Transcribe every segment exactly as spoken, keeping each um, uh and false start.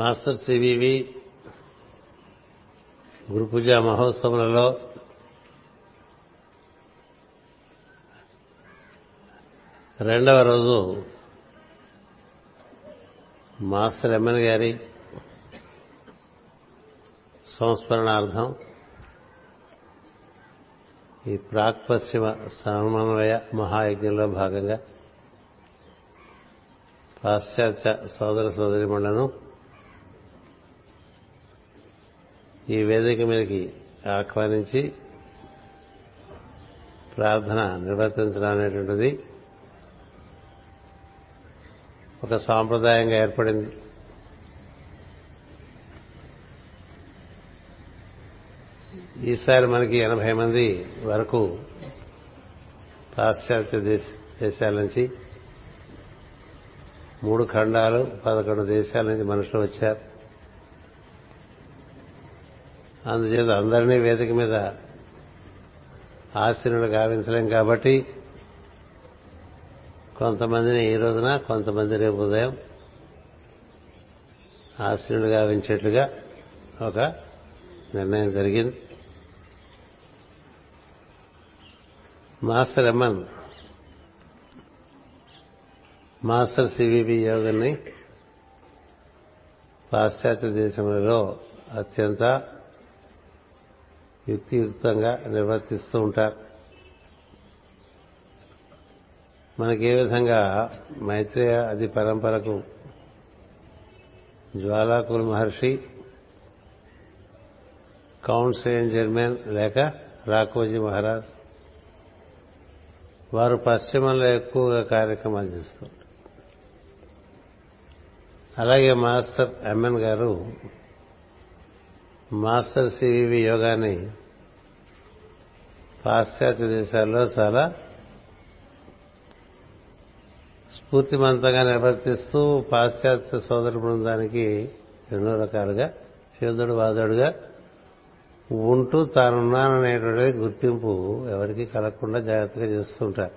Master CVV గురు పూజా మహోత్సవాలలో రెండవ రోజు master MN గారి సంస్మరణార్థం ఈ ప్రాక్ పశ్చిమ సమన్వయ మహాయజ్ఞంలో భాగంగా పాశ్చాత్య సోదర సోదరిమణులను ఈ వేదిక మీదకి ఆహ్వానించి ప్రార్థన నిర్వర్తించడం అనేటువంటిది ఒక సాంప్రదాయంగా ఏర్పడింది. ఈసారి మనకి ఎనభై మంది వరకు పాశ్చాత్య దేశ దేశాల నుంచి మూడు ఖండాలు పదకొండు దేశాల నుంచి మనుషులు వచ్చారు. అందుచేత అందరినీ వేదిక మీద ఆశీనులు గావించలేం కాబట్టి కొంతమందిని ఈ రోజున, కొంతమంది రేపు ఉదయం ఆశీనులు గావించేట్లుగా ఒక నిర్ణయం జరిగింది. మాస్టర్ ఎమ్మెన్ మాస్టర్ సివివి యోగాన్ని పాశ్చాత్య దేశంలో అత్యంత యుక్తియుక్తంగా నిర్వర్తిస్తూ ఉంటారు. మనకి ఏ విధంగా మైత్రేయ అది పరంపరకు Djwal Kul Maharshi, Count Saint Germain లేక రాకోజీ మహారాజ్ వారు పశ్చిమంలో ఎక్కువగా కార్యక్రమాలు చేస్తారు. అలాగే మాస్టర్ ఎమ్మెన్ గారు మాస్టర్ సివివి యోగాన్ని పాశ్చాత్య దేశాల్లో చాలా స్ఫూర్తిమంతంగా నిర్వర్తిస్తూ పాశ్చాత్య సోదర బృందానికి ఎన్నో రకాలుగా చేదోడు వాదోడుగా ఉంటూ తానున్నాననేటువంటి గుర్తింపు ఎవరికి కలగకుండా జాగ్రత్తగా చేస్తుంటారు.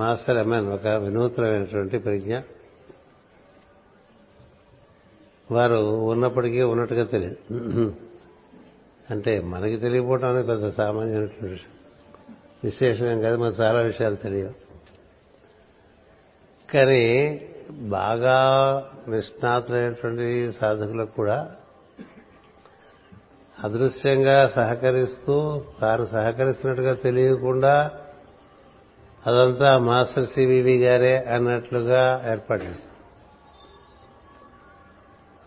మాస్టర్ ఎమ్మెన్ ఒక వినూత్నమైనటువంటి ప్రజ్ఞ. వారు ఉన్నప్పటికీ ఉన్నట్టుగా తెలియదు. అంటే మనకి తెలియకపోవటం అనేది పెద్ద సామాన్యమైన విశేషమేం కాదు, మనకు చాలా విషయాలు తెలియవు. కానీ బాగా నిష్ణాతులైనటువంటి సాధకులకు కూడా అదృశ్యంగా సహకరిస్తూ తాను సహకరిస్తున్నట్టుగా తెలియకుండా అదంతా మాస్టర్ సివివి గారే అన్నట్లుగా ఏర్పాటు చేస్తారు.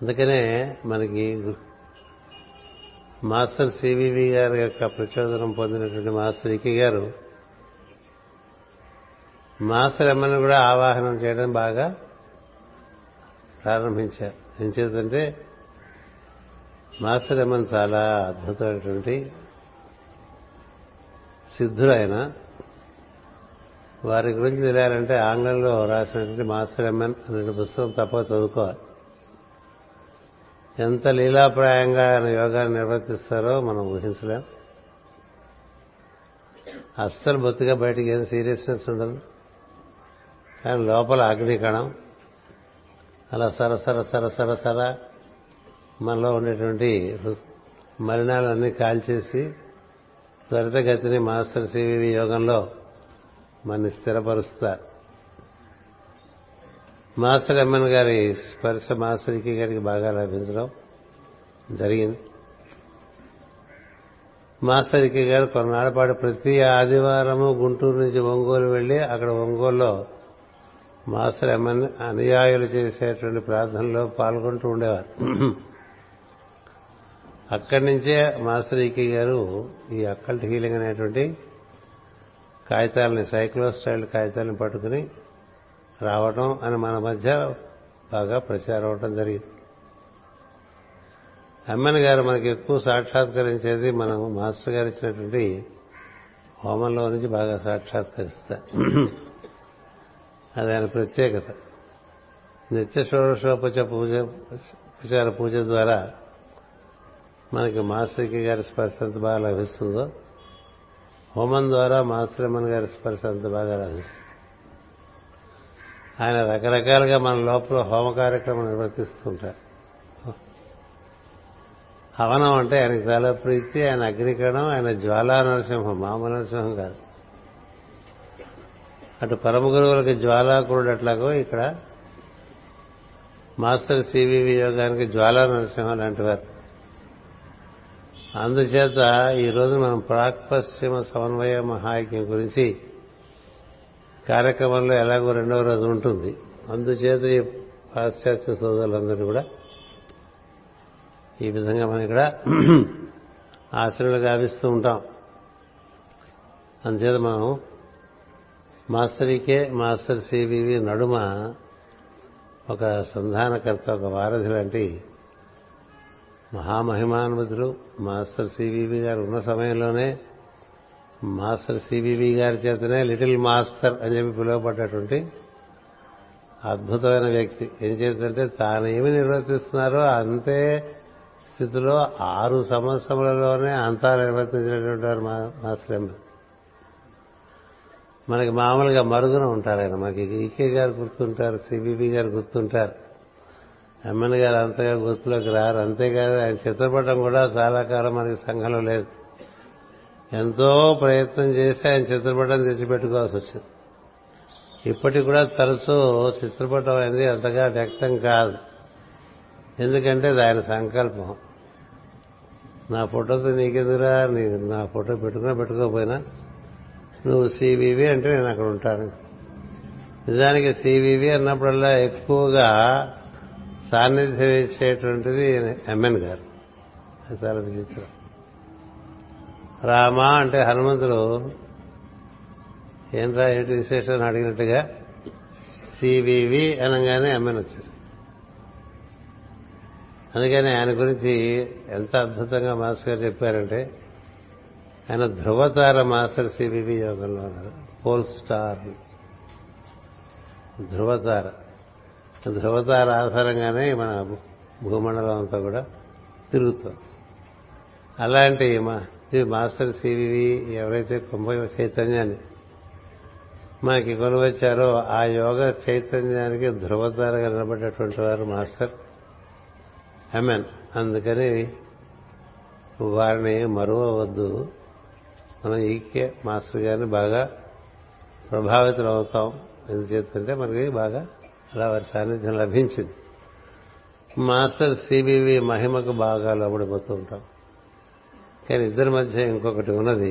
అందుకనే మనకి మాస్టర్ సివివి గారి యొక్క ప్రచోదనం పొందినటువంటి మాస్టర్ ఇకి గారు మాస్టర్ ఎమ్మెను కూడా ఆవాహనం చేయడం బాగా ప్రారంభించారు. ఏం చేద్దంటే మాస్టర్ ఎమ్మెన్ చాలా అద్భుతమైనటువంటి సిద్ధుడు. ఆయన వారి గురించి తెలియాలంటే ఆంగ్లంలో రాసినటువంటి మాస్టర్ ఎమ్మెన్ అనే పుస్తకం తప్పక చదువుకోవాలి. ఎంత లీలాప్రాయంగా ఆయన యోగాన్ని నిర్వర్తిస్తారో మనం ఊహించలేం. అస్సలు బొత్తిగా బయటికి ఏం సీరియస్నెస్ ఉండదు. ఆయన లోపల అగ్నికణం అలా సరసర సరసర సర మనలో ఉండేటువంటి మలినాలన్నీ కాల్చేసి త్వరితగతిని మాస్టర్ సివివి యోగంలో మన స్థిరపరుస్తారు. మాస్టర్ ఎమ్మెన్ గారి స్పర్శ మాస్టర్కి గారికి బాగా లభించడం జరిగింది. మాస్టర్కి గారు కొన్నాళ్ళ పాటు ప్రతి ఆదివారము గుంటూరు నుంచి ఒంగోలు వెళ్ళి అక్కడ ఒంగోలులో మాస్టర్ ఎమ్మెన్ అనుయాయులు చేసేటువంటి ప్రార్థనలో పాల్గొంటూ ఉండేవారు. అక్కడి నుంచే మాస్టర్ ఈకే గారు ఈ అక్కల్ట్ హీలింగ్ అనేటువంటి కాగితాలని, సైక్లో స్టైల్ కాగితాలను పట్టుకుని రావటం అని మన మధ్య బాగా ప్రచారం అవటం జరిగింది. ఎమ్మెన్ గారు మనకి ఎక్కువ సాక్షాత్కరించేది మనం మాస్టర్ గారు ఇచ్చినటువంటి హోమంలో నుంచి బాగా సాక్షాత్కరిస్తారు. అది ఆయన ప్రత్యేకత. నిత్య షోడశోపచ పూజ ఉపచార పూజ ద్వారా మనకి మాస్టర్కి గారి స్పర్శ ఎంత బాగా లభిస్తుందో హోమం ద్వారా మాస్టర్ ఎమ్మెన్ గారి స్పర్శ ఎంత బాగా లభిస్తుంది. ఆయన రకరకాలుగా మన లోపల హోమ కార్యక్రమం నిర్వర్తిస్తుంటారు. హవనం అంటే ఆయనకు చాలా ప్రీతి. ఆయన అగ్నికణం, ఆయన జ్వాలా నరసింహం, మామ నరసింహం కాదు. అటు పరమ గురువులకి జ్వాలాకుడు అట్లాగో ఇక్కడ మాస్టర్ సివివి యోగానికి జ్వాలా నరసింహం లాంటి వారు. అందుచేత ఈరోజు మనం ప్రాక్పశ్చిమ సమన్వయ మహాయజ్ఞం గురించి కార్యక్రమంలో ఎలాగో రెండవ రోజు ఉంటుంది. అందుచేత ఈ పాశ్చాత్య సోదరులందరూ కూడా ఈ విధంగా మనం ఇక్కడ ఆశ్రమలు గావిస్తూ ఉంటాం. అందుచేత మనం మాస్టర్కే మాస్టర్ సివివి నడుమ ఒక సంధానకర్త, ఒక వారధి లాంటి మహామహిమానుభుతులు మాస్టర్ సివివి గారు ఉన్న సమయంలోనే మాస్టర్ సివివి గారి చేతనే లిటిల్ మాస్టర్ అని చెప్పి పిలువబడ్డటువంటి అద్భుతమైన వ్యక్తి. ఏం చేద్దంటే తానేమి నిర్వర్తిస్తున్నారో అంతే స్థితిలో ఆరు సంవత్సరములలోనే అంతా నిర్వర్తించినటువంటి వారు మాస్టర్ ఎం. మనకి మామూలుగా మరుగున ఉంటారు ఆయన. మనకి ఈకే గారు గుర్తుంటారు, సిబిబి గారు గుర్తుంటారు, ఎమ్మెన్ గారు అంతగా గుర్తులోకి రారు. అంతేకాదు ఆయన చిత్రపటం కూడా చాలా కాలం మనకి సంఘంలో లేదు. ఎంతో ప్రయత్నం చేసి ఆయన చిత్రపటం తెచ్చిపెట్టుకోవాల్సి వచ్చింది. ఇప్పటికి కూడా తరచూ చిత్రపటం అనేది అంతగా వ్యక్తం కాదు. ఎందుకంటే అది ఆయన సంకల్పం. నా ఫోటోతో నీకెందుకురా, నీ నా ఫోటో పెట్టుకున్నా పెట్టుకోకపోయినా నువ్వు సివివి అంటే నేను అక్కడ ఉంటాను. నిజానికి సివివి అన్నప్పుడల్లా ఎక్కువగా సాన్నిధ్యం ఇచ్చేటువంటిది ఎమ్మెన్ గారు. అది చాలా విచిత్రం. రామ అంటే హనుమంతుడు ఏం రా ఏంటి విశేషం అని అడిగినట్టుగా సివివి అనగానే ఎమ్మెన్ వచ్చేసి. అందుకని ఆయన గురించి ఎంత అద్భుతంగా మాస్టర్ గారు చెప్పారంటే ఆయన ధ్రువతార మాస్టర్ సివివి యోగంలో ఉన్నారు. Pole star ధ్రువతార. ధ్రువతార ఆధారంగానే మన భూమండలం అంతా కూడా తిరుగుతాం. అలాంటి మా మాస్టర్ సివివి ఎవరైతే కుంభ చైతన్యాన్ని మనకి కొలువచ్చారో ఆ యోగ చైతన్యానికి ధ్రువతారగా నిలబడేటువంటి వారు మాస్టర్ ఎమ్మెన్. అందుకని వారిని మరువవద్దు. మనం ఈకే మాస్టర్ గారిని బాగా ప్రభావితం అవుతాం. ఎందుచేతంటే మనకి బాగా అలా వారి సాన్నిధ్యం లభించింది. మాస్టర్ సిబివి మహిమకు బాగా లోబడిపోతూ ఉంటాం. కానీ ఇద్దరి మధ్య ఇంకొకటి ఉన్నది,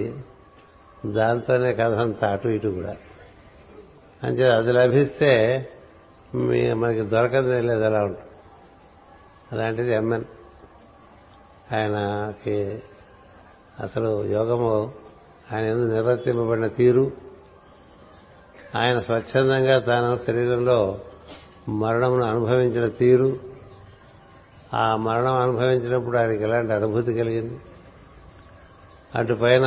దాంతోనే కథ అంతా అటు ఇటు కూడా. అంటే అది లభిస్తే మీ మనకి దొరకదే లేదు, అలా ఉంటుంది. అలాంటిది ఎమ్మెన్. ఆయనకి అసలు యోగము ఆయన ఎందుకు నిర్వర్తింపబడిన తీరు, ఆయన స్వచ్ఛందంగా తాను శరీరంలో మరణమును అనుభవించిన తీరు, ఆ మరణం అనుభవించినప్పుడు ఆయనకి ఎలాంటి అనుభూతి కలిగింది, అటుపైన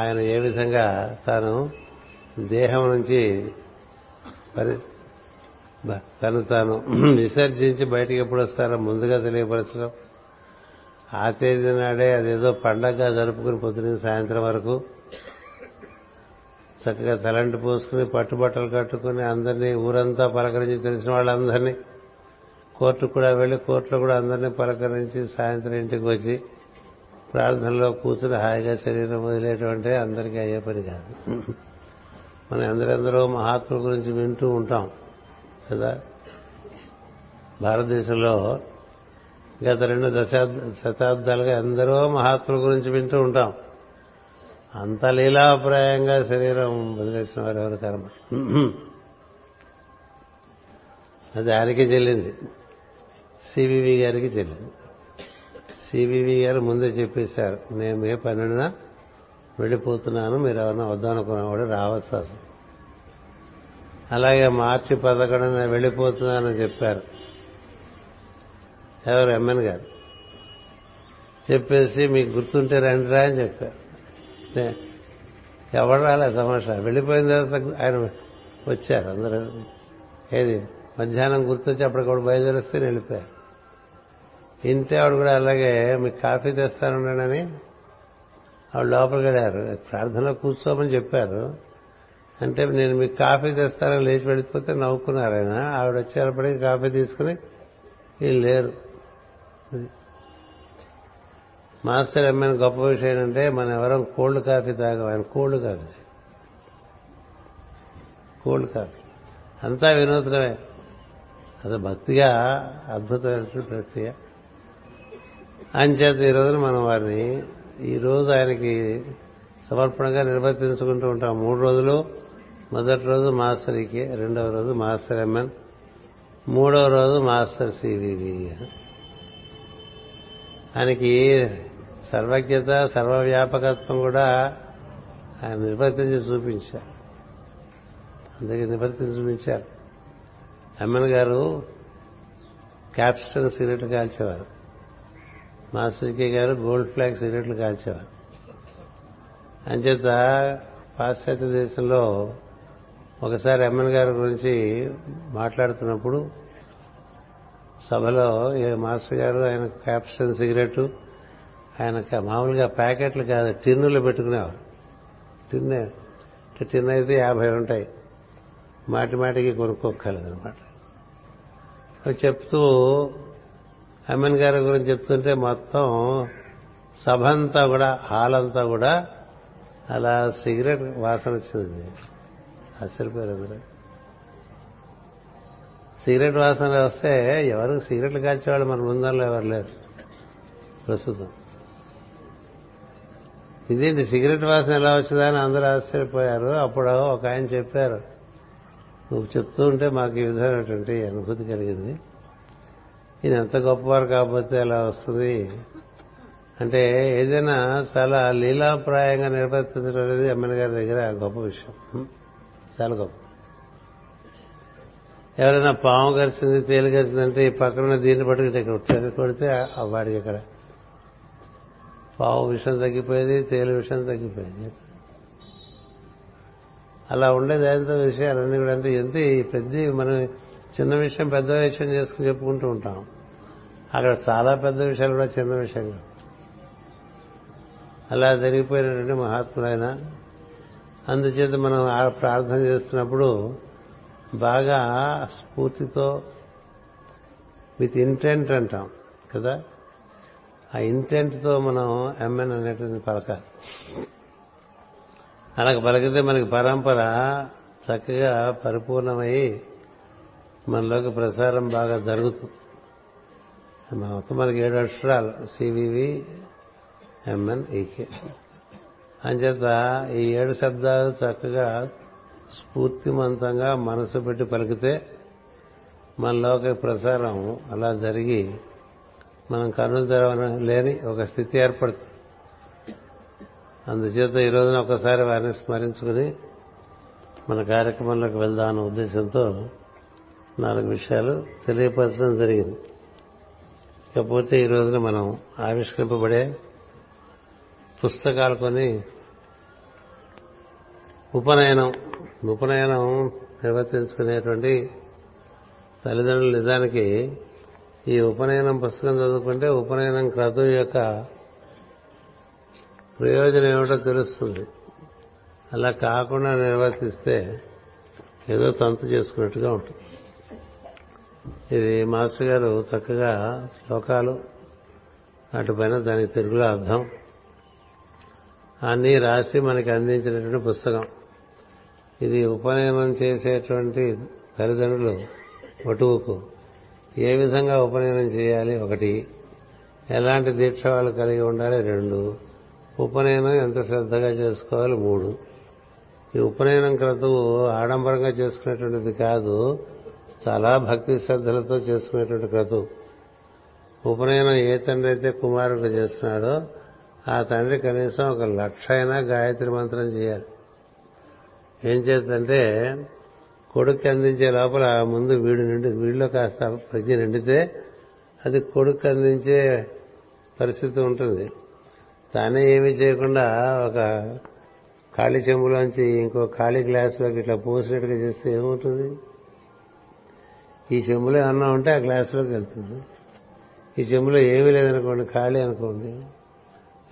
ఆయన ఏ విధంగా తాను దేహం నుంచి పరి తను తాను విసర్జించి బయటికి ఎప్పుడు వస్తారో ముందుగా తెలియపరచడం, ఆ తేదీ నాడే అదేదో పండగగా జరుపుకుని పొద్దున సాయంత్రం వరకు చక్కగా తలంటి పోసుకుని పట్టుబట్టలు కట్టుకుని అందరినీ ఊరంతా పలకరించి తెలిసిన వాళ్ళందరినీ కోర్టుకు కూడా వెళ్ళి కోర్టులో కూడా అందరినీ పలకరించి సాయంత్రం ఇంటికి వచ్చి ప్రార్థనలో కూర్చుని హాయిగా శరీరం వదిలేటువంటి అందరికీ అయ్యే పని కాదు. మనం అందరెందరో మహాత్ముల గురించి వింటూ ఉంటాం కదా. భారతదేశంలో గత రెండు దశాబ్ద శతాబ్దాలుగా ఎందరో మహాత్ముల గురించి వింటూ ఉంటాం. అంత లీలాప్రాయంగా శరీరం వదిలేసిన వారు ఎవరు కర్మ. అది ఆయనకి చెల్లింది, సివివి గారికి చెల్లింది. సివివి గారు ముందే చెప్పేశారు, నేను ఏ పన్నెండున వెళ్ళిపోతున్నాను, మీరు ఎవరన్నా వద్దామనుకున్నవాడు రావచ్చు అసలు. అలాగే మార్చి పదకొండున వెళ్ళిపోతున్నానని చెప్పారు ఎవరు, ఎమ్మెన్ గారు చెప్పేసి మీకు గుర్తుంటే రండి రా అని చెప్పారు. ఎవరు రాలే తమాషా. వెళ్ళిపోయిన తర్వాత ఆయన వచ్చారు అందరూ. ఏది మధ్యాహ్నం గుర్తొచ్చి అప్పటికప్పుడు బయలుదేరిస్తే వెళ్ళిపోయారు. ఇంటి ఆవిడ కూడా అలాగే మీకు కాఫీ తెస్తానున్నానని ఆవిడ లోపలికి వెళ్ళారు. ప్రార్థనలో కూర్చోమని చెప్పారు, అంటే నేను మీకు కాఫీ తెస్తానని లేచి వెళ్ళిపోతే నవ్వుకున్నారు ఆయన. ఆవిడ వచ్చేటప్పటికి కాఫీ తీసుకుని వీళ్ళు లేరు. మాస్టర్ అమ్మాయిన గొప్ప విషయం ఏంటంటే మనం ఎవరం కోల్డ్ కాఫీ తాగం. ఆయన కోల్డ్ కాఫీ కోల్డ్ కాఫీ అంతా వినూత్నమే. అసలు భక్తిగా అద్భుతమైన ప్రక్రియ. అంచేత ఈ రోజున మనం వారిని ఈరోజు ఆయనకి సమర్పణగా నిర్వర్తించుకుంటూ ఉంటాం. మూడు రోజులు, మొదటి రోజు మాస్టర్ ఈకే, రెండవ రోజు మాస్టర్ ఎంఎన్, మూడవ రోజు మాస్టర్ సివివి. ఆయనకి సర్వజ్ఞత సర్వవ్యాపకత్వం కూడా ఆయన నిర్వర్తించి చూపించారు. అందుకే నిర్వర్తించి చూపించారు. ఎంఎన్ గారు క్యాప్స్టన్ సిగరెట్లు కాల్చేవారు, మాస్టర్ ఈకే గారు గోల్డ్ ఫ్లాగ్ సిగరెట్లు కాల్చేవారు. అంచేత పాశ్చాత్య దేశంలో ఒకసారి ఎంఎన్ గారి గురించి మాట్లాడుతున్నప్పుడు సభలో మాస్టర్ గారు ఆయన క్యాప్షన్ సిగరెట్ ఆయన మామూలుగా ప్యాకెట్లు కాదు టిన్నులు పెట్టుకునేవారు. టిన్నే టిన్ అయితే యాభై ఉంటాయి, మాటి మాటికి కొనుక్కోగలదనమాట. అవి చెప్తూ ఎంఎన్ గారి గురించి చెప్తుంటే మొత్తం సభ అంతా కూడా హాల్ అంతా కూడా అలా సిగరెట్ వాసన వచ్చింది. ఆశ్చర్యపోయారు అందరూ. సిగరెట్ వాసన వస్తే ఎవరు సిగరెట్లు కాల్చేవాళ్ళు మన బృందంలో ఎవరు లేరు ప్రస్తుతం. ఇదేంటి సిగరెట్ వాసన ఎలా వచ్చిందా అని అందరూ ఆశ్చర్యపోయారు. అప్పుడు ఒక ఆయన చెప్పారు, నువ్వు చెప్తూ ఉంటే మాకు ఈ విధమైనటువంటి అనుభూతి కలిగింది, ఇది ఎంత గొప్పవారు కాకపోతే అలా వస్తుంది అంటే. ఏదైనా చాలా లీలాప్రాయంగా నిర్వర్తించడం అనేది ఎమ్మెల్యే గారి దగ్గర గొప్ప విషయం, చాలా గొప్ప. ఎవరైనా పాము కరిచింది తేలి కరిచిందంటే ఈ పక్కన దీన్ని పట్టుకుంటే ఇక్కడ కొడితే ఆ వాడికి అక్కడ పాము విషయం తగ్గిపోయేది, తేలి విషయం తగ్గిపోయేది. అలా ఉండేది ఆయనతో విషయాలన్నీ కూడా. అంటే ఎంత పెద్ద మనం చిన్న విషయం పెద్ద విషయం చేసుకుని చెప్పుకుంటూ ఉంటాం, అక్కడ చాలా పెద్ద విషయాలు కూడా చిన్న విషయంగా అలా జరిగిపోయినటువంటి మహాత్ములైన. అందుచేత మనం ఆ ప్రార్థన చేస్తున్నప్పుడు బాగా స్ఫూర్తితో విత్ ఇంటెంట్ అంటాం కదా, ఆ ఇంటెంట్తో మనం ఎంఎన్ అనేటువంటి పలకాలి. అలా పలికితే మనకి పరంపర చక్కగా పరిపూర్ణమై మనలోకి ప్రసారం బాగా జరుగుతుంది. మొత్తం మనకి ఏడు అక్షరాలు సివివి ఎంఎన్ ఈకే. అంచేత ఈ ఏడు శబ్దాలు చక్కగా స్ఫూర్తిమంతంగా మనసు పెట్టి పలికితే మనలోకి ప్రసారం అలా జరిగి మనం కన్నులు తెరవలేని ఒక స్థితి ఏర్పడుతుంది. అందుచేత ఈ రోజున ఒకసారి వారిని స్మరించుకుని మన కార్యక్రమంలోకి వెళ్దాం అన్న ఉద్దేశంతో నాలుగు విషయాలు తెలియపరచడం జరిగింది. ఇకపోతే ఈ రోజున మనం ఆవిష్కరింపబడే పుస్తకాలు కొన్ని ఉపనయనం ఉపనయనం నిర్వర్తించుకునేటువంటి తల్లిదండ్రులు నిజానికి ఈ ఉపనయనం పుస్తకం చదువుకుంటే ఉపనయనం క్రతువు యొక్క ప్రయోజనం ఏమిటో తెలుస్తుంది. అలా కాకుండా నిర్వర్తిస్తే ఏదో తంతు చేసుకున్నట్టుగా ఉంటుంది. ఇది మాస్టర్ గారు చక్కగా శ్లోకాలు అటుపైన దానికి తెలుగులో అర్థం అన్నీ రాసి మనకి అందించినటువంటి పుస్తకం ఇది. ఉపనయనం చేసేటువంటి తల్లిదండ్రులు వటువుకు ఏ విధంగా ఉపనయనం చేయాలి, ఒకటి. ఎలాంటి దీక్ష వాళ్ళు కలిగి ఉండాలి, రెండు. ఉపనయనం ఎంత శ్రద్ధగా చేసుకోవాలి, మూడు. ఈ ఉపనయనం క్రతువు ఆడంబరంగా చేసుకునేటువంటిది కాదు, చాలా భక్తి శ్రద్ధలతో చేసుకునేటువంటి క్రతువు. ఉపనయనం ఏ తండ్రి అయితే కుమారుడు చేస్తున్నాడో ఆ తండ్రి కనీసం ఒక లక్ష అయినా గాయత్రి మంత్రం చేయాలి. ఏం చేద్దంటే కొడుకు అందించే లోపల ముందు వీడు నిండు వీడిలో కాస్త ప్రజ్ఞ నిండితే అది కొడుకు అందించే పరిస్థితి ఉంటుంది. తానే ఏమీ చేయకుండా ఒక ఖాళీ చెంబులోంచి ఇంకో ఖాళీ గ్లాసులోకి ఇట్లా పోసినట్టుగా చేస్తే ఏమవుతుంది? ఈ చెంబులో ఏమన్నా ఉంటే ఆ గ్లాసులోకి వెళ్తుంది. ఈ చెంబులో ఏమీ లేదనుకోండి, ఖాళీ అనుకోండి,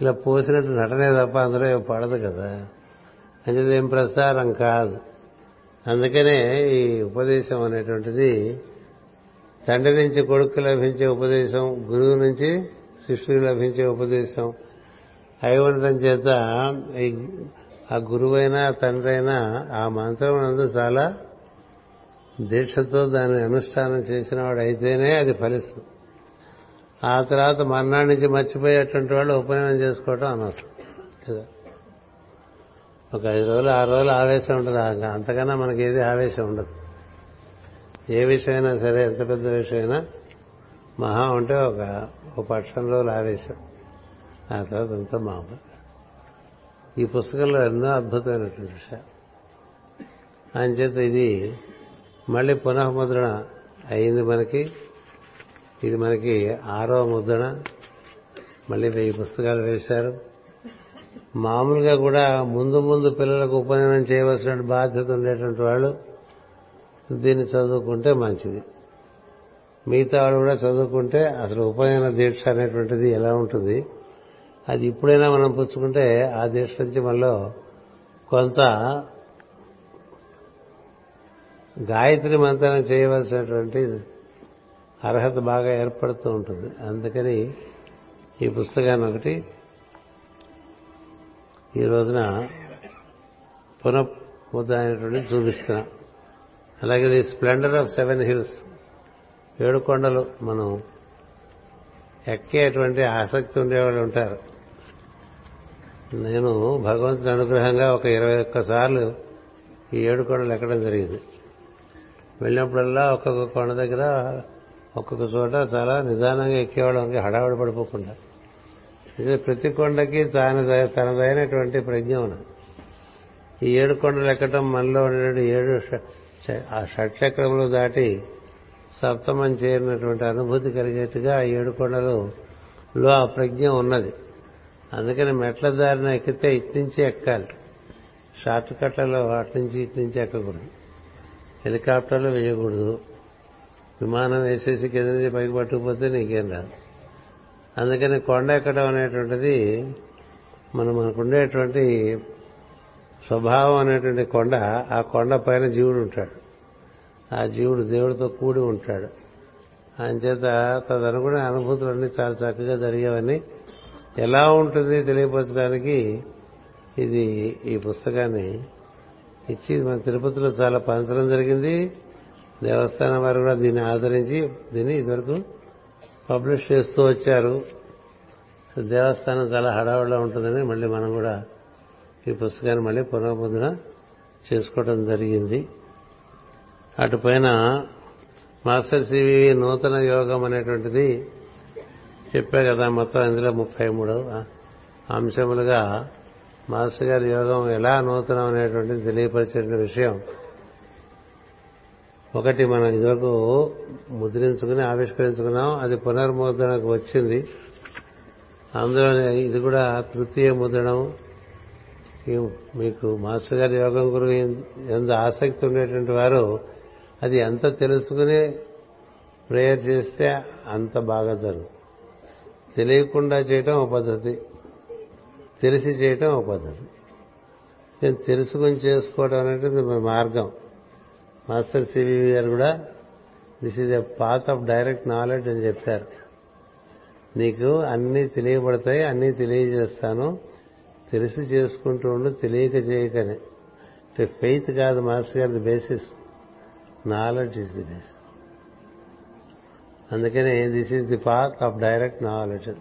ఇలా పోసినట్టు నటనే తప్ప అందులో పడదు కదా. అంటే ఏం ప్రసారం కాదు. అందుకనే ఈ ఉపదేశం అనేటువంటిది తండ్రి నుంచి కొడుకు లభించే ఉపదేశం, గురువు నుంచి శిష్యుడికి లభించే ఉపదేశం అయి ఉండటం చేత ఆ గురువైనా తండ్రి అయినా ఆ మంత్రం నందు చాలా దీక్షతో దాన్ని అనుష్ఠానం చేసిన వాడు అయితేనే అది ఫలిస్తుంది. ఆ తర్వాత మర్నాడు నుంచి మర్చిపోయేటువంటి వాళ్ళు ఉపనయనం చేసుకోవటం అనవసరం కదా. ఒక ఐదు రోజులు ఆరు రోజులు ఆవేశం ఉండదు, అంతకన్నా మనకి ఏది ఆవేశం ఉండదు. ఏ విషయమైనా సరే, ఎంత పెద్ద విషయమైనా మహా ఉంటే ఒక ఒక పక్షం రోజులు ఆవేశం, ఆ తర్వాత అంతా మామూలు. ఈ పుస్తకంలో ఎన్నో అద్భుతమైనటువంటి విషయాలు అంచేత ఇది మళ్ళీ పునఃముద్రణ అయింది మనకి. ఇది మనకి ఆరో ముద్రణ. మళ్ళీ వెయ్యి పుస్తకాలు వేశారు. మామూలుగా కూడా ముందు ముందు పిల్లలకు ఉపనయనం చేయవలసిన బాధ్యత ఉండేటువంటి వాళ్ళు దీన్ని చదువుకుంటే మంచిది. మిగతా వాళ్ళు కూడా చదువుకుంటే అసలు ఉపనయన దీక్ష అనేటువంటిది ఎలా ఉంటుంది, అది ఇప్పుడైనా మనం పుచ్చుకుంటే ఆ దీక్ష నుంచి మనలో కొంత గాయత్రి మంత్రం చేయవలసినటువంటి అర్హత బాగా ఏర్పడుతూ ఉంటుంది. అందుకని ఈ పుస్తకాన్ని ఒకటి ఈ రోజున పునఃముద్రణ అనేటువంటి చూపిస్తున్నా. అలాగే the splendour of seven hills, ఏడు కొండలు మనం ఎక్కేటువంటి ఆసక్తి ఉండేవాళ్ళు ఉంటారు. నేను భగవంతుని అనుగ్రహంగా ఒక ఇరవై ఒక్క సార్లు ఈ ఏడు కొండలు ఎక్కడం జరిగింది. వెళ్ళినప్పుడల్లా ఒక్కొక్క కొండ దగ్గర ఒక్కొక్క చోట చాలా నిదానంగా ఎక్కేవాళ్ళకి, హడావుడి పడిపోకుండా. ఇది ప్రతి కొండకి తాను తనదైనటువంటి ప్రజ్ఞ ఉన్నది. ఈ ఏడు కొండలు ఎక్కడం మనలో ఉండే ఏడు ఆ షట్చక్రములు దాటి సప్తమం చేరినటువంటి అనుభూతి కలిగేట్టుగా ఆ ఏడు కొండలలో ఆ ప్రజ్ఞ ఉన్నది. అందుకని మెట్ల దారిన ఎక్కితే ఇటు నుంచి ఎక్కాలి, షార్ట్ కట్లలో అటు నుంచి ఇటు నుంచి ఎక్కకూడదు, హెలికాప్టర్లు వేయకూడదు, విమానం వేసేసి కింద నుంచి పైకి పట్టుకుపోతే నీకేం రాదు. అందుకని కొండ ఎక్కడం అనేటువంటిది మనం మనకుండేటువంటి స్వభావం అనేటువంటి కొండ. ఆ కొండ పైన జీవుడు ఉంటాడు, ఆ జీవుడు దేవుడితో కూడి ఉంటాడు. ఆయన చేత తదనుగుణ అనుభూతులన్నీ చాలా చక్కగా జరిగేవని ఎలా ఉంటుంది తెలియపరచడానికి ఇది ఈ పుస్తకాన్ని ఇచ్చి మన తిరుపతిలో చాలా పంచడం జరిగింది. దేవస్థానం వారు కూడా దీన్ని ఆదరించి దీన్ని ఇదివరకు పబ్లిష్ చేస్తూ వచ్చారు. దేవస్థానం చాలా హడావుడిగా ఉంటుందని మళ్ళీ మనం కూడా ఈ పుస్తకాన్ని మళ్ళీ పునఃముద్రణ చేసుకోవడం జరిగింది. అటుపైన మాస్టర్ సివి నూతన యోగం అనేటువంటిది చెప్పా కదా, మొత్తం ఇందులో ముప్పై మూడు అంశములుగా మాస్టర్ గారి యోగం ఎలా నూతనం అనేటువంటిది తెలియపరిచిన విషయం ఒకటి మనం ఇదివరకు ముద్రించుకుని ఆవిష్కరించుకున్నాం. అది పునర్ముద్రణకు వచ్చింది. అందులో ఇది కూడా తృతీయ ముద్రణం. మీకు మాస్టర్ గారి యోగం గురించి ఎంత ఆసక్తి ఉండేటువంటి వారు అది ఎంత తెలుసుకుని ప్రేయర్ చేస్తే అంత బాగా జరుగుతుంది. తెలియకుండా చేయటం ఒక పద్ధతి, తెలిసి చేయటం ఒక పద్ధతి. నేను తెలుసుకుని చేసుకోవడం అనేది మార్గం. మాస్టర్ సివి గారు కూడా this is a path of direct knowledge అని చెప్పారు. నీకు అన్నీ తెలియబడతాయి, అన్నీ తెలియజేస్తాను, తెలిసి చేసుకుంటూ ఉండు, తెలియక చేయకనే. అంటే ఫెయిత్ కాదు మాస్టర్ గారి basis, knowledge is the basis. అందుకనే this is the path of direct knowledge.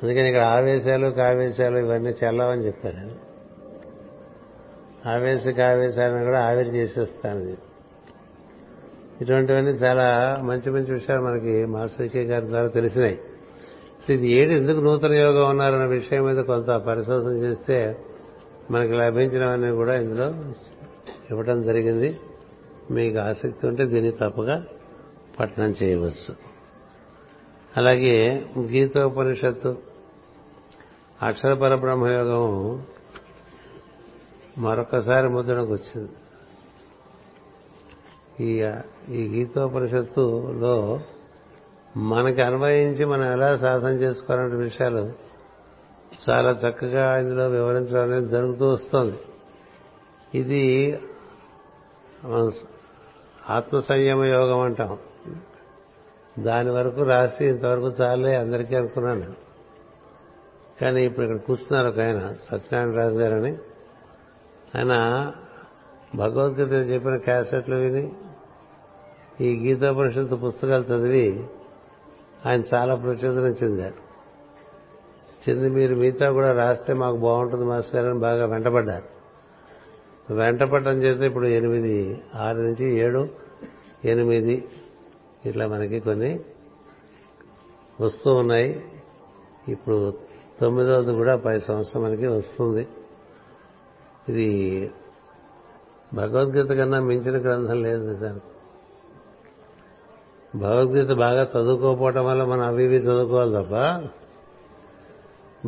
అందుకని ఇక్కడ ఆవేశాలు కావేశాలు ఇవన్నీ చెల్లవని చెప్పారు. ఆవేశ కావేశాలను కూడా ఆవిరి చేసేస్తాను. ఇటువంటివన్నీ చాలా మంచి మంచి విషయాలు మనకి మాస్టర్ కే గారి ద్వారా తెలిసినాయి. సో ఇది ఏడు ఎందుకు నూతన యోగం ఉన్నారన్న విషయం మీద కొంత పరిశోధన చేస్తే మనకి లభించినవన్నీ కూడా ఇందులో ఇవ్వడం జరిగింది. మీకు ఆసక్తి ఉంటే దీన్ని తప్పగా పఠనం చేయవచ్చు. అలాగే గీతోపనిషత్తు అక్షర పరబ్రహ్మ యోగం మరొకసారి ముద్రణకు వచ్చింది. ఈ ఈ గీతోపనిషత్తులో మనకి అన్వయించి మనం ఎలా సాధన చేసుకోవాలనే విషయాలు చాలా చక్కగా ఇందులో వివరించడం అనేది జరుగుతూ వస్తుంది. ఇది మనం ఆత్మ సంయమ యోగం అంటాం. దాని వరకు రాసి ఇంతవరకు చాలే అందరికీ అనుకున్నాను. కానీ ఇప్పుడు ఇక్కడ కూర్చున్నారు ఒక ఆయన, సత్యనారాయణ రాజు గారని. ఆయన భగవద్గీత చెప్పిన క్యాసెట్లు విని, ఈ గీతోపనిషత్తు పుస్తకాలు చదివి ఆయన చాలా ప్రచోదనం చెందారు. చెంది మీరు మిగతా కూడా రాస్తే మాకు బాగుంటుంది మాస్టర్ గారు అని బాగా వెంటపడ్డారు. వెంటపడడం చేత ఇప్పుడు ఎనిమిది ఆరు నుంచి ఏడు ఎనిమిది ఇట్లా మనకి కొన్ని వస్తూ ఉన్నాయి. ఇప్పుడు తొమ్మిదవది కూడా పై సంవత్సరం మనకి వస్తుంది. ఇది భగవద్గీత కన్నా మించిన గ్రంథం లేదు సార్. భగవద్గీత బాగా చదువుకోకపోవటం వల్ల మనం అవి ఇవి చదువుకోవాలి తప్ప,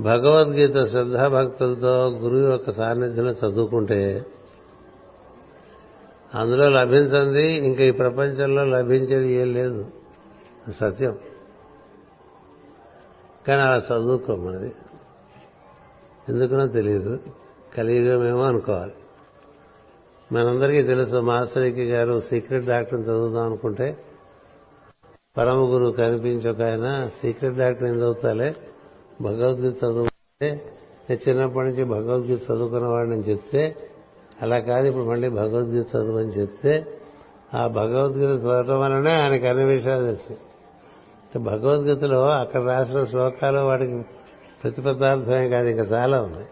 భగవద్గీత శ్రద్ధాభక్తులతో గురువు యొక్క సాన్నిధ్యంలో చదువుకుంటే అందులో లభించింది ఇంకా ఈ ప్రపంచంలో లభించేది ఏం లేదు, సత్యం. కానీ అలా చదువుకోమన్నది ఎందుకునో తెలియదు, కలియుగమేమో అనుకోవాలి. మనందరికీ తెలుసు, మాస్టర్కి గారు సీక్రెట్ డాక్టర్ని చదువుదాం అనుకుంటే పరమ గురువు కనిపించక ఆయన సీక్రెట్ డాక్టర్ ఏం చదువుతాలే, భగవద్గీత చదువుకుంటే. నేను చిన్నప్పటి నుంచి భగవద్గీత చదువుకున్న వాడిని చెప్తే, అలా కాదు ఇప్పుడు మళ్ళీ భగవద్గీత చదువు అని చెప్తే, ఆ భగవద్గీత చదవటం వలనే ఆయనకు అన్ని విషయాలు తెలుస్తాయి. భగవద్గీతలో అక్కడ రాసిన శ్లోకాలు వాడికి ప్రతిపదార్థమే కాదు, ఇంకా చాలా ఉన్నాయి.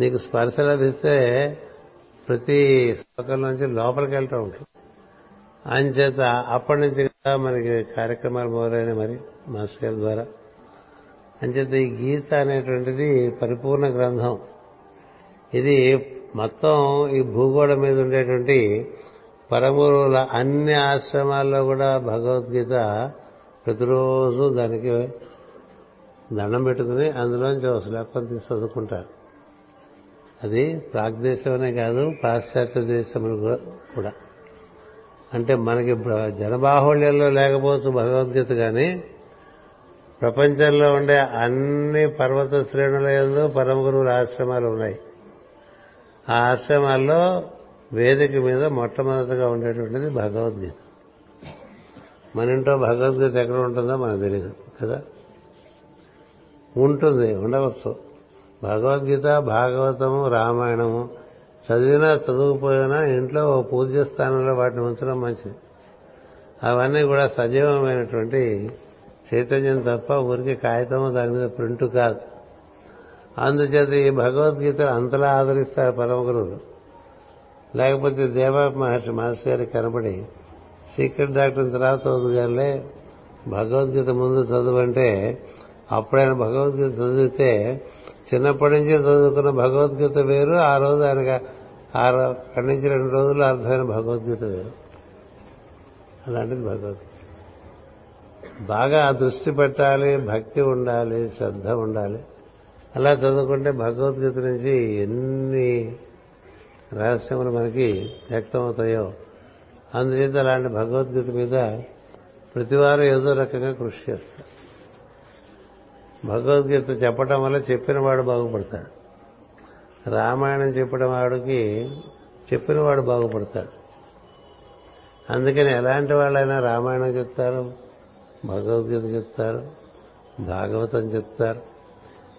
నీకు స్పర్శ లభిస్తే ప్రతి శ్లోకంలోంచి లోపలికి వెళ్తూ ఉంటుంది. అంచేత అప్పటి నుంచి కూడా మనకి కార్యక్రమాలు మొదలైన మరి మాస్టర్ గారి ద్వారా. అంచేత ఈ గీత అనేటువంటిది పరిపూర్ణ గ్రంథం. ఇది మొత్తం ఈ భూగోళం మీద ఉండేటువంటి పరమగురువుల అన్ని ఆశ్రమాల్లో కూడా భగవద్గీత ప్రతిరోజు దానికి దండం పెట్టుకుని అందులోంచి ఒక శ్లోకం తీసి చదువుకుంటారు. అది ప్రాగ్దేశమనే కాదు, పాశ్చాత్య దేశములు కూడా. అంటే మనకి జనబాహుళ్యంలో లేకపోవచ్చు భగవద్గీత, కానీ ప్రపంచంలో ఉండే అన్ని పర్వత శ్రేణులందు పరమగురువుల ఆశ్రమాలు ఉన్నాయి. ఆ ఆశ్రమాల్లో వేదిక మీద మొట్టమొదటిగా ఉండేటువంటిది భగవద్గీత. మన ఇంట్లో భగవద్గీత ఎక్కడ ఉంటుందో మనకు తెలియదు కదా, ఉంటుంది, ఉండవచ్చు. భగవద్గీత, భాగవతము, రామాయణము చదివినా చదువుకుపోయినా ఇంట్లో ఓ పూజ స్థానంలో వాటిని ఉంచడం మంచిది. అవన్నీ కూడా సజీవమైనటువంటి చైతన్యం తప్ప ఊరికి కాగితము దాని మీద ప్రింట్ కాదు. అందుచేత ఈ భగవద్గీత అంతలా ఆదరిస్తారు పరమ గురువులు. లేకపోతే దేవా మహర్షి మాస్టర్ గారికి కనబడి సీక్రెట్ డాక్టర్ తర్వాత చదువు గారులే భగవద్గీత ముందు చదువంటే, అప్పుడైన భగవద్గీత చదివితే చిన్నప్పటి నుంచి చదువుకున్న భగవద్గీత వేరు, ఆ రోజు ఆయనకు అక్కడి నుంచి రెండు రోజులు అర్థమైన భగవద్గీత వేరు. అలాంటిది భగవద్గీత. బాగా దృష్టి పెట్టాలి, భక్తి ఉండాలి, శ్రద్ధ ఉండాలి. అలా చదువుకుంటే భగవద్గీత నుంచి ఎన్ని రహస్యములు మనకి వ్యక్తమవుతాయో. అందుచేత అలాంటి భగవద్గీత మీద ప్రతివారం ఏదో రకంగా కృషి చేస్తారు. భగవద్గీత చెప్పడం వల్ల చెప్పిన వాడు బాగుపడతాడు. రామాయణం చెప్పడం వాడికి చెప్పినవాడు బాగుపడతాడు. అందుకని ఎలాంటి వాళ్ళైనా రామాయణం చెప్తారు, భగవద్గీత చెప్తారు, భాగవతం చెప్తారు.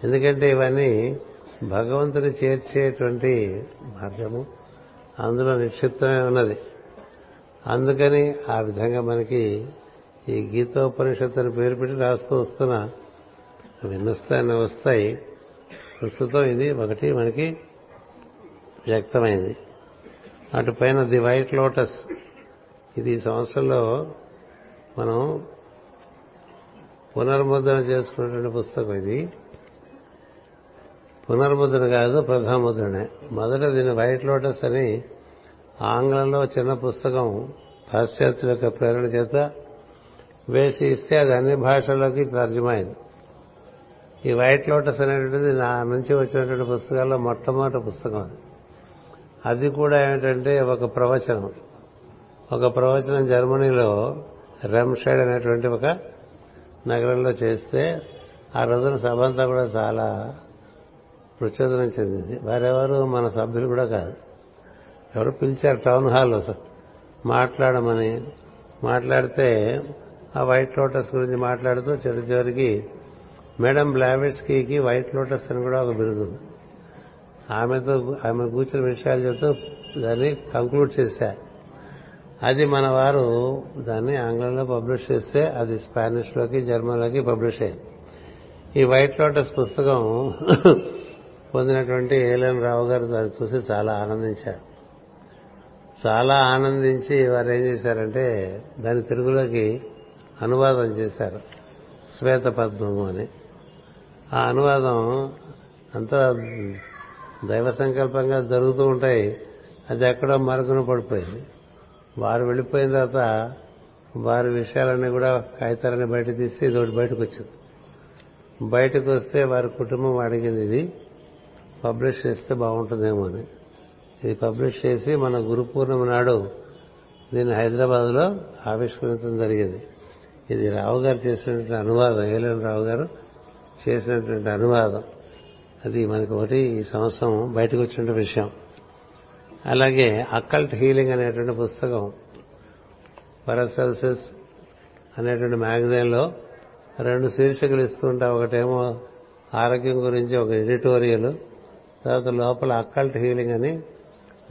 ఎందుకంటే ఇవన్నీ భగవంతుని చేర్చేటువంటి మార్గము, అందులో నిక్షిప్తమే ఉన్నది. అందుకని ఆ విధంగా మనకి ఈ గీతోపనిషత్తు అని పేరు పెట్టి రాస్తూ వస్తున్నా విన్నస్తాన్ని వస్తాయి. ప్రస్తుతం ఇది ఒకటి మనకి వ్యక్తమైంది. అటు పైన ది వైట్ లోటస్, ఇది ఈ సంవత్సరంలో మనం పునర్ముద్రణ చేసుకున్నటువంటి పుస్తకం. ఇది పునర్ముద్రణ కాదు, ప్రథమ ముద్రణే. మొదట దీని వైట్ లోటస్ అని ఆంగ్లంలో చిన్న పుస్తకం పాశ్చాత్యుల యొక్క ప్రేరణ చేత వేసి ఇస్తే అది అన్ని భాషల్లోకి తర్జుమైంది. ఈ వైట్ లోటస్ అనేటువంటిది నా నుంచి వచ్చినటువంటి పుస్తకాల్లో మొట్టమొదటి పుస్తకం. అది అది కూడా ఏమిటంటే ఒక ప్రవచనం. ఒక ప్రవచనం జర్మనీలో రెమ్షైడ్ అనేటువంటి ఒక నగరంలో చేస్తే ఆ రోజున సభ అంతా కూడా చాలా ప్రచోదనం చెందింది. వారెవరు మన సభ్యులు కూడా కాదు, ఎవరు పిలిచారు టౌన్ హాల్లో మాట్లాడమని. మాట్లాడితే ఆ వైట్ లోటస్ గురించి మాట్లాడుతూ చివరి చివరికి మేడం బ్లావెట్స్కీకి వైట్ లోటస్ అని కూడా ఒక బిరుదు ఉంది. ఆమెతో ఆమె కూర్చున్న విషయాలు చెబుతూ దాన్ని కంక్లూడ్ చేశా. అది మన వారు దాన్ని ఆంగ్లంలో పబ్లిష్ చేస్తే అది స్పానిష్లోకి జర్మన్లోకి పబ్లిష్ అయింది. ఈ వైట్ లోటస్ పుస్తకం పొందినటువంటి ఏలన్ రావు గారు దాన్ని చూసి చాలా ఆనందించారు. చాలా ఆనందించి వారు ఏం చేశారంటే దాన్ని తెలుగులోకి అనువాదం చేశారు శ్వేత పద్మము అని. ఆ అనువాదం అంతా దైవ సంకల్పంగా జరుగుతూ ఉంటాయి. అది ఎక్కడో మరుగున పడిపోయింది. వారు వెళ్ళిపోయిన తర్వాత వారి విషయాలన్నీ కూడా కాగితాలని బయట తీసి ఇది ఒకటి బయటకు వచ్చింది. బయటకు వస్తే వారి కుటుంబం అడిగింది ఇది పబ్లిష్ చేస్తే బాగుంటుందేమో అని. ఇది పబ్లిష్ చేసి మన గురు పూర్ణిమ నాడు దీన్ని హైదరాబాద్లో ఆవిష్కరించడం జరిగింది. ఇది రావు గారు చేసినటువంటి అనువాదం, ఏలేని రావు గారు చేసినటువంటి అనువాదం. అది మనకు ఒకటి ఈ సంవత్సరం బయటకు వచ్చిన విషయం. అలాగే అకల్ట్ హీలింగ్ అనేటువంటి పుస్తకం పరసెల్సెస్ అనేటువంటి మ్యాగజైన్లో రెండు శీర్షికలు ఇస్తూ ఉంటాం. ఒకటేమో ఆరోగ్యం గురించి ఒక ఎడిటోరియల్, తర్వాత లోపల అకల్ట్ హీలింగ్ అని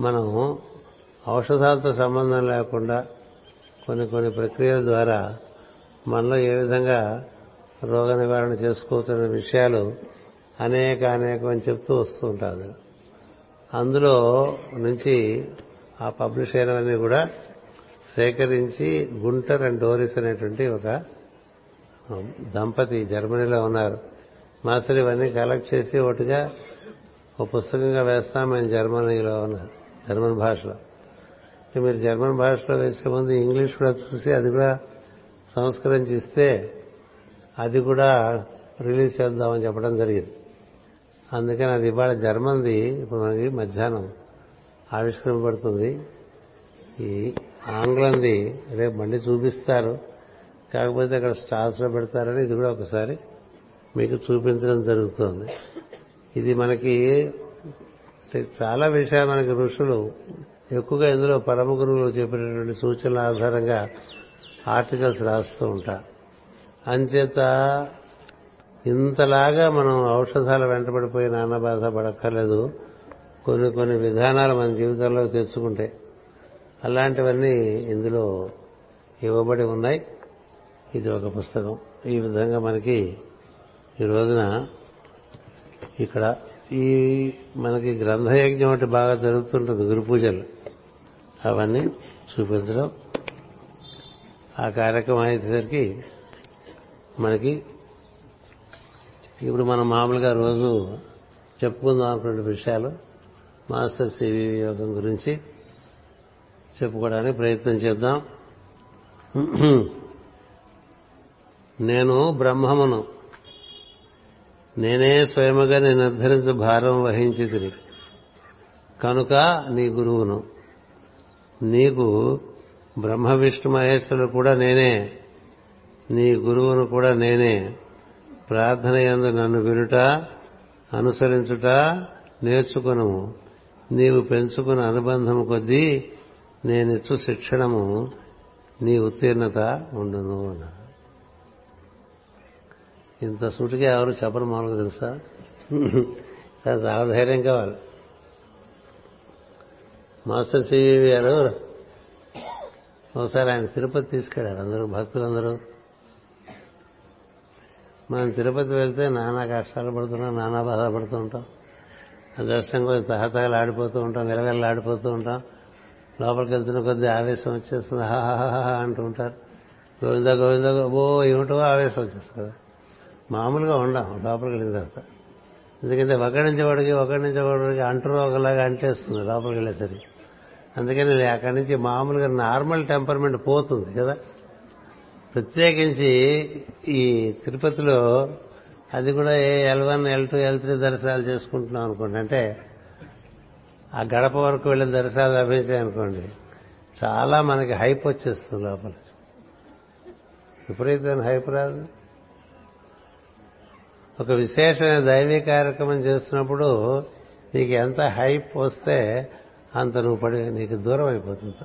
మనం ఔషధాలతో సంబంధం లేకుండా కొన్ని కొన్ని ప్రక్రియల ద్వారా మనలో ఏ విధంగా రోగ నివారణ చేసుకోవచ్చున్న విషయాలు అనేక అనేక అని చెప్తూ వస్తూ ఉంటారు. అందులో నుంచి ఆ పబ్లిష్ అయినవన్నీ కూడా సేకరించి గుంటర్ అండ్ డోరిస్ అనేటువంటి ఒక దంపతి జర్మనీలో ఉన్నారు. మాస్టర్ ఇవన్నీ కలెక్ట్ చేసి ఒకటిగా ఒక పుస్తకంగా వేస్తామని జర్మనీలో ఉన్నారు, జర్మన్ భాషలో. మీరు జర్మన్ భాషలో వేసే ముందు ఇంగ్లీష్ కూడా చూసి అది కూడా సంస్కరించి ఇస్తే అది కూడా రిలీజ్ చేద్దామని చెప్పడం జరిగింది. అందుకని అది ఇవాళ జర్మన్ది ఇప్పుడు మనకి మధ్యాహ్నం ఆవిష్కరింపబడుతుంది. ఈ ఆంగ్లంది రేపు మళ్ళీ చూపిస్తారు, కాకపోతే అక్కడ స్టాల్స్లో పెడతారని ఇది కూడా ఒకసారి మీకు చూపించడం జరుగుతుంది. ఇది మనకి చాలా విషయాలు మనకి ఋషులు ఎక్కువగా ఇందులో పరమ గురువులు చెప్పినటువంటి సూచనల ఆధారంగా ఆర్టికల్స్ రాస్తూ ఉంటారు. అంచేత ఇంతలాగా మనం ఔషధాల వెంటబడిపోయి నానా బాధ పడక్కర్లేదు. కొన్ని కొన్ని విధానాలు మన జీవితంలో తెచ్చుకుంటే అలాంటివన్నీ ఇందులో ఇవ్వబడి ఉన్నాయి. ఇది ఒక పుస్తకం. ఈ విధంగా మనకి ఈ రోజున ఇక్కడ ఈ మనకి గ్రంథయజ్ఞం అంటే బాగా జరుగుతుంటుంది, గురు పూజలు అవన్నీ చూపించడం. ఆ కార్యక్రమం అయ్యేసరికి మనకి ఇప్పుడు మనం మామూలుగా రోజు చెప్పుకుందాం అనుకున్న విషయాలు మాస్టర్ సివి యోగం గురించి చెప్పుకోవడానికి ప్రయత్నం చేద్దాం. నేను బ్రహ్మమును నేనే స్వయముగా నేను నిర్ధరించు భారం వహించి తిరిగి కనుక నీ గురువును నీకు బ్రహ్మ విష్ణు మహేశ్వరుడు కూడా నేనే, నీ గురువును కూడా నేనే. ప్రార్థన యందు నన్ను వినుట అనుసరించుట నేర్చుకును. నీవు పెంచుకున్న అనుబంధము కొద్దీ నేనిచ్చు శిక్షణము నీ ఉత్తీర్ణత ఉండును అన్న. ఇంత సూటిగా ఎవరు చెప్పరు మామూలుగా, తెలుసా? చాలా ధైర్యం కావాలి. మాస్టర్ సివి గారు ఒకసారి ఆయన తిరుపతి తీసుకెళ్లారు అందరూ భక్తులందరూ. మనం తిరుపతి వెళ్తే నానా కష్టాలు పడుతున్నాం, నానా బాధపడుతూ ఉంటాం. ఆ దర్శనం కొద్ది తహతహలు ఆడిపోతూ ఉంటాం, విలవెల్లా ఆడిపోతూ ఉంటాం. లోపలికి వెళ్తున్న కొద్దీ ఆవేశం వచ్చేస్తుంది, హాహాహా అంటూ ఉంటారు. గోవింద గోవింద ఓ ఏమిటో ఆవేశం వచ్చేస్తుంది కదా. మామూలుగా ఉండం లోపలికి వెళ్ళిన తర్వాత, ఎందుకంటే ఒకటి నుంచి వాడికి ఒకటి నుంచి ఒకటికి అంటూ ఒకలాగా అంటేస్తుంది లోపలికి వెళ్ళేసరికి. అందుకని అక్కడి నుంచి మామూలుగా నార్మల్ టెంపర్మెంట్ పోతుంది కదా. ప్రత్యేకించి ఈ తిరుపతిలో అది కూడా ఏ L one L two L three దర్శనాలు చేసుకుంటున్నాం అనుకోండి, అంటే ఆ గడప వరకు వెళ్ళిన దర్శనాలు లభించాయనుకోండి చాలా మనకి హైప్ వచ్చేస్తుంది లోపల. విపరీతమైన హైప్ రాదు. ఒక విశేషమైన దైవీ కార్యక్రమం చేస్తున్నప్పుడు నీకు ఎంత హైప్ వస్తే అంత నువ్వు పడి నీకు దూరం అయిపోతుంది.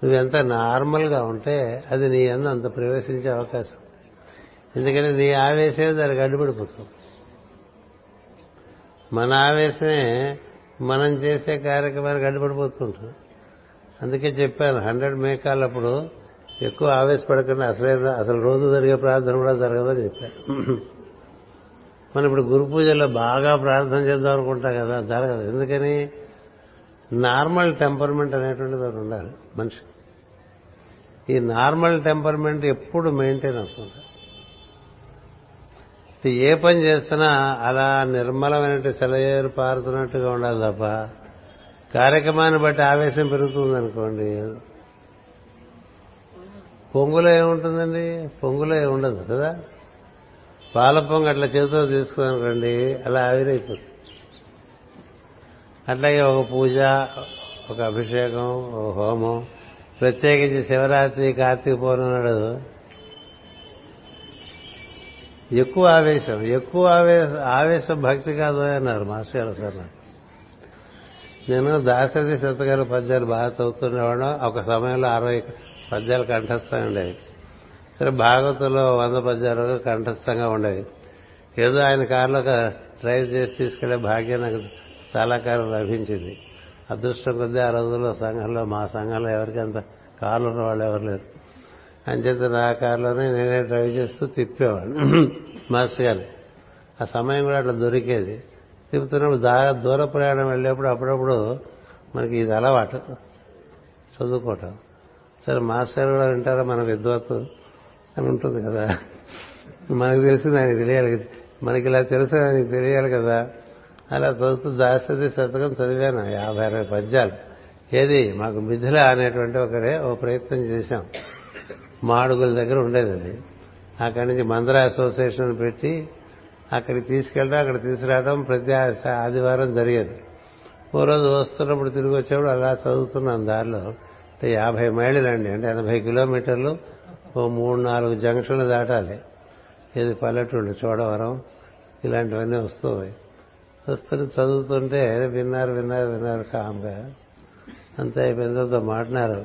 నువ్వెంత నార్మల్గా ఉంటే అది నీ అందు అంత ప్రవేశించే అవకాశం. ఎందుకంటే నీ ఆవేశమే దానికి అడ్డుపడిపోతుంది. మన ఆవేశమే మనం చేసే కార్యక్రమానికి అడ్డుపడిపోతుంటాం. అందుకే చెప్పాను హండ్రెడ్ మేకాలు అప్పుడు ఎక్కువ ఆవేశపడకుండా అసలే అసలు రోజు జరిగే ప్రార్థన కూడా జరగదని చెప్పాను. మనం ఇప్పుడు గురు పూజల్లో బాగా ప్రార్థన చేద్దాం అనుకుంటాం కదా, జరగదు. ఎందుకని నార్మల్ టెంపర్మెంట్ అనేటువంటిది ఒకటి ఉండాలి మనిషి. ఈ నార్మల్ టెంపర్మెంట్ ఎప్పుడు మెయింటైన్ అవుతుంటారు. ఏ పని చేస్తున్నా అలా నిర్మలమైన సెలయేరు పారుతున్నట్టుగా ఉండాలి తప్ప కార్యక్రమాన్ని బట్టి ఆవేశం పెరుగుతుందనుకోండి, పొంగులో ఏముంటుందండి, పొంగులో ఏమి ఉండదు కదా. పాల పొంగు అట్లా చేతిలో తీసుకున్నానుకోండి అలా ఆవిరైపోతుంది. అట్లాగే ఒక పూజ, ఒక అభిషేకం, ఒక హోమం, ప్రత్యేకించి శివరాత్రి, కార్తీక పౌర్ణమి ఎక్కువ ఆవేశం. ఎక్కువ ఆవేశ ఆవేశం భక్తి కాదు అన్నారు మాస్టర్ సార్. నేను దాశరథి శతకాల పద్యాలు బాగా చదువుతుండేవాడు. ఒక సమయంలో అరవై పద్యాలు కంఠస్థం ఉండేవి. సరే భాగవతంలో వంద పద్యాలు కంఠస్థంగా ఉండేవి. ఏదో ఆయన కారులో డ్రైవ్ చేసి తీసుకెళ్లే భాగ్యం నాకు చాలా కాలం లభించింది. అదృష్టం కొద్దీ ఆ రోజుల్లో సంఘంలో మా సంఘంలో ఎవరికి అంత కారులు ఉన్న వాళ్ళు ఎవరు లేరు. అంచేత నా కారులోనే నేనే డ్రైవ్ చేస్తూ తిప్పేవాడిని మాస్టర్ గారు. ఆ సమయం కూడా అట్లా దొరికేది. తిప్పుతున్నప్పుడు దాగా దూర ప్రయాణం వెళ్ళేప్పుడు అప్పుడప్పుడు మనకి ఇది అలవాటు చదువుకోవటం. సరే మాస్టర్ కూడా వింటారా మన విద్వత్తు అని ఉంటుంది కదా, మనకు తెలిసి ఆయనకు తెలియాలి, మనకి ఇలా తెలుసు ఆయనకు తెలియాలి కదా. అలా చదువుతూ దాశరథి శతకం చదివాను యాభై అరవై పద్యాలు. ఏది మాకు మిథిల అనేటువంటి ఒకరే ఓ ప్రయత్నం చేశాం. మాడుగుల దగ్గర ఉండేది అది. అక్కడి నుంచి మందిర అసోసియేషన్ పెట్టి అక్కడికి తీసుకెళ్ళడం, అక్కడ తీసుకురావడం ప్రతి ఆదివారం జరిగేది. ఓ రోజు వస్తున్నప్పుడు తిరిగి వచ్చేప్పుడు అలా చదువుతున్నాం దారిలో. అంటే యాభై మైళ్ళండి, అంటే ఎనభై కిలోమీటర్లు, ఓ మూడు నాలుగు జంక్షన్లు దాటాలి. ఇది పల్లెటూళ్ళు, చోడవరం ఇలాంటివన్నీ వస్తూ వస్తుంటే చదువుతుంటే విన్నారు విన్నారు విన్నారు కామ్గా అంతా అయిపోయిందో మాట్లాడారు.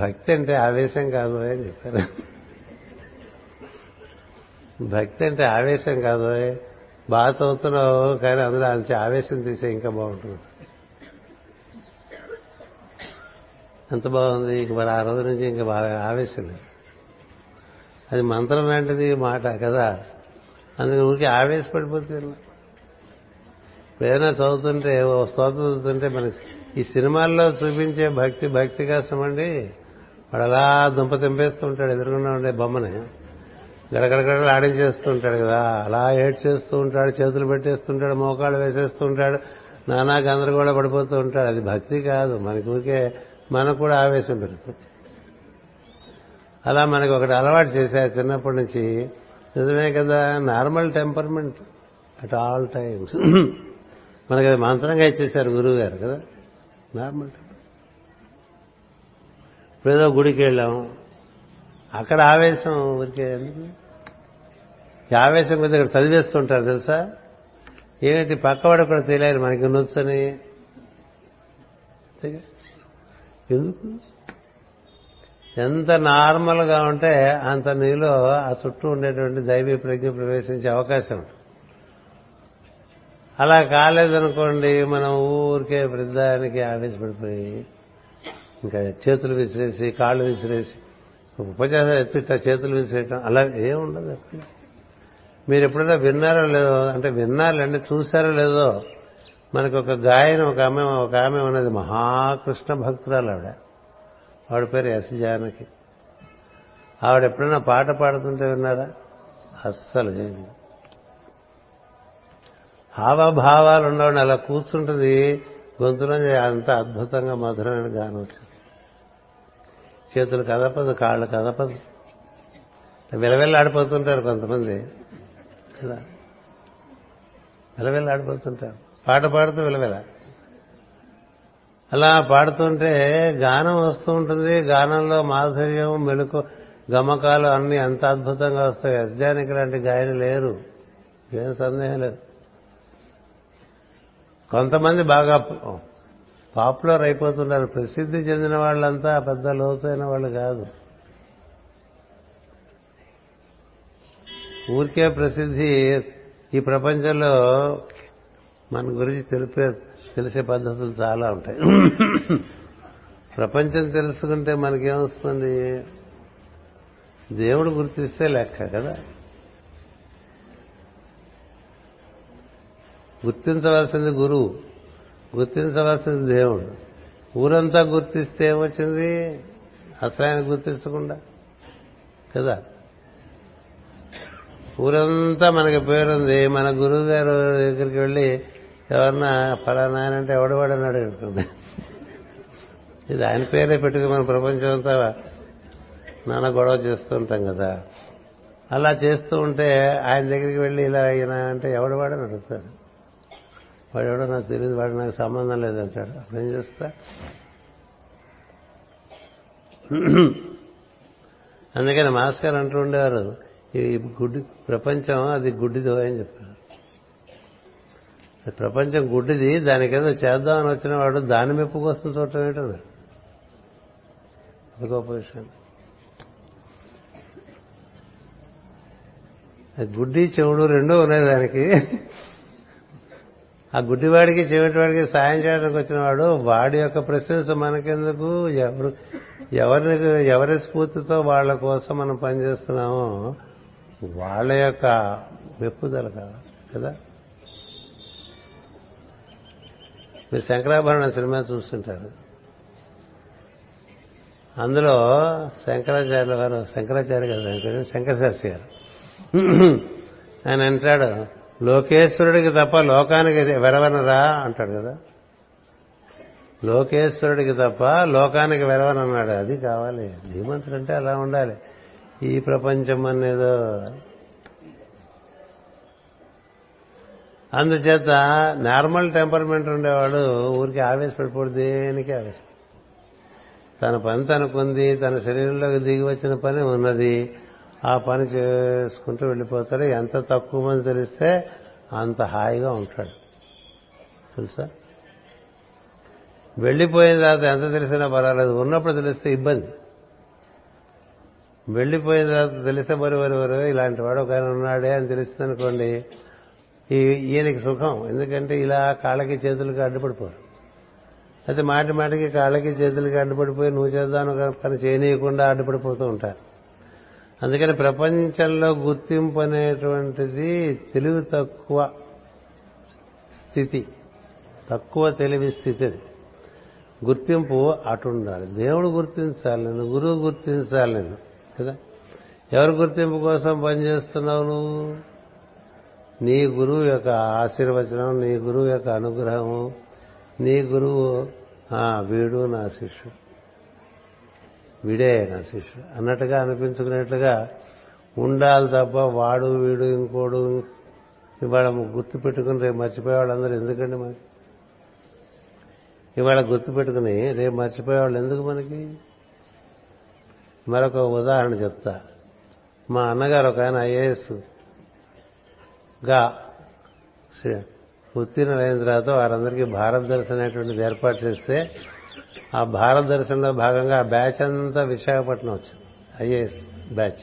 భక్తి అంటే ఆవేశం కాదు అని చెప్పారు. భక్తి అంటే ఆవేశం కాదు, బాగా చదువుతున్నావు కానీ అందులో అంత ఆవేశం తీసే ఇంకా బాగుంటుంది. ఎంత బాగుంది. ఇంక మరి ఆ రోజు నుంచి ఇంకా బాగా ఆవేశం అది మంత్రం లాంటిది మాట కదా. అందుకని ఊరికి ఆవేశపడిపోతే ఏదైనా చదువుతుంటే స్తోత్రం చదువుతుంటే మనకి ఈ సినిమాల్లో చూపించే భక్తి భక్తి కాసమండి. వాడు అలా దుంప తెంపేస్తూ ఉంటాడు, ఎదురుకుండా ఉండే బొమ్మని గడగడగడలు ఆడించేస్తూ ఉంటాడు కదా, అలా ఏడ్ చేస్తూ ఉంటాడు, చేతులు పెట్టేస్తుంటాడు, మోకాళ్ళు వేసేస్తూ ఉంటాడు, నానా గందరగోళ పడిపోతూ ఉంటాడు. అది భక్తి కాదు. మనకి ఊరికే మనకు కూడా ఆవేశం పెరుగుతుంది. అలా మనకి ఒకటి అలవాటు చేశారు చిన్నప్పటి నుంచి. నిజమే కదా, normal temperament at all times మనకి అది మంత్రంగా ఇచ్చేశారు గురువు గారు కదా. నార్మల్ ఇప్పుడు ఏదో గుడికి వెళ్ళాము, అక్కడ ఆవేశం ఊరికే ఆవేశం కొద్దిగా ఇక్కడ చదివేస్తుంటారు తెలుసా. ఏంటి పక్కవాడు కూడా తెలియాలి మనకి నొచ్చని, ఎందుకు ఎంత నార్మల్గా ఉంటే అంత నీలో ఆ చుట్టూ ఉండేటువంటి దైవీ ప్రజ్ఞ ప్రవేశించే అవకాశం ఉంటుంది. అలా కాలేదనుకోండి మనం ఊరికే వృద్ధానికి ఆవేశపడిపోయి ఇంకా చేతులు విసిరేసి కాళ్ళు విసిరేసి ఉపన్యాసం ఎత్తిట్ట చేతులు విసిరేయటం అలా ఏముండదు. మీరు ఎప్పుడైనా విన్నారో లేదో, అంటే విన్నారంటే చూశారో లేదో, మనకు ఒక గాయని ఒక ఆమె ఒక ఆమె ఉన్నది మహాకృష్ణ భక్తురాలు. ఆవిడ ఆవిడ పేరు ఎస్ జానకి. ఆవిడ ఎప్పుడైనా పాట పాడుతుంటే విన్నారా? అస్సలు హావభావాలు ఉండవని అలా కూర్చుంటుంది, గొంతులో అంత అద్భుతంగా మధురమైన గానం వచ్చింది. చేతులు కదపదు, కాళ్ళు కదపదు, విలవెల్లాడిపోతుంటారు కొంతమంది కదా, విలవెల్లాడిపోతుంటారు పాట పాడుతూ విలవెల. అలా పాడుతుంటే గానం వస్తూ ఉంటుంది. గానంలో మాధుర్యం, మెలకు, గమకాలు అన్నీ అంత అద్భుతంగా వస్తాయి. ఎస్ జానకి లాంటి గాయని లేరు, ఏం సందేహం లేదు. కొంతమంది బాగా పాపులర్ అయిపోతున్నారు. ప్రసిద్ధి చెందిన వాళ్ళంతా పెద్ద లోతైన వాళ్ళు కాదు. ఊరికే ప్రసిద్ధి ఈ ప్రపంచంలో మన గురించి తెలిపే తెలిసే పద్ధతులు చాలా ఉంటాయి. ప్రపంచం తెలుసుకుంటే మనకేమొస్తుంది? దేవుడు గుర్తిస్తే లెక్క కదా. గుర్తించవలసింది గురువు, గుర్తించవలసింది దేవుడు. ఊరంతా గుర్తిస్తే ఏమొచ్చింది? అసలు ఆయన గుర్తించకుండా కదా. ఊరంతా మనకి పేరుంది, మన గురువు గారు దగ్గరికి వెళ్ళి ఎవరన్నా ఫలానా ఆయన అంటే ఎవడవాడన్నాడు అంటుంది. ఇది ఆయన పేరే పెట్టుకుని మన ప్రపంచం అంతా నాన్న గొడవ చేస్తూ ఉంటాం కదా. అలా చేస్తూ ఉంటే ఆయన దగ్గరికి వెళ్ళి ఇలా ఆయన అంటే ఎవడవాడని అడుగుతాడు. వాడెవడో నాకు తెలియదు, వాడు నాకు సంబంధం లేదంటాడు. అప్పుడేం చేస్తా? అందుకని మాస్టర్ అంటూ ఉండేవారు, ఈ గుడ్డి ప్రపంచం అది గుడ్డిదో అని చెప్పారు. ప్రపంచం గుడ్డిది, దానికేదో చేద్దామని వచ్చిన వాడు దాని మెప్పు కోసం చూడటం ఏంటన్నాడు. అది గొప్ప విషయం. గుడ్డి చెవుడు రెండూ ఉన్నాయి దానికి. ఆ గుడ్డివాడికి చెవిటివాడికి సాయం చేయడానికి వచ్చిన వాడు వాడి యొక్క ప్రశంస మనకెందుకు? ఎవరు ఎవరి ఎవరి స్ఫూర్తితో వాళ్ళ కోసం మనం పనిచేస్తున్నామో వాళ్ళ యొక్క మెప్పుదల కదా. మీరు శంకరాభరణ సినిమా చూస్తుంటారు. అందులో శంకరాచార్యుల వారు, శంకరాచార్య గారు, శంకరశాస్త్రి గారు ఆయన అంటాడు, లోకేశ్వరుడికి తప్ప లోకానికి వెరవనరా అంటాడు కదా. లోకేశ్వరుడికి తప్ప లోకానికి వెరవనన్నాడు. అది కావాలి ధీమంతుడు అంటే, అలా ఉండాలి. ఈ ప్రపంచం అనేదో అందుచేత నార్మల్ టెంపర్మెంట్ ఉండేవాడు ఊరికి ఆవేశపడిపోడు, దేనికి ఆవేశం. తన పని తనకుంది, తన శరీరంలోకి దిగి వచ్చిన పని ఉన్నది, ఆ పని చేసుకుంటూ వెళ్ళిపోతాడు. ఎంత తక్కువ మంది తెలిస్తే అంత హాయిగా ఉంటాడు తెలుసా. వెళ్ళిపోయిన తర్వాత ఎంత తెలిసినా పర్వాలేదు, ఉన్నప్పుడు తెలిస్తే ఇబ్బంది. వెళ్ళిపోయిన తర్వాత తెలిస్తే మరి వరవరు ఇలాంటి వాడు ఒక ఆయన ఉన్నాడే అని తెలిసిందనుకోండి, ఈ ఈయనకి సుఖం. ఎందుకంటే ఇలా కాళ్ళకి చేతులకి అడ్డుపడిపోరు. అయితే మాటి మాటికి కాళ్ళకి చేతులకి అడ్డుపడిపోయి నువ్వు చేద్దాను పని చేయనీయకుండా అడ్డుపడిపోతూ ఉంటారు. అందుకని ప్రపంచంలో గుర్తింపు అనేటువంటిది తెలివి తక్కువ స్థితి, తక్కువ తెలివి స్థితి. అది గుర్తింపు అటు ఉండాలి. దేవుడు గుర్తించాలి నేను, గురువు గుర్తించాలి నేను కదా. ఎవరి గుర్తింపు కోసం పనిచేస్తున్నావు నువ్వు? నీ గురువు యొక్క ఆశీర్వచనం, నీ గురువు యొక్క అనుగ్రహము, నీ గురువు వీడు నా శిష్యుడు, వీడే నా శిష్యుడు అన్నట్టుగా అనిపించుకునేట్లుగా ఉండాలి తప్ప వాడు వీడు ఇంకోడు ఇవాళ గుర్తు పెట్టుకుని రేపు మర్చిపోయే వాళ్ళందరూ ఎందుకండి మనకి? ఇవాళ గుర్తు పెట్టుకుని రేపు మర్చిపోయేవాళ్ళు ఎందుకు మనకి? మరొక ఉదాహరణ చెప్తా. మా అన్నగారు ఒక ఆయన ఐఏఎస్ గా ఉత్తీర్ణులైన తర్వాత వారందరికీ భారతదర్శన్ అనేటువంటిది ఏర్పాటు చేస్తే ఆ భారతదర్శన్లో భాగంగా ఆ బ్యాచ్ అంతా విశాఖపట్నం వచ్చింది. ఐఏఎస్ బ్యాచ్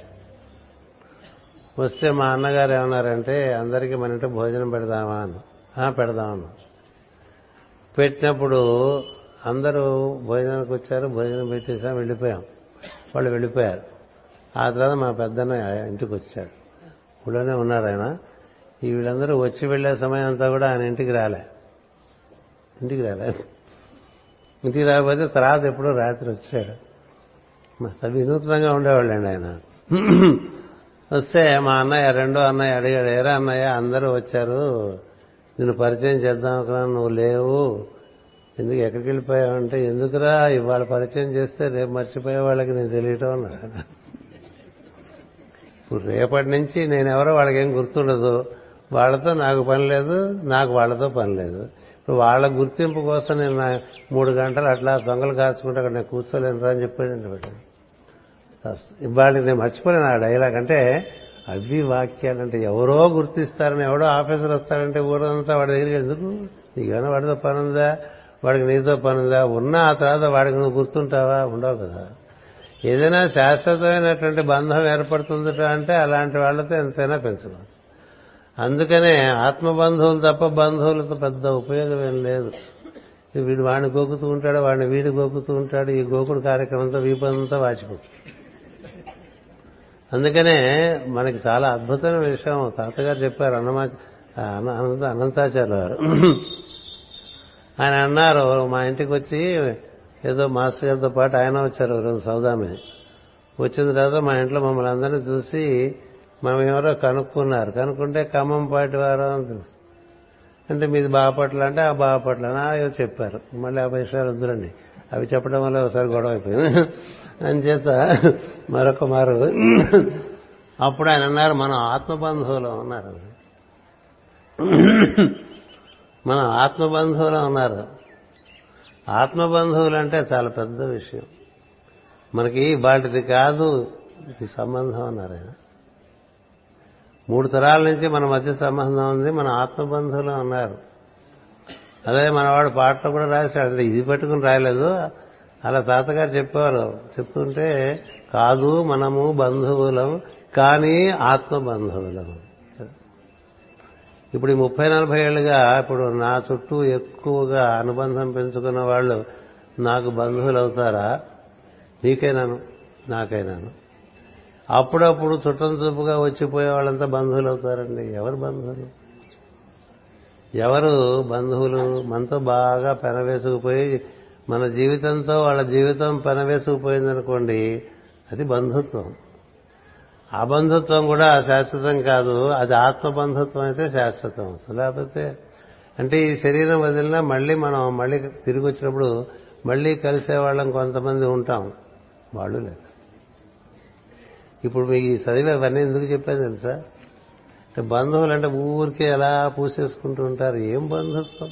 వస్తే మా అన్నగారు ఏమన్నారంటే, అందరికీ మన ఇంట్లో భోజనం పెడదామా అన్న పెడదామన్నా పెట్టినప్పుడు అందరూ భోజనానికి వచ్చారు. భోజనం పెట్టేసాం, వెళ్ళిపోయాం. వాళ్ళు వెళ్ళిపోయారు. ఆ తర్వాత మా పెద్దన్న ఇంటికి వచ్చాడు. ఊళ్ళోనే ఉన్నారు ఆయన. ఈ వీళ్ళందరూ వచ్చి వెళ్ళే సమయం అంతా కూడా ఆయన ఇంటికి రాలే ఇంటికి రాలే ఇంటికి రాకపోతే తర్వాత ఎప్పుడో రాత్రి వచ్చాడు. వినూత్నంగా ఉండేవాళ్ళండి ఆయన. వస్తే మా అన్నయ్య, రెండో అన్నయ్య అడిగాడు, ఏరా అన్నయ్య అందరూ వచ్చారు, నిన్ను పరిచయం చేద్దాం అనుకున్నాను, నువ్వు లేవు, ఎందుకు ఎక్కడికి వెళ్ళిపోయావంటే, ఎందుకురా ఇవాళ పరిచయం చేస్తే రేపు మర్చిపోయే వాళ్ళకి నేను తెలియటం అన్నాడు. ఇప్పుడు రేపటి నుంచి నేనెవరో వాళ్ళకేం గుర్తుండదు, వాళ్ళతో నాకు పని లేదు, నాకు వాళ్ళతో పని లేదు. ఇప్పుడు వాళ్ళ గుర్తింపు కోసం నేను మూడు గంటలు అట్లా దొంగలు కాచుకుంటే అక్కడ నేను కూర్చోలేను అని చెప్పాడండి. ఇవాళ నేను మర్చిపోలేను ఆ డైలాగ్. అంటే అవి వాక్యాలంటే ఎవరో గుర్తిస్తారని ఎవడో ఆఫీసర్ వస్తాడంటే ఊరంతా వాడి దగ్గరికి ఎందుకు? నీకేమైనా వాడితో పనుందా? వాడికి నీతో పనుందా? ఉన్నా ఆ తర్వాత వాడికి నువ్వు గుర్తుంటావా? ఉండవు కదా. ఏదైనా శాశ్వతమైనటువంటి బంధం ఏర్పడుతుందట అంటే అలాంటి వాళ్లతో ఎంతైనా పెంచుకోవచ్చు. అందుకనే ఆత్మబంధువులు తప్ప బంధువులతో పెద్ద ఉపయోగం ఏం లేదు. వీడు వాడిని గోకుతూ ఉంటాడు, వాడిని వీడు గోకుతూ ఉంటాడు, ఈ గోకుడు కార్యక్రమంతో వీపంతా వాచిపోతుంది. అందుకనే మనకి చాలా అద్భుతమైన విషయం తాతగారు చెప్పారు, అన్నమా అనంతాచార్య గారు. ఆయన అన్నారు, మా ఇంటికి వచ్చి ఏదో మాస్టర్ గారితో పాటు ఆయన వచ్చారు రోజు సౌదామిని. వచ్చిన తర్వాత మా ఇంట్లో మమ్మల్ని అందరినీ చూసి మేము ఎవరో కనుక్కున్నారు. కనుక్కుంటే ఖమ్మం పాటి వారు అంటున్నారు. అంటే మీది బాపట్ల అంటే ఆ బాపట్లనా అయ్యో చెప్పారు. మళ్ళీ ఆ విషయాలు వద్దురండి, అవి చెప్పడం వల్ల ఒకసారి గొడవ అయిపోయింది. అని చేత మరొక మారు అప్పుడు ఆయన అన్నారు, మనం ఆత్మబంధువులో ఉన్నారు మనం ఆత్మబంధువులో ఉన్నారు ఆత్మబంధువులు అంటే చాలా పెద్ద విషయం. మనకి వాటిది కాదు ఈ సంబంధం అన్నారు ఆయన. మూడు తరాల నుంచి మన మధ్య సంబంధం ఉంది, మన ఆత్మబంధువులు ఉన్నారు. అదే మనవాడు పాటలు కూడా రాశాడు, ఇది పెట్టుకుని రాయలేదు. అలా తాతగారు చెప్పేవారు. చెప్తుంటే కాదు మనము బంధువులం కానీ ఆత్మబంధువులం. ఇప్పుడు ఈ ముప్పై నలభై ఏళ్ళుగా ఇప్పుడు నా చుట్టూ ఎక్కువగా అనుబంధం పెంచుకున్న వాళ్ళు నాకు బంధువులు అవుతారా? నీకైనాను నాకైనాను అప్పుడప్పుడు చుట్టం చూపుగా వచ్చిపోయే వాళ్ళంతా బంధువులు అవుతారండి. ఎవరు బంధువులు? ఎవరు బంధువులు? మనతో బాగా పెనవేసుకుపోయి మన జీవితంతో వాళ్ళ జీవితం పెనవేసుకుపోయిందనుకోండి, అది బంధుత్వం. ఆ బంధుత్వం కూడా శాశ్వతం కాదు, అది ఆత్మబంధుత్వం అయితే శాశ్వతం. లేకపోతే అంటే ఈ శరీరం వదిలినా మళ్ళీ మనం మళ్ళీ తిరిగి వచ్చినప్పుడు మళ్ళీ కలిసేవాళ్ళం కొంతమంది ఉంటాం, వాళ్ళు లేదు. ఇప్పుడు మీకు ఈ చదివి అవన్నీ ఎందుకు చెప్పాను తెలుసా? అంటే బంధువులు అంటే ఊరికే ఎలా పూసేసుకుంటూ ఉంటారు. ఏం బంధుత్వం?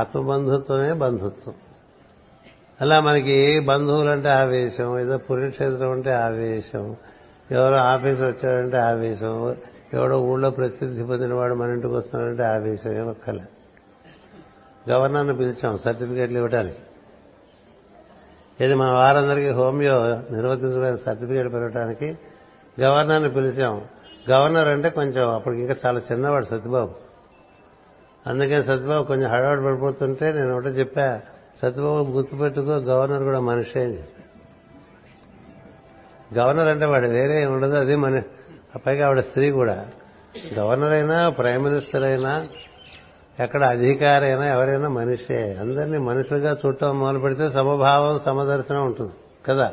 ఆత్మబంధుత్వమే బంధుత్వం. అలా మనకి బంధువులంటే ఆవేశం, ఏదో పుణ్యక్షేత్రం అంటే ఆవేశం, ఎవరో ఆఫీస్ వచ్చాడంటే ఆవేశం, ఎవడో ఊళ్ళో ప్రసిద్ధి పొందిన వాడు మన ఇంటికి వస్తున్నాడంటే ఆవేశం. ఏమక్కర్లే. గవర్నర్ని పిలిచాం సర్టిఫికెట్లు ఇవ్వడానికి. ఇది మన వారందరికీ హోమియో నిర్వర్తించబడిన సర్టిఫికేట్ పెరగడానికి గవర్నర్ని పిలిచాం. గవర్నర్ అంటే కొంచెం అప్పటికి ఇంకా చాలా చిన్నవాడు సత్యబాబు. అందుకని సత్యబాబు కొంచెం హడావుడి పడిపోతుంటే నేను ఒకటే చెప్పా, సత్యబాబు గుర్తుపెట్టుకో గవర్నర్ కూడా మనిషి అని చెప్పి. గవర్నర్ అంటే వాడు వేరే ఉండదు, అది మన పైగా ఆవిడ స్త్రీ కూడా. గవర్నర్ అయినా ప్రైమ్ మినిస్టర్ అయినా ఎక్కడ అధికారైనా ఎవరైనా మనిషే. అందరినీ మనుషులుగా చూడటం మొదలు పెడితే సమభావం సమదర్శనం ఉంటుంది కదా.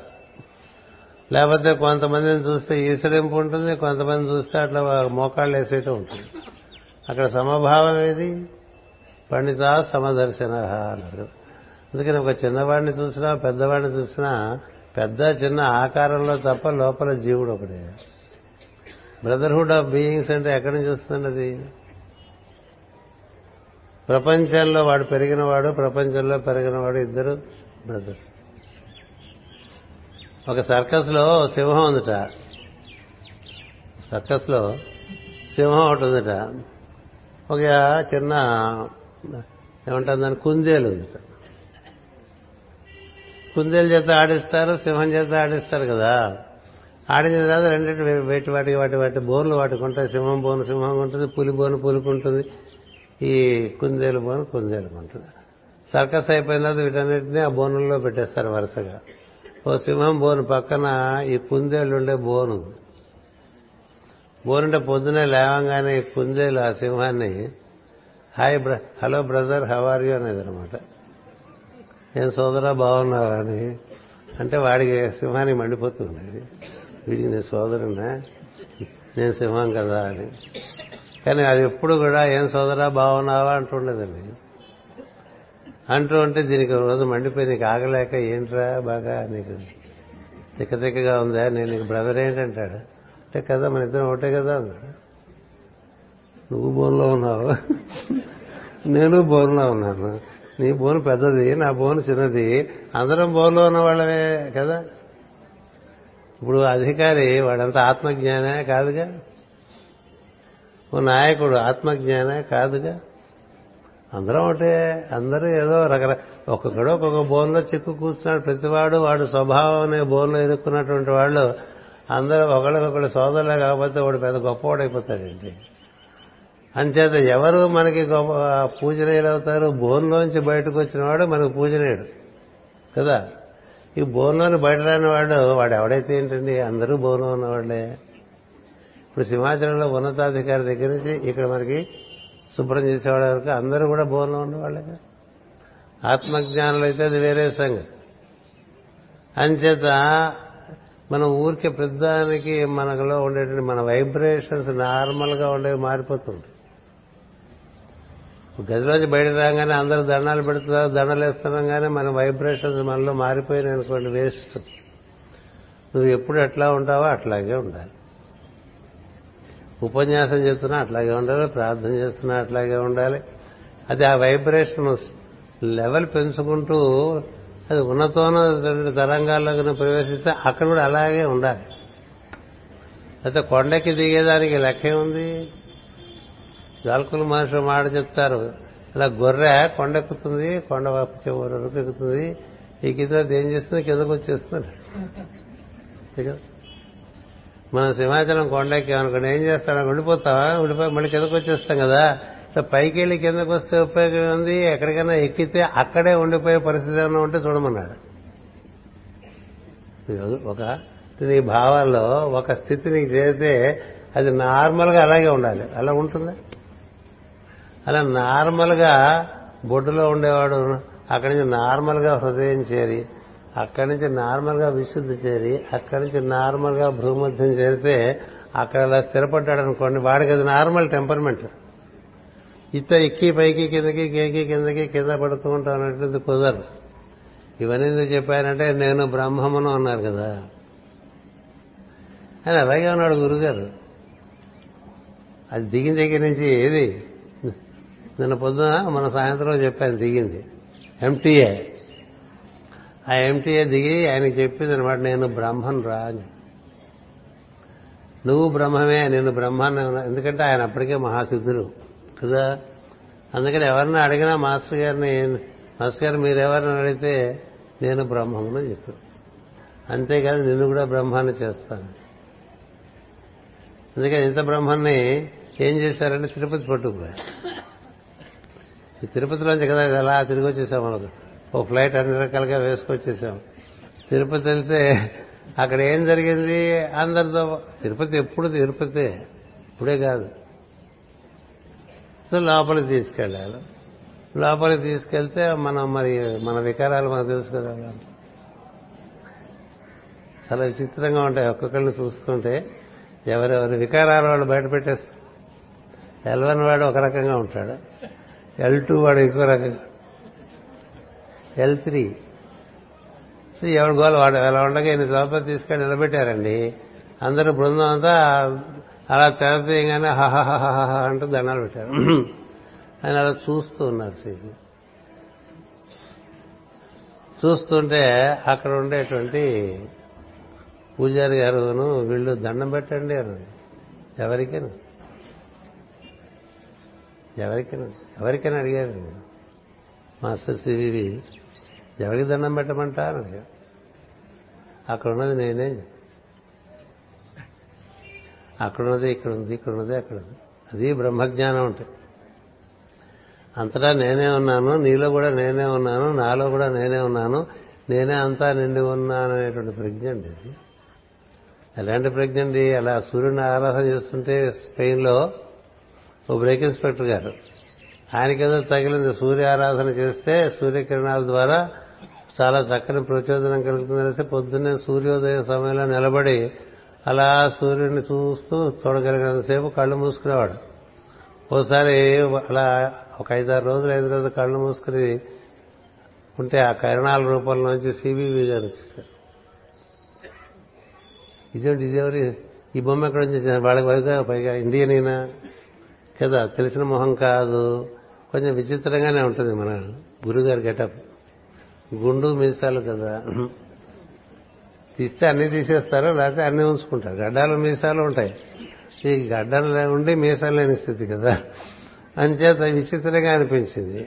లేకపోతే కొంతమందిని చూస్తే ఈసడింపు ఉంటుంది, కొంతమంది చూస్తే అట్లా మోకాళ్ళు వేసేయటం ఉంటుంది. అక్కడ సమభావం ఏది? పండితా సమదర్శన అన్నారు. అందుకని ఒక చిన్నవాడిని చూసినా పెద్దవాడిని చూసినా పెద్ద చిన్న ఆకారంలో తప్ప లోపల జీవుడు ఒకటే. బ్రదర్హుడ్ ఆఫ్ బీయింగ్స్ అంటే ఎక్కడి నుంచి వస్తుందండి అది? ప్రపంచంలో వాడు పెరిగినవాడు, ప్రపంచంలో పెరిగినవాడు ఇద్దరు బ్రదర్స్. ఒక సర్కస్లో సింహం ఉందిట. సర్కస్లో సింహం ఒకటి ఉందిట. ఒక చిన్న ఏమంటారు దాని కుందేలు ఉందిట. కుందేలు చేత ఆడిస్తారు, సింహం చేత ఆడిస్తారు కదా. ఆడిన తర్వాత రెండింటి వేటి వాటికి వాటి వాటి బోన్లు వాటికుంటాయి. సింహం బోను సింహం ఉంటుంది, పులి బోను పులుకుంటుంది, ఈ కుందేలు బోను కుందేలు ఉంటుంది. సర్కస్ అయిపోయిన తర్వాత వీటన్నిటినీ ఆ బోనుల్లో పెట్టేస్తారు వరుసగా. ఓ సింహం బోను పక్కన ఈ కుందేళ్ళు ఉండే బోను. బోనుంటే పొద్దునే లేవంగానే ఈ కుందేలు ఆ సింహాన్ని hi bro hello brother how are you అనేది అనమాట. నేను సోదరా బాగున్నావా అని అంటే వాడికి సింహానికి మండిపోతుండేది, వీడికి నేను సోదరున్నా నేను సింహం కదా అని. కానీ అది ఎప్పుడు కూడా ఏం సోదరా బాగున్నావా అంటుండేదండి. అంటూ ఉంటే దీనికి రోజు మండిపోయి నీకు ఆగలేక ఏంట్రా బాగా నీకు తిక్క తిక్కగా ఉందా, నేను నీకు బ్రదర్ ఏంటంటాడు అంటే కదా మన ఇద్దరం ఒకటే కదా అన్నాడు. నువ్వు బోన్లో ఉన్నావు, నేను బోన్లో ఉన్నాను, నీ బోను పెద్దది నా బోను చిన్నది, అందరం బోన్లో ఉన్నవాళ్ళమే కదా. ఇప్పుడు అధికారి వాడంతా ఆత్మజ్ఞానే కాదుగా, ఓ నాయకుడు ఆత్మజ్ఞానే కాదుగా, అందరం ఒకటే, అందరూ ఏదో రకరకాల ఒక్కొక్కడో ఒక్కొక్క బోన్లో చిక్కు కూర్చున్నాడు. ప్రతివాడు వాడు స్వభావం అనే బోన్లో ఎదుర్కొన్నటువంటి వాళ్ళు అందరూ ఒకళ్ళకొకళ్ళు సోదరులే కాకపోతే వాడు పెద్ద గొప్పవాడు అయిపోతాడండి. అంచేత ఎవరు మనకి గొప్ప పూజనీయులు అవుతారు? బోన్లోంచి బయటకు వచ్చిన వాడు మనకు పూజనీయుడు కదా. ఈ బోన్లోని బయట రాని వాడు వాడు ఎవడైతే ఏంటండి, అందరూ బోన్లో ఉన్నవాళ్లే. ఇప్పుడు సింహాచలంలో ఉన్నతాధికారి దగ్గర నుంచి ఇక్కడ మనకి శుభ్రం చేసేవాళ్ళ వరకు అందరూ కూడా బోన్లో ఉండేవాళ్ళే కదా. ఆత్మజ్ఞానులు అయితే అది వేరే సంగతి. అంచేత మనం ఊరికే పెద్దానికి మనలో ఉండేటువంటి మన వైబ్రేషన్స్ నార్మల్గా ఉండేవి మారిపోతుంటాయి. గదిలోంచి బయట రాగానే అందరూ దండాలు పెడుతున్నారు, దండలు వేస్తున్నాం కానీ మన వైబ్రేషన్స్ మనలో మారిపోయినాయి అనుకోండి, వేస్ట్. నువ్వు ఎప్పుడు ఎట్లా ఉంటావో అట్లాగే ఉండాలి. ఉపన్యాసం చెప్తున్నా అట్లాగే ఉండాలి, ప్రార్థన చేస్తున్నా అట్లాగే ఉండాలి. అది ఆ వైబ్రేషన్ లెవెల్ పెంచుకుంటూ అది ఉన్నతోనూ తరంగాల్లోకి ప్రవేశిస్తే అక్కడ కూడా అలాగే ఉండాలి. అయితే కొండకి దిగేదానికి లెక్కే ఉంది. జాలకులు మనుషులు మాట చెప్తారు, ఇలా గొర్రె కొండెక్కుతుంది, కొండ వరకు ఎక్కుతుంది, ఈ కింద ఏం చేస్తుంది, కిందకు వచ్చేస్తుంది. మనం సింహాచలం కొండకి అనుకోండి, ఏం చేస్తాం, ఉండిపోతావా? ఉండిపోయి మళ్ళీ కిందకు వచ్చేస్తాం కదా. ఇట్లా పైకి వెళ్ళి కిందకు వస్తే ఉపయోగం ఉంది. ఎక్కడికైనా ఎక్కితే అక్కడే ఉండిపోయే పరిస్థితి ఏమైనా ఉంటే చూడమన్నాడు. ఒక నీ భావాల్లో ఒక స్థితి నీకు చేస్తే అది నార్మల్గా అలాగే ఉండాలి. అలా ఉంటుందా? అలా నార్మల్గా బొడ్డులో ఉండేవాడు అక్కడి నుంచి నార్మల్గా హృదయం చేరి, అక్కడి నుంచి నార్మల్గా విశుద్ధి చేరి, అక్కడి నుంచి నార్మల్గా భూమధ్యం చేరితే అక్కడ అలా స్థిరపడ్డాడు అనుకోండి, వాడికి అది నార్మల్ టెంపర్మెంట్. ఇట్లా ఎక్కి పైకి కిందకి కేకి కిందకి కింద పడుతూ ఉంటాం అన్నట్టు కుదరదు. ఇవన్నీ ఎందుకు చెప్పానంటే, నేను బ్రహ్మమును అన్నారు కదా, ఆయన అలాగే ఉన్నాడు గురుగారు. అది దిగిన దగ్గర నుంచి ఏది నిన్న పొద్దున మన సాయంత్రం చెప్పాను, దిగింది ఎంటీఏ. ఆ ఎంటీఏ దిగి ఆయనకి చెప్పింది అనమాట, నేను బ్రహ్మను రా అని. నువ్వు బ్రహ్మమే, నేను బ్రహ్మాన్ని. ఎందుకంటే ఆయన అప్పటికే మహాసిద్ధులు కదా. అందుకని ఎవరిని అడిగినా మాస్టర్ గారిని, మాస్టర్ గారు మీరెవరిని అడిగితే నేను బ్రహ్మమును చెప్పు, అంతేకాదు నిన్ను కూడా బ్రహ్మాన్ని చేస్తాను. అందుకని ఇంత బ్రహ్మాన్ని ఏం చేశారంటే తిరుపతి పట్టుకుపోయారు. ఈ తిరుపతిలోంచి కదా ఇది అలా తిరిగి వచ్చేసాం మనకు, ఓ ఫ్లైట్ అన్ని రకాలుగా వేసుకొచ్చేసాం. తిరుపతి వెళ్తే అక్కడ ఏం జరిగింది అందరితో, తిరుపతి ఎప్పుడు తిరుపతే, ఇప్పుడే కాదు. సో లోపలికి తీసుకెళ్ళాలి. లోపలికి తీసుకెళ్తే మనం మరి మన వికారాలు మనకు తెలుసుకోవాలి. చాలా విచిత్రంగా ఉంటాయి ఒక్కొక్కరిని చూస్తుంటే. ఎవరెవరి వికారాలు వాళ్ళు బయట పెట్టేస్తారు. ఎల్ వన్ వాడు ఒక రకంగా ఉంటాడు, ఎల్ టూ వాడు ఇంకో రకంగా, ఎల్ త్రీ సో ఎవరి గోలు వాడు ఎలా ఉండగా ఈయన లోపల తీసుకెళ్ళి నిలబెట్టారండి. అందరూ బృందం అంతా అలా తెరతీయగానే హహహహహ అంటూ దండాలు పెట్టారు. ఆయన అలా చూస్తూ ఉన్నారు. సీజన్ చూస్తుంటే అక్కడ ఉండేటువంటి పూజారి గారును వీళ్ళు దండం పెట్టండి అని. ఎవరికైనా ఎవరికైనా ఎవరికైనా అడిగారు మాస్టర్ సివివి, ఎవరికి దండం పెట్టమంటారు? అక్కడ ఉన్నది నేనే, అక్కడున్నది ఇక్కడ ఉంది, ఇక్కడున్నది అక్కడ ఉంది. అది బ్రహ్మజ్ఞానం ఉంటాయి. అంతటా నేనే ఉన్నాను, నీలో కూడా నేనే ఉన్నాను, నాలో కూడా నేనే ఉన్నాను, నేనే అంతా నిండి ఉన్నాను అనేటువంటి ప్రజ్ఞ అండి. ఇది ఎలాంటి ప్రజ్ఞ అండి? అలా సూర్యుని ఆరాధన చేస్తుంటే స్పెయిన్లో ఓ బ్రేక్ ఇన్స్పెక్టర్ గారు, ఆయనకేదో తగిలింది. సూర్య ఆరాధన చేస్తే సూర్యకిరణాల ద్వారా చాలా చక్కని ప్రచోదనం కలుగుతుందనేసి పొద్దున్నే సూర్యోదయ సమయంలో నిలబడి అలా సూర్యుడిని చూస్తూ చూడగలిగినంతసేపు కళ్ళు మూసుకునేవాడు. ఓసారి అలా ఒక ఐదారు రోజులు ఐదు రోజులు కళ్ళు మూసుకుని ఉంటే ఆ కిరణాల రూపంలోంచి సిబివి గారు వచ్చేసారు. ఇదేంటి, ఇదేవరి ఈ బొమ్మ ఎక్కడ నుంచి? వాళ్ళకి పడితే పైగా ఇండియనైనా కదా, తెలిసిన మొహం కాదు. కొంచెం విచిత్రంగానే ఉంటుంది మన గురుగారి గెటప్. గుండు మీసాలు కదా, తీస్తే అన్నీ తీసేస్తారు, లేకపోతే అన్నీ ఉంచుకుంటారు. గడ్డాలు మీసాలు ఉంటాయి, ఈ గడ్డలు ఉండి మీసాలు లేని స్థితి కదా. అంచేత విచిత్రంగా అనిపించింది.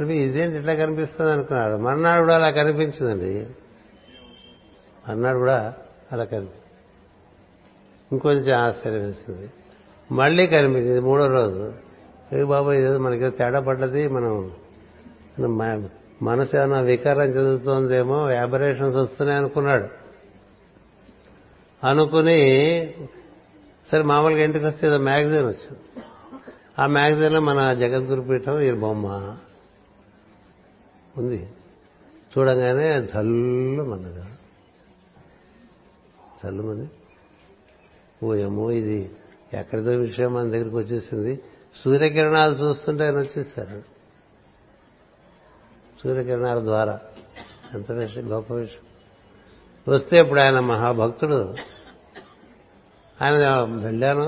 అంటే ఇదేంటి ఇట్లా కనిపిస్తుంది అనుకున్నాడు. మర్నాడు కూడా అలా కనిపించిందండి. మర్నాడు కూడా అలా కనిపించింది. ఇంకొంచెం ఆశ్చర్యం వేస్తుంది. మళ్ళీ కనిపించింది మూడో రోజు. ఏ బాబా ఇదేదో మనకేదో తేడా పడ్డది, మనం మనసు ఏమైనా వికారం చెందుతోందేమో, వ్యాబరేషన్స్ వస్తున్నాయి అనుకున్నాడు. అనుకుని సరే మామూలుగా ఇంటికి వస్తే ఏదో మ్యాగజైన్ వచ్చింది. ఆ మ్యాగజైన్లో మన జగద్గురు పీఠం ఈ బొమ్మ ఉంది. చూడంగానే జల్లు మంది జల్లు మంది ఓయమ్మో ఇది ఎక్కడిదో విషయం మన దగ్గరికి వచ్చేసింది. సూర్యకిరణాలు చూస్తుంటే ఆయన వచ్చేసారు. సూర్యకిరణాల ద్వారా ఎంత విషయం, గొప్ప విషయం వస్తే. ఇప్పుడు ఆయన మహాభక్తుడు. ఆయన వెళ్ళాను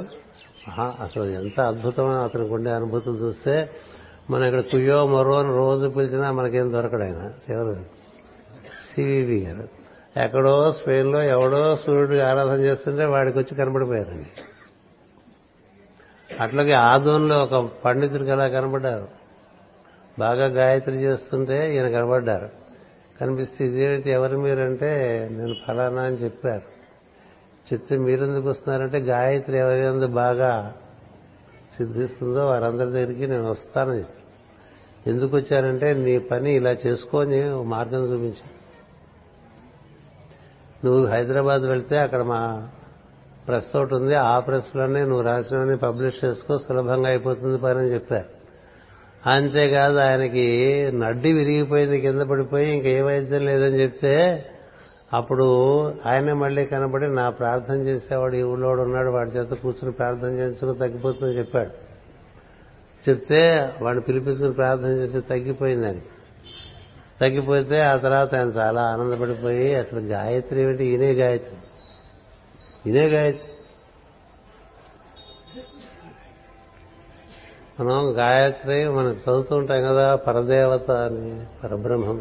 మహా అసలు ఎంత అద్భుతమైన అతనికి ఉండే అనుభూతులు చూస్తే, మనం ఇక్కడ కుయ్యో మరో అని రోజు పిలిచినా మనకేం దొరకడు. ఆయన ఎవరు సివివి గారు ఎక్కడో స్పెయిన్లో ఎవడో సూర్యుడికి ఆరాధన చేస్తుంటే వాడికి వచ్చి కనబడిపోయారండి. అట్లాగే ఆదోన్లో ఒక పండితుడికి అలా కనబడ్డారు. బాగా గాయత్రి చేస్తుంటే ఈయన కనబడ్డారు. కనిపిస్తే ఇదేంటి ఎవరు మీరంటే నేను ఫలానా అని చెప్పారు. చెప్తే మీరెందుకు వస్తున్నారంటే గాయత్రి ఎవరి బాగా సిద్ధిస్తుందో వారందరి దగ్గరికి నేను వస్తానని చెప్పి, ఎందుకు వచ్చారంటే నీ పని ఇలా చేసుకొని మార్గం చూపించా. నువ్వు హైదరాబాద్ వెళ్తే అక్కడ మా ప్రెస్ ఒకటి ఉంది, ఆ ప్రెస్లోనే నువ్వు రాసినవన్నీ పబ్లిష్ చేసుకో, సులభంగా అయిపోతుంది పని అని చెప్పారు. అంతేకాదు ఆయనకి నడ్డి విరిగిపోయింది, కింద పడిపోయి ఇంక ఏ వైద్యం లేదని చెప్తే అప్పుడు ఆయనే మళ్ళీ కనబడి నా ప్రార్థన చేసేవాడు ఈ ఊళ్ళో ఉన్నాడు, వాడి చేత కూర్చుని ప్రార్థన చేయించుకుని తగ్గిపోతుందని చెప్పాడు. చెప్తే వాడిని పిలిపించుకుని ప్రార్థన చేసి తగ్గిపోయిందని. తగ్గిపోతే ఆ తర్వాత ఆయన చాలా ఆనందపడిపోయి అసలు గాయత్రి ఏమిటి, ఈయనే గాయత్రి ఈయనే గాయత్రి మనం గాయత్రి మనం చదువుతూ ఉంటాం కదా, పరదేవత అని, పరబ్రహ్మం,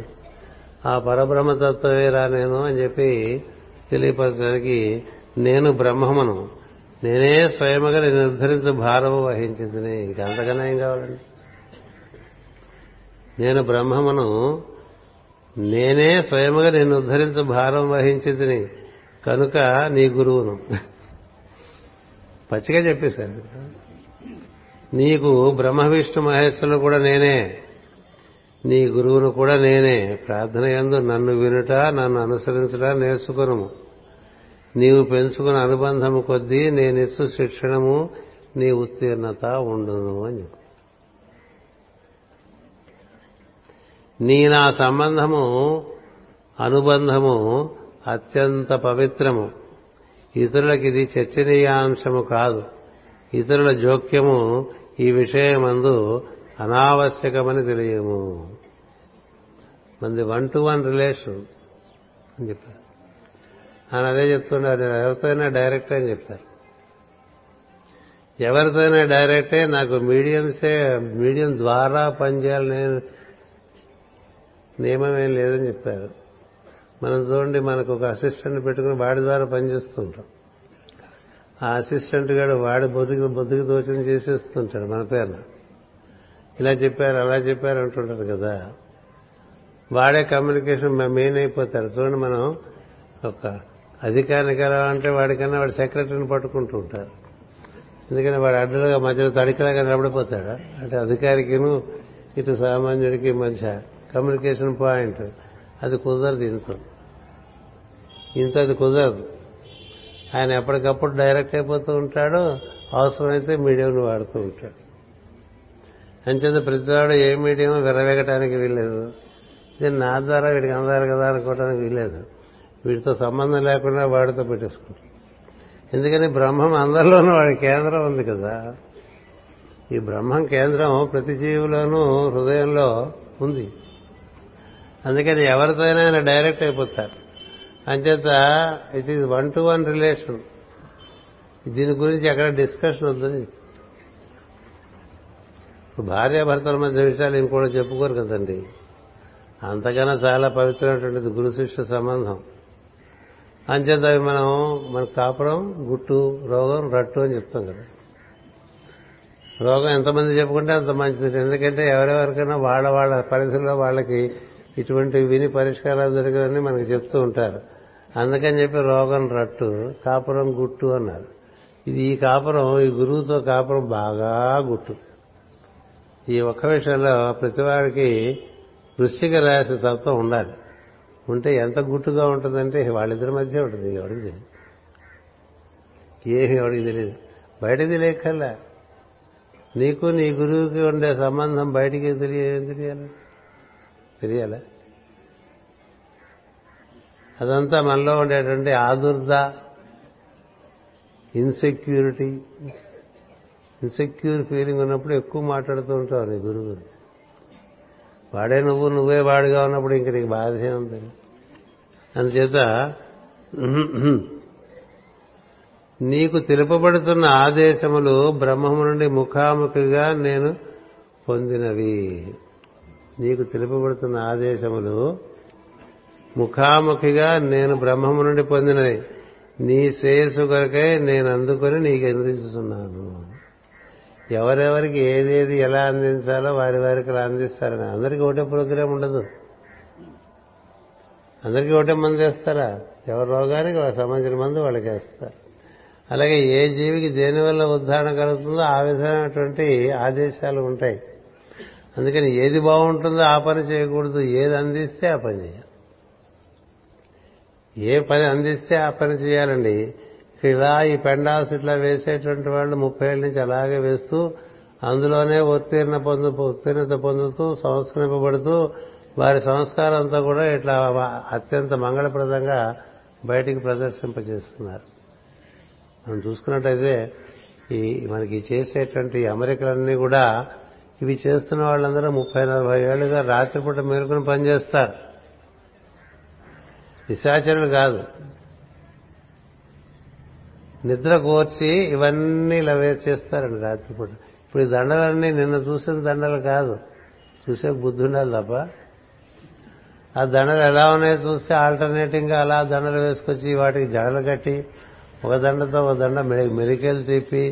ఆ పరబ్రహ్మతత్వేరా నేను అని చెప్పి తెలియపరచడానికి నేను బ్రహ్మమును నేనే స్వయముగా నిర్ధరించు భారము వహించింది. ఇంకా అంతకన్నా ఏం కావాలండి? నేను బ్రహ్మమును నేనే స్వయముగా నేను నిర్ధరించు భారం వహించింది కనుక నీ గురువును. పచ్చిగా చెప్పేశారు. నీకు బ్రహ్మ విష్ణు మహేశ్వరులు కూడా నేనే, నీ గురువును కూడా నేనే. ప్రార్థన యందు నన్ను వినుట నన్ను అనుసరించుట నేర్చుకును. నీవు పెంచుకున్న అనుబంధము కొద్దీ నేనిచ్చు శిక్షణము నీ ఉత్తీర్ణత ఉండును అని చెప్పి, నీ నా సంబంధము అనుబంధము అత్యంత పవిత్రము. ఇతరులకు ఇది చర్చనీయాంశము కాదు. ఇతరుల జోక్యము ఈ విషయమందు అనావశ్యకమని తెలియము. మంది వన్ టు వన్ రిలేషన్ అని చెప్పారు. ఆయన అదే చెప్తున్నారు, నేను ఎవరితోనే డైరెక్టే అని చెప్పారు. ఎవరితోనే డైరెక్టే, నాకు మీడియంసే, మీడియం ద్వారా పనిచేయాలనే నియమం ఏం లేదని చెప్పారు. మనం చూడండి, మనకు ఒక అసిస్టెంట్ పెట్టుకుని వాడి ద్వారా పనిచేస్తుంటాం. ఆ అసిస్టెంట్ గాడు వాడి బొద్దుకు బొద్దుకు దోచన చేసేస్తుంటాడు. మన పేరున ఇలా చెప్పారు అలా చెప్పారు అంటుంటారు కదా, వాడే కమ్యూనికేషన్ మెయిన్ అయిపోతారు. చూడండి, మనం ఒక అధికారికి ఎలా అంటే వాడికన్నా వాడి సెక్రటరీని పట్టుకుంటూ ఉంటారు. ఎందుకంటే వాడు అడ్డలుగా మధ్యలో తడికలాగా నిలబడిపోతాడు. అంటే అధికారికిను ఇటు సామాన్యుడికి మధ్య కమ్యూనికేషన్ పాయింట్ అది కుదరదు. ఇంత ఇంత అది కుదరదు. ఆయన ఎప్పటికప్పుడు డైరెక్ట్ అయిపోతూ ఉంటాడు. అవసరమైతే మీడియంను వాడుతూ ఉంటాడు. అంచేత ప్రతివాడు ఏ మీడియం విరవేగటానికి వీల్లేదు. ఇది నా ద్వారా వీడికి అందాలి కదా అనుకోవటానికి వీల్లేదు. వీటితో సంబంధం లేకుండా వాడితో పెట్టేసుకుంటాం. ఎందుకని బ్రహ్మం అందరిలోనూ వాడి కేంద్రం ఉంది కదా. ఈ బ్రహ్మం కేంద్రం ప్రతి జీవిలోనూ హృదయంలో ఉంది. అందుకని ఎవరితోనైనా ఆయన డైరెక్ట్ అయిపోతారు. అంచేత it is one to one relation. దీని గురించి ఎక్కడ డిస్కషన్ వద్దని చెప్పి, భార్యాభర్తల మధ్య విషయాలు ఇంకోటి చెప్పుకోరు కదండి. అంతకన్నా చాలా పవిత్రమైనటువంటిది గురు శిష్య సంబంధం. అంచేత అవి మనం మన కాపురం, గుట్టు, రోగం, రట్టు అని చెప్తాం కదా. లోకం ఎంతమంది చెప్పుకుంటే అంత మంచిది. ఎందుకంటే ఎవరెవరికైనా వాళ్ళ వాళ్ళ పరిధిలో వాళ్ళకి ఇటువంటి విని పరిష్కారాలు దొరికినని మనకు చెప్తూ ఉంటారు. అందుకని చెప్పి రోగం రట్టు కాపురం గుట్టు అన్నారు. ఇది ఈ కాపురం ఈ గురువుతో కాపురం బాగా గుట్టు. ఈ ఒక్క విషయంలో ప్రతివాడికి వృశ్చిక రాశి తత్వం ఉండాలి. ఉంటే ఎంత గుట్టుగా ఉంటుందంటే వాళ్ళిద్దరి మధ్య ఉంటుంది. ఎవరికి తెలియదు, ఏమి ఎవరికి తెలియదు, బయటకు తెలియకల్లా. నీకు నీ గురువుకి ఉండే సంబంధం బయటికి తెలియ తెలియాలి తెలియాలా అదంతా మనలో ఉండేటువంటి ఆదుర్ద, ఇన్సెక్యూరిటీ, ఇన్సెక్యూర్ ఫీలింగ్ ఉన్నప్పుడు ఎక్కువ మాట్లాడుతూ ఉంటావు నీ గురువు గురించి. వాడే నువ్వు నువ్వే వాడుగా ఉన్నప్పుడు ఇంక నీకు బాధే ఉంది. అందుచేత నీకు తెలుపబడుతున్న ఆదేశములు బ్రహ్మము నుండి ముఖాముఖిగా నేను పొందినవి. నీకు తెలుపబడుతున్న ఆదేశములు ముఖాముఖిగా నేను బ్రహ్మము నుండి పొందినవి. నీ శ్రేయస్సు కొరకై నేను అందుకొని నీకు అందిస్తున్నాను. ఎవరెవరికి ఏదేది ఎలా అందించాలో వారి వారికి అలా అందిస్తారని. అందరికీ ఒకటే ప్రోగ్రాం ఉండదు, అందరికీ ఒకటే మంది వేస్తారా? ఎవరి రోగానికి సంబంధించిన మందు వాళ్ళకి వేస్తారు. అలాగే ఏ జీవికి దేనివల్ల ఉద్ధారణ కలుగుతుందో ఆ విధమైనటువంటి ఆదేశాలు ఉంటాయి. అందుకని ఏది బాగుంటుందో ఆ పని చేయకూడదు, ఏది అందిస్తే ఆ పని చేయాలి, ఏ పని అందిస్తే ఆ పని చేయాలండి. ఇలా ఈ పెండాల్స్ ఇట్లా వేసేటువంటి వాళ్ళు ముప్పై ఏళ్ళ నుంచి అలాగే వేస్తూ అందులోనే ఉత్తీర్ణ పొందు ఉత్తీర్ణత పొందుతూ సంస్కరింపబడుతూ వారి సంస్కారంతో కూడా ఇట్లా అత్యంత మంగళప్రదంగా బయటికి ప్రదర్శింపజేస్తున్నారు. మనం చూసుకున్నట్టయితే ఈ మనకి చేసేటువంటి అమరికలన్నీ కూడా ఇవి చేస్తున్న వాళ్ళందరూ ముప్పై నలభై ఏళ్ళుగా రాత్రిపూట మేలుకొని పనిచేస్తారు. నిశాచరులు కాదు. నిద్ర కోర్చి ఇవన్నీ ఇలా చేస్తారండి రాత్రిపూట. ఇప్పుడు ఈ దండలన్నీ నిన్న చూసిన దండలు కాదు, చూసే బుద్ధి ఉండాలి తప్ప. ఆ దండలు ఎలా ఉన్నాయో చూస్తే ఆల్టర్నేటింగ్ గా అలా దండలు వేసుకొచ్చి వాటికి జడలు కట్టి ఒక దండతో ఒక దండ మెలికలు తిప్పి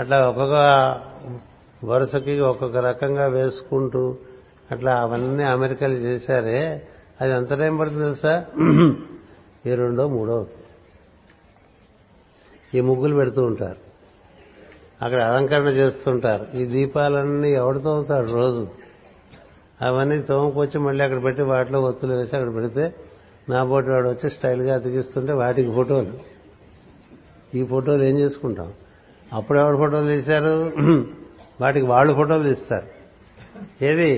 అట్లా ఒక్కొక్క వరుసకి ఒక్కొక్క రకంగా వేసుకుంటూ అట్లా అవన్నీ అమెరికాలు చేశారే. అది ఎంత టైం పడుతుంది తెలుసా? ఈ రెండో మూడో అవుతుంది. ఈ ముగ్గులు పెడుతూ ఉంటారు, అక్కడ అలంకరణ చేస్తుంటారు. ఈ దీపాలన్నీ ఎవడితో అవుతాడు రోజు? అవన్నీ తోముకొచ్చి మళ్ళీ అక్కడ పెట్టి వాటిలో ఒత్తులు వేసి అక్కడ పెడితే నా పోటీ వాడు వచ్చి స్టైల్గా అతికిస్తుంటే వాటికి ఫోటోలు, ఈ ఫోటోలు ఏం చేసుకుంటాం? అప్పుడు ఎవరు ఫోటోలు తీశారు? వాటికి వాళ్ళు ఫోటోలు తీస్తారు. ఏది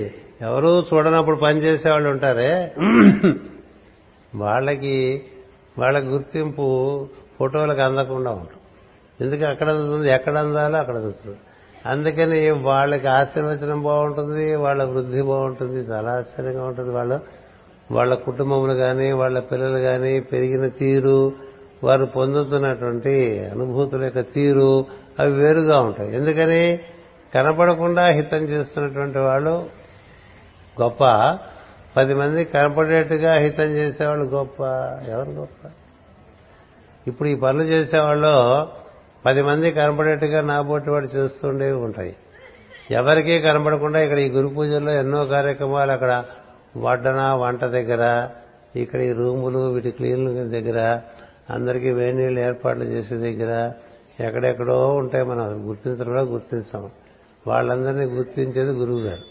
ఎవరు చూడనప్పుడు పనిచేసేవాళ్ళు ఉంటారే వాళ్ళకి వాళ్ళ గుర్తింపు ఫోటోలకు అందకుండా ఉంటుంది. ఎందుకు అక్కడ అందుతుంది, ఎక్కడ అందాలో అక్కడ అందుతుంది. అందుకని వాళ్ళకి ఆశీర్వచనం బాగుంటుంది, వాళ్ళ వృద్ధి బాగుంటుంది, చాలా ఆశ్చర్యంగా ఉంటుంది. వాళ్ళు వాళ్ళ కుటుంబములు కానీ వాళ్ళ పిల్లలు కానీ పెరిగిన తీరు, వారు పొందుతున్నటువంటి అనుభూతుల యొక్క తీరు అవి వేరుగా ఉంటాయి. ఎందుకని కనపడకుండా హితం చేస్తున్నటువంటి వాళ్ళు గొప్ప, పది మంది కనపడేట్టుగా హితం చేసేవాళ్ళు గొప్ప. ఎవరు గొప్ప? ఇప్పుడు ఈ పనులు చేసేవాళ్ళు పది మంది కనపడేట్టుగా నాబోటి వాడు చేస్తుండేవి ఉంటాయి. ఎవరికీ కనపడకుండా ఇక్కడ ఈ గురు పూజల్లో ఎన్నో కార్యక్రమాలు అక్కడ వడ్డన వంట దగ్గర, ఇక్కడ ఈ రూములు వీటి క్లీన్ల దగ్గర, అందరికీ వేడి నీళ్ళు ఏర్పాట్లు చేసే దగ్గర ఎక్కడెక్కడో ఉంటాయి. మనం గుర్తించడం కూడా గుర్తించాము. వాళ్ళందరినీ గుర్తించేది గురువుగారు.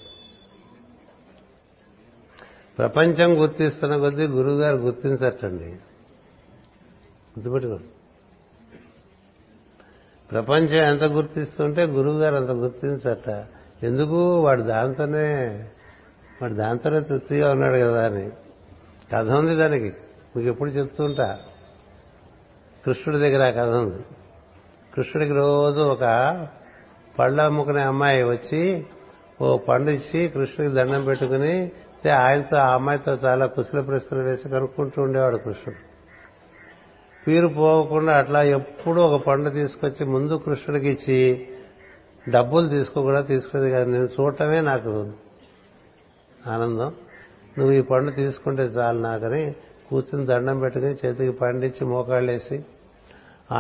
ప్రపంచం గుర్తిస్తున్న కొద్దీ గురువుగారు గుర్తించటండి, గుర్తుపెట్టుకోండి. ప్రపంచం ఎంత గుర్తిస్తుంటే గురువుగారు అంత గుర్తించట. ఎందుకు? వాడు దాంతోనే వాడు దాంతోనే తృప్తిగా ఉన్నాడు కదా అని కథ ఉంది. దానికి మీకు ఎప్పుడు చెప్తుంటా, కృష్ణుడి దగ్గర ఆ కథ ఉంది. కృష్ణుడికి రోజు ఒక పళ్ళ అమ్ముకునే అమ్మాయి వచ్చి ఓ పండు ఇచ్చి కృష్ణుడికి దండం పెట్టుకుని ఆయనతో ఆ అమ్మాయితో చాలా కుశల ప్రశ్నలు వేసి కనుక్కుంటూ ఉండేవాడు కృష్ణుడు. పీరు పోకుండా అట్లా ఎప్పుడూ ఒక పండు తీసుకొచ్చి ముందు కృష్ణుడికి ఇచ్చి డబ్బులు తీసుకోకుండా తీసుకునేది కాదు. నేను చూడటమే నాకు ఆనందం, నువ్వు ఈ పండు తీసుకుంటే చాలు నాకని కూర్చుని దండం పెట్టుకుని చేతికి పండించి మోకాళ్ళేసి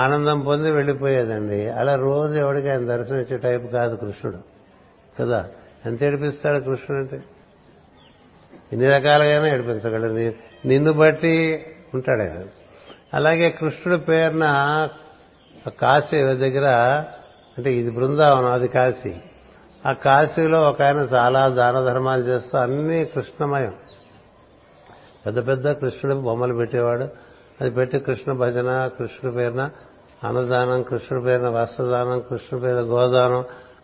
ఆనందం పొంది వెళ్ళిపోయేదండి. అలా రోజు ఎవరికి ఆయన దర్శనం ఇచ్చే టైపు కాదు కృష్ణుడు కదా. ఎంత ఏడిపిస్తాడు కృష్ణుడు అంటే ఇన్ని రకాలుగానే ఏడిపించగలడు, నిన్ను బట్టి ఉంటాడు ఆయన. అలాగే కృష్ణుడి పేరున కాశీ దగ్గర, అంటే ఇది బృందావనం అది కాశీ, ఆ కాశీలో ఒక ఆయన చాలా దాన ధర్మాలు చేస్తూ అన్నీ కృష్ణమయం, పెద్ద పెద్ద కృష్ణుడు బొమ్మలు పెట్టేవాడు. అది పెట్టి కృష్ణ భజన, కృష్ణుడి పేరున అన్నదానం, కృష్ణుడి పేరున వస్త్రదానం, కృష్ణుడి పేరున గోదానం,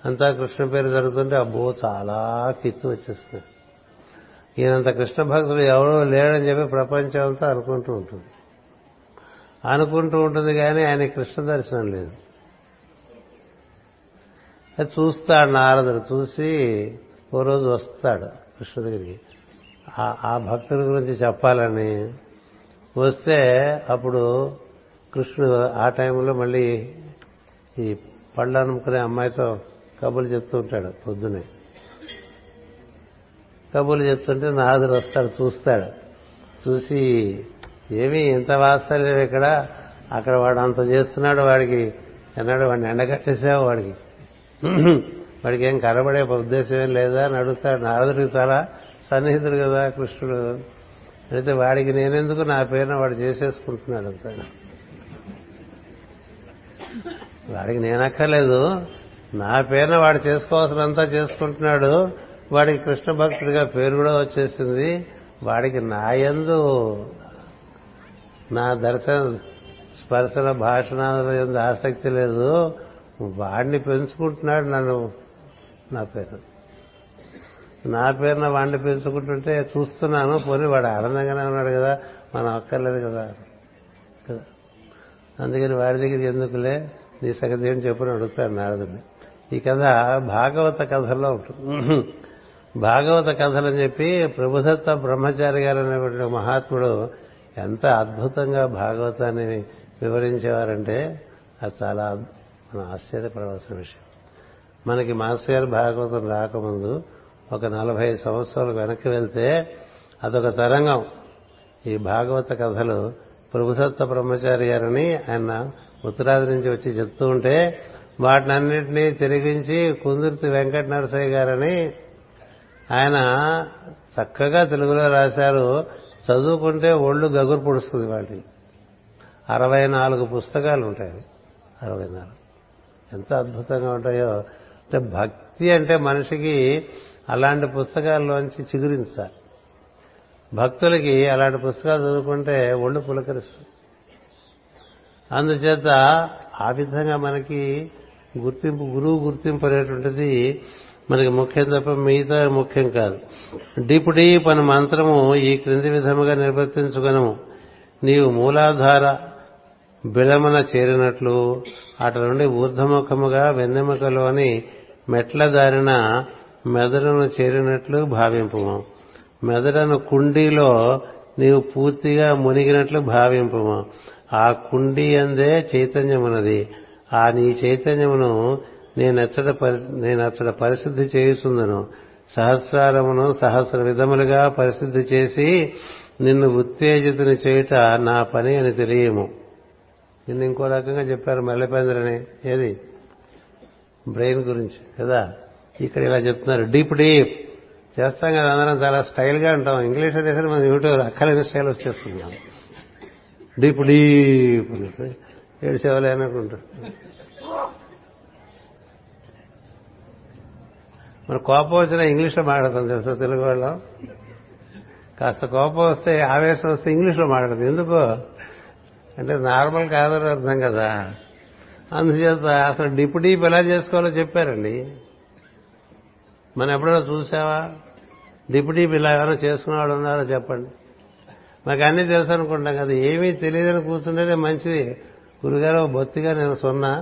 అంతా కృష్ణ పేరు జరుగుతుంటే అబ్బో చాలా కిత్తు వచ్చేస్తుంది. ఈయనంత కృష్ణ భక్తుడు ఎవరూ లేడని చెప్పి ప్రపంచం అంతా అనుకుంటూ ఉంటుంది అనుకుంటూ ఉంటుంది కానీ ఆయన కృష్ణ దర్శనం లేదు. అది చూస్తాడు నారదుడు, చూసి ఓ రోజు వస్తాడు కృష్ణ దగ్గరికి ఆ భక్తుడి గురించి చెప్పాలని. వస్తే అప్పుడు కృష్ణుడు ఆ టైంలో మళ్ళీ ఈ పళ్ళు అనుకునే అమ్మాయితో కబుర్లు చెప్తూ ఉంటాడు. పొద్దునే కబుర్లు చెప్తుంటే నారదుడు వస్తాడు, చూస్తాడు, చూసి ఏమి ఇంత వాత్సల్యం ఇక్కడ, అక్కడ వాడు అంత చేస్తున్నాడు, వాడికి ఎన్నాడు వాడిని ఎండగట్టేసావు, వాడికి వాడికి ఏం కనబడే ఉద్దేశం ఏం లేదా అని అడుగుతాడు. నారదుడికి చాలా సన్నిహితుడు కదా కృష్ణుడు. అయితే వాడికి నేనెందుకు, నా పేరున వాడు చేసేసుకుంటున్నాడు అంత, వాడికి నేనక్కర్లేదు, నా పేరున వాడు చేసుకోవాల్సినంతా చేసుకుంటున్నాడు, వాడికి కృష్ణ భక్తుడిగా పేరు కూడా వచ్చేసింది, వాడికి నాయందు నా దర్శన స్పర్శన భాషణాల ఎందు ఆసక్తి లేదు, వాడిని పెంచుకుంటున్నాడు నన్ను, నా పేరు నా పేరున వాడిని పెంచుకుంటుంటే చూస్తున్నాను, పోనీ వాడు ఆనందంగానే ఉన్నాడు కదా, మనం అక్కర్లేదు కదా కదా అందుకని వాడి దగ్గరికి ఎందుకులే, నీ సంగతి ఏం చెప్పుని అడుగుతాడు నారదుని. ఈ కథ భాగవత కథల్లో ఉంటుంది. భాగవత కథలని చెప్పి ప్రభుదత్త బ్రహ్మచారి గారు అనేటువంటి మహాత్ముడు ఎంత అద్భుతంగా భాగవతాన్ని వివరించేవారంటే అది చాలా మనం ఆశ్చర్యపడవలసిన విషయం. మనకి మాస్టర్ గారు భాగవతం రాకముందు ఒక నలభై సంవత్సరాలు వెనక్కి వెళ్తే అదొక తరంగం ఈ భాగవత కథలు. ప్రభుదత్త బ్రహ్మచారి గారని ఆయన ఉత్తరాది నుంచి వచ్చి చెప్తూ ఉంటే వాటినన్నింటినీ తిరిగించి కుందుర్తి వెంకట నరసయ్య గారని ఆయన చక్కగా తెలుగులో రాశారు. చదువుకుంటే ఒళ్ళు గగురు పొడుస్తుంది. వాటికి అరవై నాలుగు పుస్తకాలు ఉంటాయి. అరవై నాలుగు ఎంత అద్భుతంగా ఉంటాయో అంటే భక్తి అంటే మనిషికి అలాంటి పుస్తకాల్లోంచి చిగురించాలి. భక్తులకి అలాంటి పుస్తకాలు చదువుకుంటే ఒళ్ళు పులకరిస్తుంది. అందుచేత ఆ విధంగా మనకి గుర్తింపు, గురువు గుర్తింపు అనేటువంటిది మనకి ముఖ్యం తప్ప మిగతా ముఖ్యం కాదు. డిపుడి పని మంత్రము ఈ క్రింది విధముగా నిర్వర్తించుకునము. నీవు మూలాధార బిలమున చేరినట్లు అటు నుండి ఊర్ధముఖముగా వెన్నెముకలోని మెట్ల దారిన మెదడును చేరినట్లు భావింపు. మెదడును కుండీలో నీవు పూర్తిగా మునిగినట్లు భావింపు. ఆ కుండీ అందే చైతన్యమున్నది. ఆ నీ చైతన్యమును నేనెచ్చట పరి నేనెచ్చట పరిశుద్ధి చేయుచుందును. సహస్రారమును సహస్ర విధములుగా పరిశుద్ధి చేసి నిన్ను ఉత్తేజితుని చేయుట నా పని అని తెలియము. నిన్ను ఇంకో రకంగా చెప్పారు మల్లెపందిరని, ఏది బ్రెయిన్ గురించి కదా. ఇక్కడ ఇలా చెప్తున్నారు డీప్ డీప్ చేస్తాం కదా అందరం, చాలా స్టైల్గా ఉంటాం. ఇంగ్లీష్ అనేసరికి మనం యూట్యూబ్ రకాలైన స్టైల్ వచ్చేస్తున్నాం. డీప్ డీప్ ఏడు సేవలే అనుకుంటాం. మన కోపం వచ్చినా ఇంగ్లీష్లో మాట్లాడతాం తెలుసా తెలుగు వాళ్ళం. కాస్త కోపం వస్తే, ఆవేశం వస్తే ఇంగ్లీష్లో మాట్లాడతాం. ఎందుకు అంటే నార్మల్ కాదని అర్థం కదా. అందుచేత అసలు డిప్ డీప్ ఎలా చేసుకోవాలో చెప్పారండి. మనం ఎప్పుడైనా చూసావా డిప్ డీప్ ఇలా ఏమైనా చేసుకునేవాడు ఉన్నారో చెప్పండి. మనకు అన్నీ తెలుసు అనుకుంటాం కదా. ఏమీ తెలియదని కూర్చుంటేనే మంచిది. గురుగారు బొత్తిగా నేను సున్నా,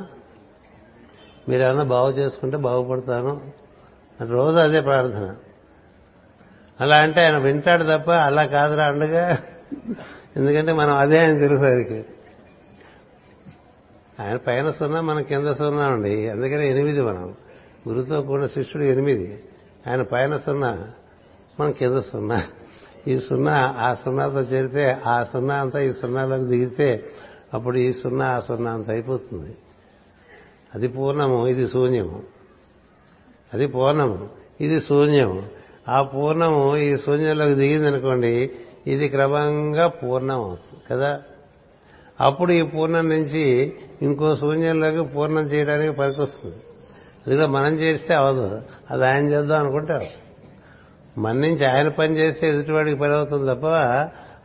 మీరు ఏమైనా బాగు చేసుకుంటే బాగుపడతాను, రోజు అదే ప్రార్థన. అలా అంటే ఆయన వింటాడు తప్ప అలా కాదురా అండగా, ఎందుకంటే మనం అదే ఆయన తెలుసరికి. ఆయన పైన సున్నా, మనం కింద సున్నా అండి. అందుకని ఎనిమిది మనం, గురుతో కూడిన శిష్యుడు ఎనిమిది. ఆయన పైన సున్నా, మనం కింద సున్నా. ఈ సున్నా ఆ సున్నాతో చేరితే, ఆ సున్నా అంతా ఈ సున్నాలోకి దిగితే అప్పుడు ఈ సున్నా ఆ సున్నా అంత అయిపోతుంది. అది పూర్ణము, ఇది శూన్యము. అది పూర్ణము, ఇది శూన్యము. ఆ పూర్ణము ఈ శూన్యంలోకి దిగిందనుకోండి, ఇది క్రమంగా పూర్ణం అవుతుంది కదా. అప్పుడు ఈ పూర్ణం నుంచి ఇంకో శూన్యంలోకి పూర్ణం చేయడానికి పనికొస్తుంది. అది కూడా మనం చేస్తే అవదు, అది ఆయన చేద్దాం అనుకుంటారు. మన నుంచి ఆయన పని చేస్తే ఎదుటివాడికి పని అవుతుంది తప్ప,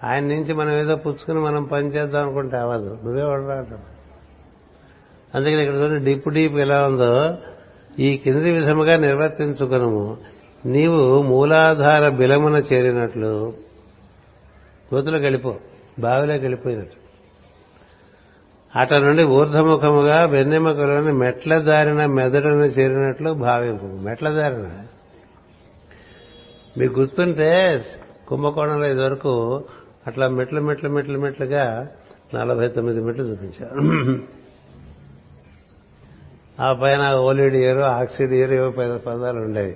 ఆయన నుంచి మనం ఏదో పుచ్చుకుని మనం పని చేద్దాం అనుకుంటే అవదు, నువ్వే వాడు. అందుకని ఇక్కడ చూడండి, డీప్ డీప్ ఎలా ఉందో. ఈ కింది విధముగా నిర్వర్తించుకునము, నీవు మూలాధార బిలమున చేరినట్లు, గోతులోకి వెళ్ళిపో, బావిలోకి వెళ్ళిపోయినట్టు. అట నుండి ఊర్ధముఖముగా వెన్నెముకలోని మెట్ల దారిన మెదడును చేరినట్లు భావింపు. మెట్ల దారిన మీకు గుర్తుంటే కుంభకోణంలో ఇదివరకు అట్లా మెట్లు మెట్లు మెట్లు మెట్లుగా నలభై తొమ్మిది మెట్లు చూపించారు. ఆ పైన ఓలిడియరు, ఆక్సిడియరు, ఏవో పది పదాలు ఉండేవి.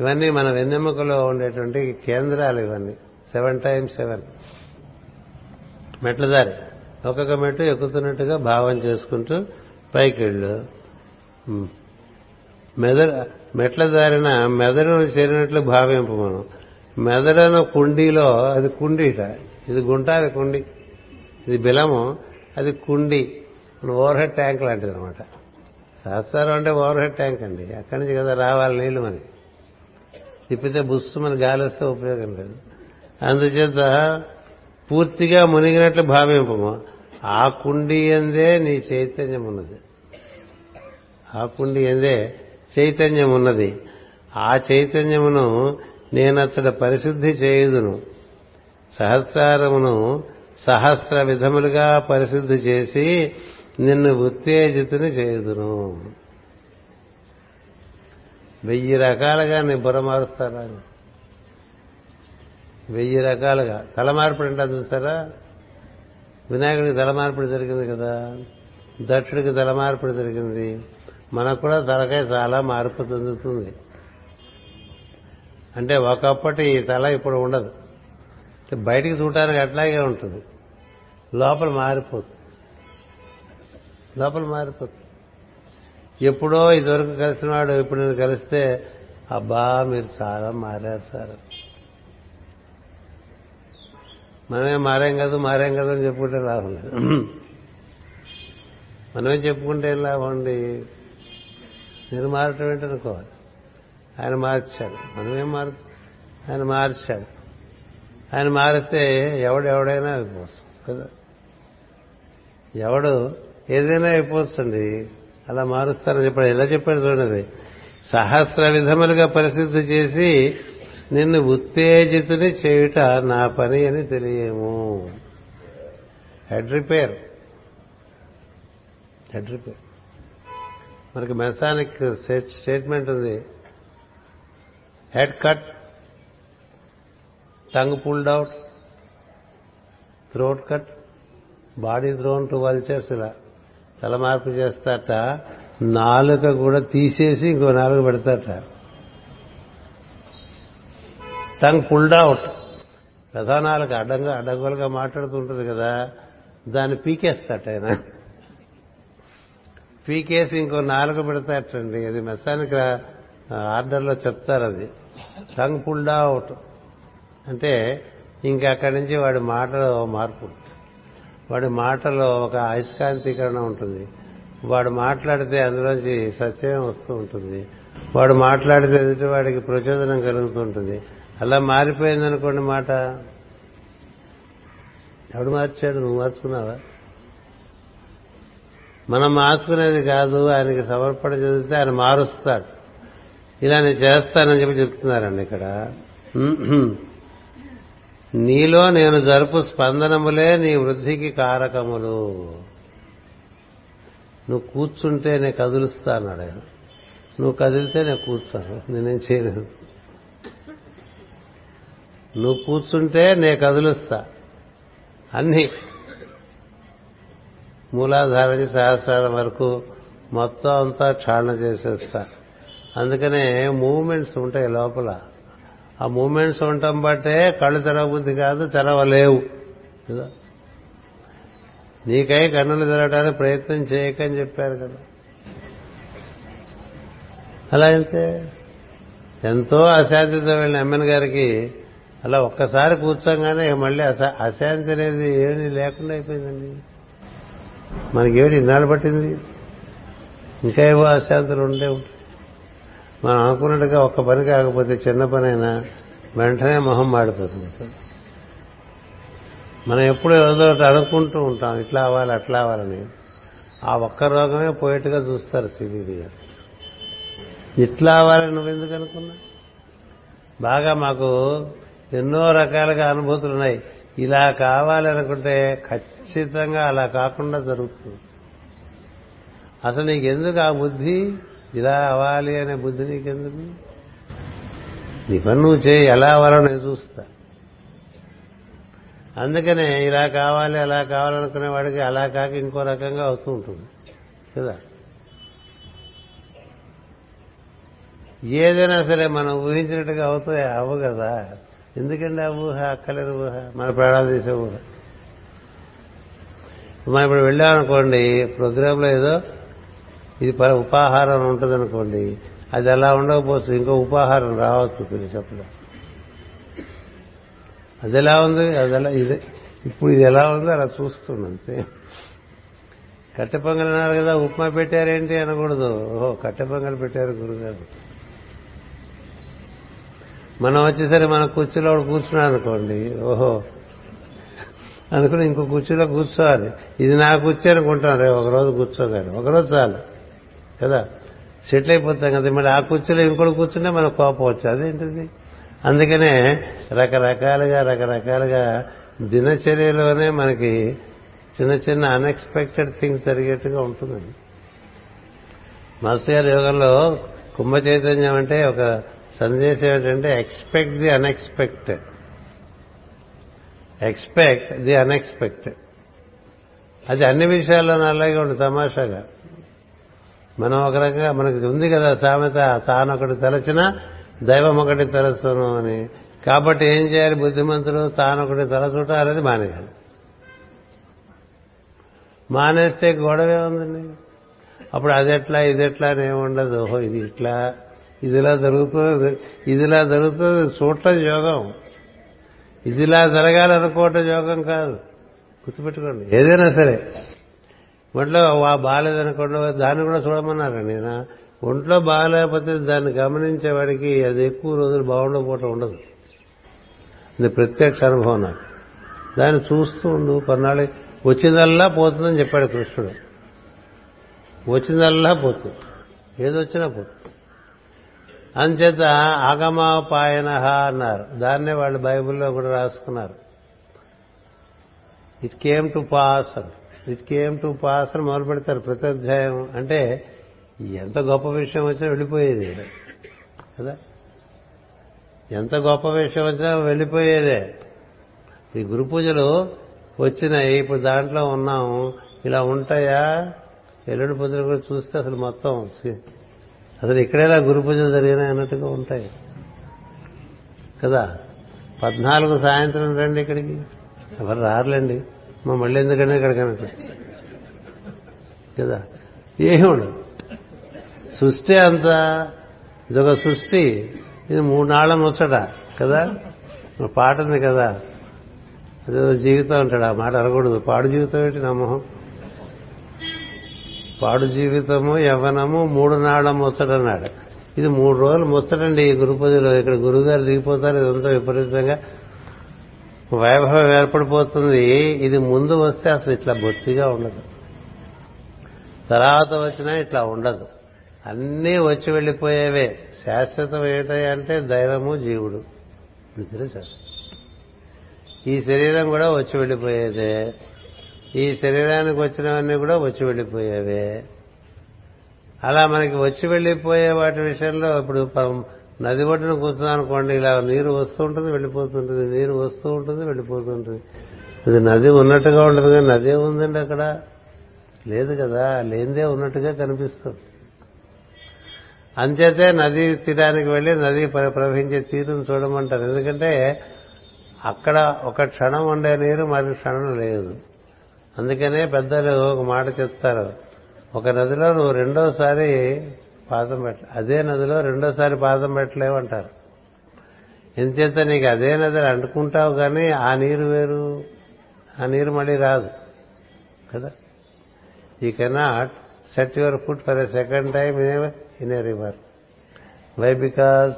ఇవన్నీ మన వెన్నెముకలో ఉండేటువంటి కేంద్రాలు. ఇవన్నీ సెవెన్ టైమ్స్ సెవెన్ మెట్ల దారి, ఒక్కొక్క మెట్టు ఎక్కుతున్నట్టుగా భావం చేసుకుంటూ పైకి వెళ్ళు. మెదడు మెట్ల దారిన మెదడును చేరినట్లు భావింపు. మనం మెదడును కుండీలో, అది కుండీట, ఇది గుంట, అది కుండి, ఇది బిలము, అది కుండి. ఓవర్ హెడ్ ట్యాంక్ లాంటిది అనమాట. శాస్త్రం అంటే ఓవర్ హెడ్ ట్యాంక్ అండి, అక్కడి నుంచి కదా రావాలి నీళ్లు. మనకి తిప్పితే బుస్సు మన గాలి వస్తే ఉపయోగం లేదు. అందుచేత పూర్తిగా మునిగినట్లు భావింపము. ఆ కుండి ఎందే నీ చైతన్యం ఉన్నది, ఆ కుండి ఎందే చైతన్యం ఉన్నది. ఆ చైతన్యమును నేనచ్చట పరిశుద్ధి చేయుదును, సహస్రమును సహస్ర విధములుగా పరిశుద్ధి చేసి నిన్ను ఉత్తేజితుని చేయుదును. వెయ్యి రకాలుగా నీ బుర్ర మారుస్తారా, వెయ్యి రకాలుగా. తలమార్పిడి అంటే చూస్తారా, వినాయకుడికి తలమార్పిడి జరిగింది కదా, దక్షుడికి తలమార్పిడి జరిగింది, మనకు కూడా తలకాయ చాలా మార్పు చెందుతుంది. అంటే ఒకప్పటి తల ఇప్పుడు ఉండదు, బయటికి చూడటానికి అట్లాగే ఉంటుంది, లోపల మారిపోతుంది, లోపల మారిపోతుంది. ఎప్పుడో ఇదివరకు కలిసిన వాడు ఇప్పుడు నేను కలిస్తే, అబ్బా మీరు చాలా మారారు సార్, మనమే మారేం కాదు మారేం కాదు అని చెప్పుకుంటే లాభం లేదు. మనమే చెప్పుకుంటే ఏం లాభం అండి, నేను మారటం ఏంటనుకోవాలి. ఆయన మార్చాడు, మనమేం మారు ఆయన మార్చాడు. ఆయన మారిస్తే ఎవడెవడైనా అయిపోవచ్చు కదా, ఎవడు ఏదైనా అయిపోవచ్చండి, అలా మారుస్తారని చెప్పాడు. ఎలా చెప్పాడు చూడండి, సహస్ర విధములుగా పరిశుద్ధి చేసి నిన్ను ఉత్తేజితుని చేయుట నా పని అని తెలియము. Head repair, head repair. మనకి మెసానిక్ స్టేట్మెంట్ ఉంది, head cut, tongue pulled out, throat cut, body thrown to vultures. ఇలా తల మార్పు చేస్తారట, నాలుక కూడా తీసేసి ఇంకో నాలుక పెడతారట. టంగ్ పుల్డ్ అవుట్, ప్రధానాలకు అడ్డంగా అడ్డంగోలుగా మాట్లాడుతుంటుంది కదా, దాన్ని పీకేస్తాట ఆయన, పీకేసి ఇంకో నాలుక పెడతాటండి. అది మెసానిక్ ఆర్డర్లో చెప్తారు. అది టంగ్ పుల్డ్ అవుట్ అంటే ఇంకా అక్కడి నుంచి వాడి మాటలో మార్పు, వాడి మాటలో ఒక అయస్కాంతీకరణ ఉంటుంది. వాడు మాట్లాడితే అందులోంచి సత్యమే వస్తూ ఉంటుంది, వాడు మాట్లాడితే ఎదుటి వాడికి ప్రచోదనం కలుగుతుంటుంది. అలా మారిపోయిందనుకోండి మాట. ఎవడు మార్చాడు, నువ్వు మార్చుకున్నావా? మనం మార్చుకునేది కాదు, ఆయనకి సమర్పణ చెందితే ఆయన మారుస్తాడు. ఇలా నేను చేస్తానని చెప్పి చెప్తున్నారండి ఇక్కడ. నీలో నేను జరుపు స్పందనములే నీ వృద్ధికి కారకములు. నువ్వు కూర్చుంటే నేను కదులుస్తా అన్నాడు ఆయన, నువ్వు కదిలితే నేను కూర్చోను, నేనేం చేయలేను. నువ్వు కూర్చుంటే నేను కదులుస్తా. అన్ని మూలాధార నుంచి సహస్రాల వరకు మొత్తం అంతా క్షాళన చేసేస్తా. అందుకనే మూవ్మెంట్స్ ఉంటాయి లోపల. ఆ మూవ్మెంట్స్ ఉండటం బట్టే కళ్ళు తెరవబుద్ధి కాదు, తెరవలేవు కదా. నీకై కన్నులు తెరవడానికి ప్రయత్నం చేయకని చెప్పారు కదా. అలా అయితే ఎంతో అశాంతితో వెళ్ళిన ఎమ్మెన్ గారికి అలా ఒక్కసారి కూర్చోగానే మళ్ళీ అశా అశాంతి అనేది ఏమి లేకుండా అయిపోయిందండి. మనకేమిటి ఇన్నాళ్ళు పట్టింది, ఇంకా ఏవో అశాంతులు ఉండే ఉంటాయి. మనం అనుకున్నట్టుగా ఒక్క పని కాకపోతే చిన్న పని అయినా వెంటనే మొహం మాడిపోతుంది. మనం ఎప్పుడు ఏదో అనుకుంటూ ఉంటాం, ఇట్లా అవ్వాలి అట్లా అవ్వాలని. ఆ ఒక్క రోగమే పోయేట్టుగా చూస్తారు సిబిబి గారు. ఇట్లా అవ్వాలని నువ్వెందుకు అనుకున్నా? బాగా మాకు ఎన్నో రకాలుగా అనుభూతులు ఉన్నాయి. ఇలా కావాలనుకుంటే ఖచ్చితంగా అలా కాకుండా జరుగుతుంది. అసలు నీకెందుకు ఆ బుద్ధి? ఇలా అవ్వాలి అనే బుద్ధి నీకెందుకు? నీ పని నువ్వు చేయి, ఎలా అవ్వాలో నేను చూస్తా. అందుకనే ఇలా కావాలి అలా కావాలనుకునే వాడికి అలా కాక ఇంకో రకంగా అవుతూ ఉంటుంది కదా. ఏదైనా సరే మనం ఊహించినట్టుగా అవుతాయి అవ్వు కదా. ఎందుకండి ఆ ఊహ? అక్కలేదు ఊహ, మన ప్రాణాలు తీసే ఊహ. మనం ఇప్పుడు వెళ్ళామనుకోండి, ప్రోగ్రాంలో ఏదో ఇది ఉపాహారం ఉంటుందనుకోండి, అది అలా ఉండకపోవచ్చు, ఇంకో ఉపాహారం రావచ్చు. తిని చెప్పలేదు అది ఎలా ఉంది, అది ఎలా, ఇదే ఇప్పుడు ఇది ఎలా ఉందో అలా చూస్తున్నాను అంతే. కట్టె పొంగల్ అన్నారు కదా, ఉప్మా పెట్టారేంటి అనకూడదు. ఓహో కట్టె పొంగల్ పెట్టారు గురుగారు. మనం వచ్చేసరికి మన కుర్చీలో కూర్చున్నాం అనుకోండి, ఓహో అనుకుని ఇంకో కుర్చీలో కూర్చోవాలి. ఇది నా కుర్చీ అనుకుంటాను, రేపు ఒకరోజు కూర్చోగాను ఒకరోజు చాలు కదా, సెటిల్ అయిపోతాం కదా. మరి ఆ కుర్చీలో ఇంకోటి కూర్చుంటే మనకు కోపం వచ్చి అదేంటిది. అందుకనే రకరకాలుగా రకరకాలుగా దినచర్యలోనే మనకి చిన్న చిన్న అన్ఎక్స్పెక్టెడ్ థింగ్స్ జరిగేట్టుగా ఉంటుందండి. మాస్టర్ గారి యోగంలో కుంభ చైతన్యం అంటే ఒక సందేశం ఏంటంటే expect the unexpected, expect the unexpected. అది అన్ని విషయాల్లోనూ అలాగే ఉంటుంది. తమాషాగా మనం ఒక రకంగా మనకి ఉంది కదా సామెత, తానొకటి తలచినా దైవం ఒకటి తలచును అని. కాబట్టి ఏం చేయాలి బుద్ధిమంతులు? తానొకటి తలచుట అనేది మానేయాలి. మానేస్తే గొడవే ఉందండి. అప్పుడు అదెట్లా ఇదెట్లా అని ఏముండదు. ఓహో ఇది ఇట్లా, ఇదిలా జరుగుతుంది, ఇదిలా జరుగుతుంది చూడటం యోగం. ఇదిలా జరగాలనుకోవటం యోగం కాదు, గుర్తుపెట్టుకోండి. ఏదైనా సరే ఒంట్లో బాగాలేదనుకోవడం దాన్ని కూడా చూడమన్నారండి. నా ఒంట్లో బాగాలేకపోతే దాన్ని గమనించేవాడికి అది ఎక్కువ రోజులు బాగుండకపోవటం ఉండదు. అది ప్రత్యక్ష అనుభవం నాకు. దాన్ని చూస్తూ ఉండు, కొన్నాళ్ళు వచ్చిందల్లా పోతుందని చెప్పాడు కృష్ణుడు. వచ్చిందల్లా పోతుంది, ఏదొచ్చినా పోతుంది. అంచేత ఆగమాపాయన అన్నారు. దాన్నే వాళ్ళు బైబిల్లో కూడా రాసుకున్నారు. ఇట్ కేమ్ టు పాస్ అని, ఇట్ కేమ్ టు పాస్ అని మొదలు పెడతారు ప్రతి అధ్యాయం. అంటే ఎంత గొప్ప విషయం వచ్చినా వెళ్ళిపోయేది కదా, ఎంత గొప్ప విషయం వచ్చినా వెళ్ళిపోయేదే. ఈ గురు పూజలు వచ్చినాయి, ఇప్పుడు దాంట్లో ఉన్నాము. ఇలా ఉంటాయా? ఎల్లుండి పొద్దున కూడా చూస్తే అసలు మొత్తం అసలు ఇక్కడేలా గురు పూజలు జరిగినాయి అన్నట్టుగా ఉంటాయి కదా. పద్నాలుగు సాయంత్రం రండి ఇక్కడికి, ఎవరు రారులేండి. మా మళ్ళీ ఎందుకంటే ఇక్కడ కనుక కదా ఏమి ఉండదు. సృష్టి అంతా ఇదొక సృష్టి, ఇది మూడు నాళ్ళ ముచ్చట కదా. పాట ఉంది కదా, అదేదో జీవితం అంటాడు. ఆ మాట అనకూడదు, పాడు జీవితం ఏంటి నమ్మకం. పాడు జీవితము యవ్వనము మూడు నాళ్ళ ముచ్చట అన్నాడు. ఇది మూడు రోజులు ముచ్చటండి ఈ గురు పూజలో. ఇక్కడ గురువుగారు దిగిపోతారు, ఇదంతా విపరీతంగా వైభవం ఏర్పడిపోతుంది. ఇది ముందు వస్తే అసలు ఇట్లా బొత్తిగా ఉండదు, తర్వాత వచ్చినా ఇట్లా ఉండదు. అన్నీ వచ్చి వెళ్ళిపోయేవే. శాశ్వతం ఏంటంటే దైవము జీవుడు, ఇద్దరే శాశ్వతం. ఈ శరీరం కూడా వచ్చి వెళ్ళిపోయేదే, ఈ శరీరానికి వచ్చినవన్నీ కూడా వచ్చి వెళ్ళిపోయేవే. అలా మనకి వచ్చి వెళ్ళిపోయే వాటి విషయంలో ఇప్పుడు నది ఒడ్డున కూర్చున్నాం అనుకోండి, ఇలా నీరు వస్తూ ఉంటుంది వెళ్ళిపోతుంటుంది, నీరు వస్తూ ఉంటుంది వెళ్ళిపోతుంటుంది. ఇది నది ఉన్నట్టుగా ఉంటుంది కానీ నదే ఉందండి అక్కడ లేదు కదా, లేనిదే ఉన్నట్టుగా కనిపిస్తుంది. అంచేతే నదీ తీరానికి వెళ్ళి నది ప్రవహించే తీరును చూడమంటారు. ఎందుకంటే అక్కడ ఒక క్షణం ఉండే నీరు మరి క్షణం లేదు. అందుకనే పెద్దలు ఒక మాట చెప్తారు, ఒక నదిలో నువ్వు రెండోసారి పాదం పెట్ట అదే నదిలో రెండోసారి పాదం పెట్టలేవు అంటారు. ఎంతేత నీకు అదే నదిని అంటుకుంటావు కానీ ఆ నీరు వేరు, ఆ నీరు మళ్ళీ రాదు కదా. You cannot set your foot for a second time in a river. Why? Because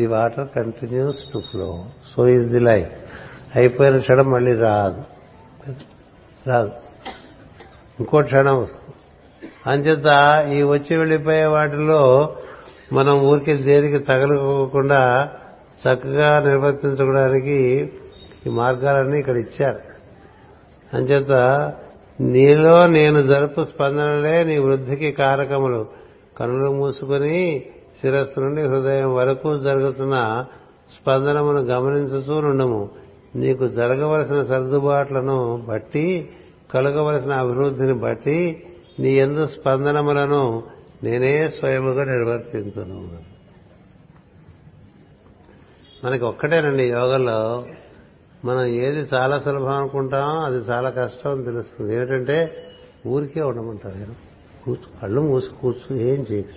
the water continues to flow. So is the life. అయిపోయిన క్షణం మళ్ళీ రాదు రాదు ఇంకో క్షణం వస్తుంది. అంచేత ఈ వచ్చి వెళ్ళిపోయే వాటిలో మనం ఊరికి దేనికి తగలకోకుండా చక్కగా నిర్వర్తించుకోవడానికి ఈ మార్గాలన్నీ ఇక్కడ ఇచ్చారు. అంచేత నీలో నేను జరుపు స్పందనలే నీ వృద్ధికి కారకములు. కనులు మూసుకుని శిరస్సు నుండి హృదయం వరకు జరుగుతున్న స్పందనమును గమనించుతూ నుండము. నీకు జరగవలసిన సర్దుబాట్లను బట్టి, కలగవలసిన అభివృద్ధిని బట్టి నీ యందు స్పందనములను నేనే స్వయముగా నిర్వర్తింతును. మనకి ఒక్కటేనండి యోగంలో మనం ఏది చాలా సులభం అనుకుంటాం అది చాలా కష్టం అని తెలుస్తుంది. ఏమిటంటే ఊరికే ఉండమంటారు. నేను కూర్చు కళ్ళు మూసి కూర్చు ఏం చేయదు.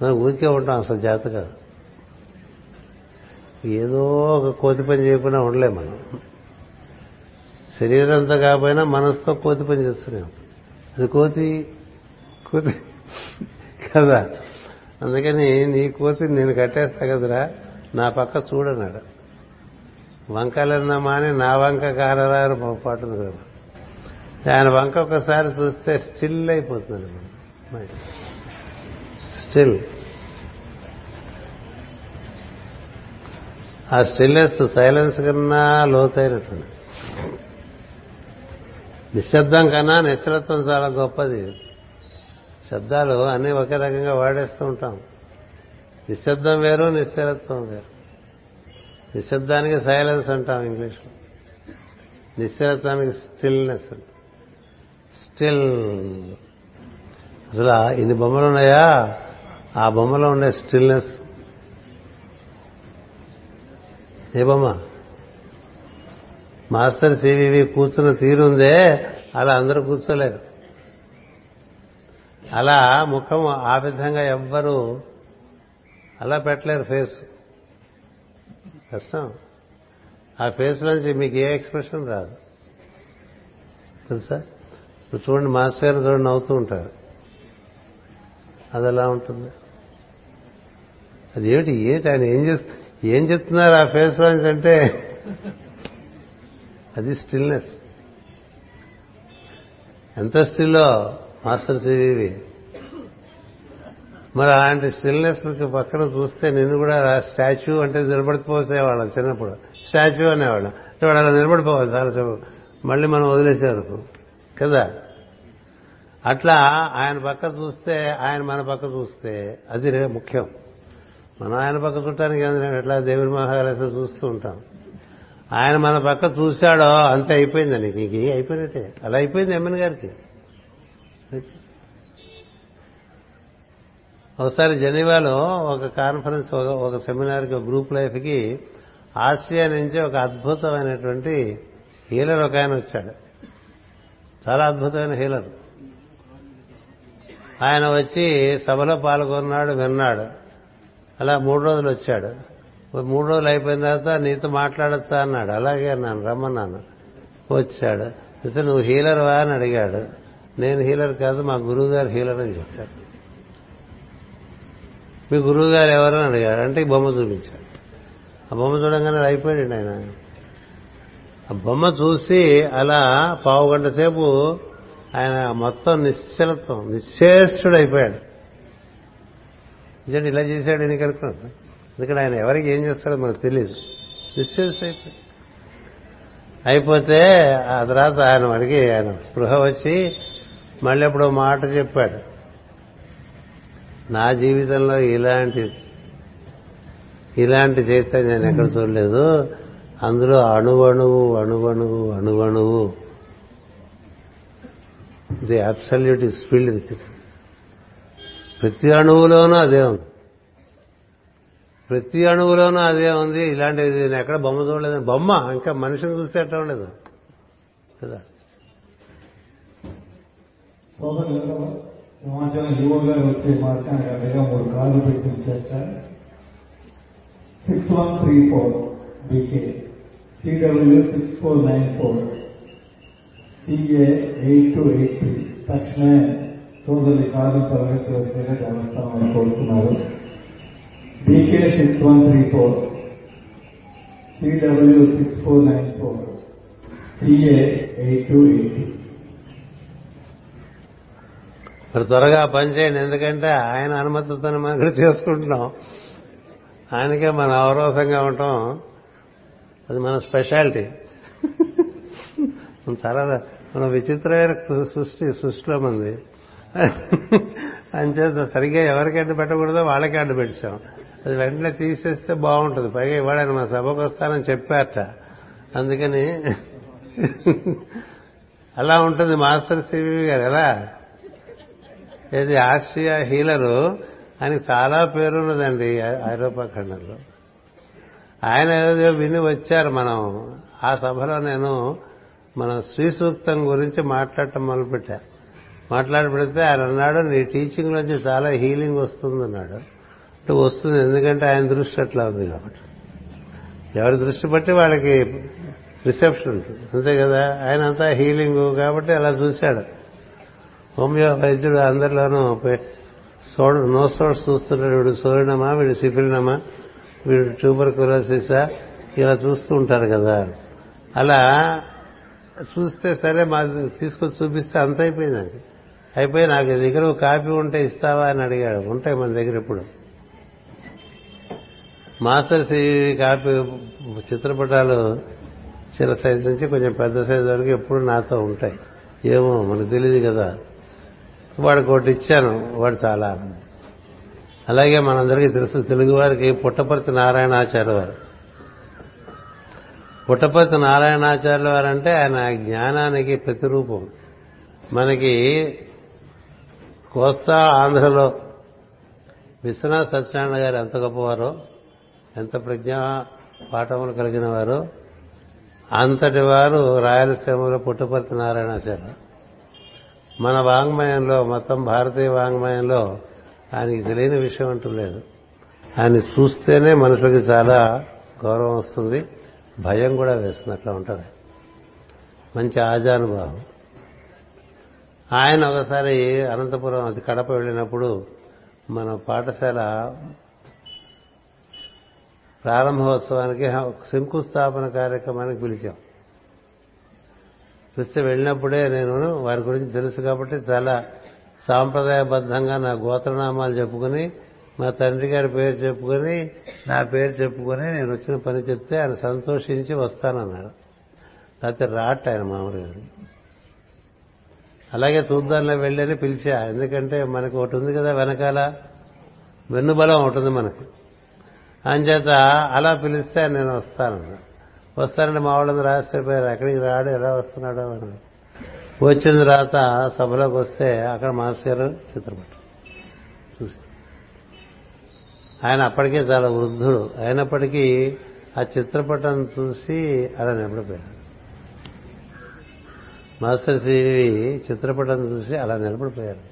మనం ఊరికే ఉంటాం అసలు జాత కాదు. ఏదో ఒక కోతి పని చేయకుండా ఉండలేం. మనం శరీరంతో కాకపోయినా మనసుతో కోతి పని చేస్తున్నాం. అది కోతి కోతి కదా. అందుకని నీ కోతిని నేను కట్టేస్తా కదరా, నా పక్క చూడన్నాడు. వంకలన్నా మాని నా వంక కారరా అని పడుతుంది కదా. ఆయన వంక ఒకసారి చూస్తే స్టిల్ అయిపోతుంది. స్టిల్ ఆ స్టిల్నెస్ సైలెన్స్ కన్నా లోతైనటువంటి నిశ్శబ్దం కన్నా నిశ్చలత్వం చాలా గొప్పది. శబ్దాలు అన్నీ ఒకే రకంగా వాడేస్తూ ఉంటాం. నిశ్శబ్దం వేరు, నిశ్చలత్వం వేరు. నిశ్శబ్దానికి సైలెన్స్ అంటాం ఇంగ్లీష్లో, నిశ్చలత్వానికి స్టిల్నెస్ అంటాం. స్టిల్ అసలు ఇన్ని బొమ్మలు ఉన్నాయా, ఆ బొమ్మలో ఉండే స్టిల్నెస్ ఏ బొమ్మ? మాస్టర్ సివివి కూర్చున్న తీరుందే అలా అందరూ కూర్చోలేరు. అలా ముఖం ఆ విధంగా ఎవ్వరూ అలా పెట్టలేరు. ఫేస్ కష్టం. ఆ ఫేస్ నుంచి మీకు ఏ ఎక్స్ప్రెషన్ రాదు తెలుసా. ఇప్పుడు చూడండి, మాస్టర్ గారు చూడండి నవ్వుతూ ఉంటారు, అది ఎలా ఉంటుంది? అది ఏమిటి ఏమిటి ఆయన ఏం చేస్తు ఏం చెప్తున్నారు ఆ ఫేస్ నుంచి అంటే అది స్టిల్నెస్. ఎంత స్టిల్లో మాస్టర్ సివివి. మరి అలాంటి స్టిల్నెస్ పక్కన చూస్తే నిన్ను కూడా స్టాచ్యూ అంటే నిలబడిపోసేవాళ్ళం చిన్నప్పుడు. స్టాచ్యూ అనేవాళ్ళం అంటే వాడు అలా నిలబడిపోవాలి చాలా సేపు, మళ్ళీ మనం వదిలేసేవరకు కదా. అట్లా ఆయన పక్క చూస్తే, ఆయన మన పక్క చూస్తే అది ముఖ్యం. మనం ఆయన పక్క చూడటానికి ఏమైనా ఎట్లా దేవుని మహారాజు చూస్తూ ఉంటాం. ఆయన మన పక్క చూశాడో అంతే అయిపోయింది. నీకు ఇంకే అయిపోయినట్టే. అలా అయిపోయింది ఎమ్మెన్ గారికి. ఒకసారి జెనీవాలో ఒక కాన్ఫరెన్స్, ఒక సెమినార్కి, ఒక గ్రూప్ లైఫ్కి ఆస్ట్రియా నుంచి ఒక అద్భుతమైనటువంటి హీలర్ ఒక ఆయన వచ్చాడు. చాలా అద్భుతమైన హీలర్. ఆయన వచ్చి సభలో పాల్గొన్నాడు, విన్నాడు. అలా మూడు రోజులు వచ్చాడు. మూడు రోజులు అయిపోయిన తర్వాత నీతో మాట్లాడచ్చా అన్నాడు. అలాగే అన్నాను, రమ్మన్నాను. వచ్చాడు. అసలు నువ్వు హీలర్వా అని అడిగాడు. నేను హీలర్ కాదు, మా గురువు గారు హీలర్ అని చెప్పాడు. మీ గురువు గారు ఎవరని అడిగాడు అంటే ఈ బొమ్మ చూపించాడు. ఆ బొమ్మ చూడంగానే అయిపోయాడు ఆయన. ఆ బొమ్మ చూసి అలా పావు గంట సేపు ఆయన మొత్తం నిశ్చలత్వం, నిశ్చేష్టుడైపోయాడు. నిజండి ఇలా చేశాడు అని కనుక్కున్నాను. ఎందుకంటే ఆయన ఎవరికి ఏం చేస్తాడో మనకు తెలియదు. నిశ్చేష్ట అయిపోయాడు. అయిపోతే ఆ తర్వాత ఆయన మనకి ఆయన స్పృహ వచ్చి మళ్ళీ ఎప్పుడో మాట చెప్పాడు. నా జీవితంలో ఇలాంటి ఇలాంటి చైతన్యం నేను ఎక్కడ చూడలేదు. అందులో అణువణువు అణువణువు అణువణువు the absolute is filled with it. ప్రతి అణువులోనూ అదే ఉంది, ప్రతి అణువులోనూ అదే ఉంది. ఇలాంటిది నేను ఎక్కడ బొమ్మ చూడలేదు. బొమ్మ ఇంకా మనిషిని చూసేటం లేదు. కదా. సమాచారం యువగా వచ్చే మార్గం యాభైగా మూడు కార్లు పెట్టిన చేస్తారు. Six one three four BK, CW six four nine four, CA eight two eight three తక్షణ సోదరి కార్లు తరగతి వచ్చేలా గమనిస్తామని కోరుతున్నారు. BK six one three four, CW six four nine four, CA eight two eight. మరి త్వరగా పనిచేయండి, ఎందుకంటే ఆయన అనుమతితో మనం ఇక్కడ చేసుకుంటున్నాం. ఆయనకే మనం అవరోధంగా ఉంటాం, అది మన స్పెషాలిటీ. చాలా మనం విచిత్రమైన సృష్టి సృష్టిలో మంది అని చేత సరిగ్గా ఎవరికి అడ్డు పెట్టకూడదో వాళ్ళకే అడ్డు పెట్టాం. అది వెంటనే తీసేస్తే బాగుంటుంది. పైగా ఇవాళ ఆయన మన సభకు వస్తానని చెప్పారట, అందుకని అలా ఉంటుంది. మాస్టర్ సివి గారు ఎలా ఏది ఆస్ట్రియా హీలరు, ఆయనకు చాలా పేరున్నదండి ఐరోపా ఖండంలో. ఆయన ఏదో విని వచ్చారు. మనం ఆ సభలో నేను మన శ్రీ సూక్తం గురించి మాట్లాడటం మొదలుపెట్టా. మాట్లాడి పెడితే ఆయన అన్నాడు, నీ టీచింగ్ నుంచి చాలా హీలింగ్ వస్తుందన్నాడు. అంటే వస్తుంది, ఎందుకంటే ఆయన దృష్టి అట్లా ఉంది కాబట్టి. ఎవరి దృష్టి బట్టి వాళ్ళకి రిసెప్షన్ ఉంటుంది, అంతే కదా. ఆయన అంతా హీలింగ్ కాబట్టి అలా చూశాడు. హోమియో వైద్యుడు అందరిలోనూ సోడు నో సోడ్స్ చూస్తుంటాడు. వీడు సోరినమా, వీడు సిఫిలినమా, వీడు ట్యూబర్ కులోసిసా, ఇలా చూస్తూ ఉంటారు కదా. అలా చూస్తే సరే మా తీసుకొచ్చి చూపిస్తే అంత అయిపోయిందండి. అయిపోయి నాకు దగ్గర కాపీ ఉంటే ఇస్తావా అని అడిగాడు. ఉంటాయి మన దగ్గర ఇప్పుడు. మాస్టర్ సి కాపీ చిత్రపటాలు చిన్న సైజు నుంచి కొంచెం పెద్ద సైజు వరకు ఎప్పుడు నాతో ఉంటాయి. ఏమో మనకు తెలియదు కదా. వాడికి ఒకటి ఇచ్చాను, వాడు చాలా. అలాగే మనందరికీ తెలుసు తెలుగువారికి పుట్టపర్తి నారాయణాచార్య వారు. పుట్టపర్తి నారాయణాచార్యుల వారు అంటే ఆయన జ్ఞానానికి ప్రతిరూపం. మనకి కోస్తా ఆంధ్రలో విశ్వనాథ్ సత్యనారాయణ గారు ఎంత గొప్పవారో, ఎంత ప్రజ్ఞా పాఠములు కలిగిన వారో, అంతటి వారు రాయలసీమలో పుట్టపర్తి నారాయణాచార్య. మన వాంగ్మయంలో, మొత్తం భారతీయ వాంగ్మయంలో ఆయనకి తెలియని విషయం అంటూ లేదు. ఆయన చూస్తేనే మనుషులకి చాలా గౌరవం వస్తుంది, భయం కూడా వేస్తుంది. అట్లా ఉంటుంది, మంచి ఆజానుభావం. ఆయన ఒకసారి అనంతపురం, అది కడప వెళ్ళినప్పుడు మన పాఠశాల ప్రారంభోత్సవానికి శంకుస్థాపన కార్యక్రమానికి పిలిచాం. పిలిస్తే వెళ్ళినప్పుడే నేను వారి గురించి తెలుసు కాబట్టి చాలా సాంప్రదాయబద్ధంగా నా గోత్రనామాలు చెప్పుకుని, మా తండ్రి గారి పేరు చెప్పుకుని, నా పేరు చెప్పుకుని నేను వచ్చిన పని చెప్తే ఆయన సంతోషించి వస్తానన్నాడు. లేకపోతే రాట్ ఆయన మామూలుగా. అలాగే చూద్దాంలో వెళ్ళని పిలిచా, ఎందుకంటే మనకు ఒకటి ఉంది కదా వెనకాల, వెన్నుబలం ఉంటుంది మనకి. అంచేత అలా పిలిస్తే నేను వస్తానన్నా. వస్తానంటే మా వాళ్ళందరూ ఆశ్చర్యపోయారు, ఎక్కడికి రాడు, ఎలా వస్తున్నాడో అని. వచ్చిన తర్వాత సభలోకి వస్తే అక్కడ మాస్టర్ గారు చిత్రపటం చూసి, ఆయన అప్పటికే చాలా వృద్ధుడు అయినప్పటికీ ఆ చిత్రపటం చూసి అలా నిలబడిపోయాడు. మాస్టర్ శ్రీవి చిత్రపటం చూసి అలా నిలబడిపోయారు.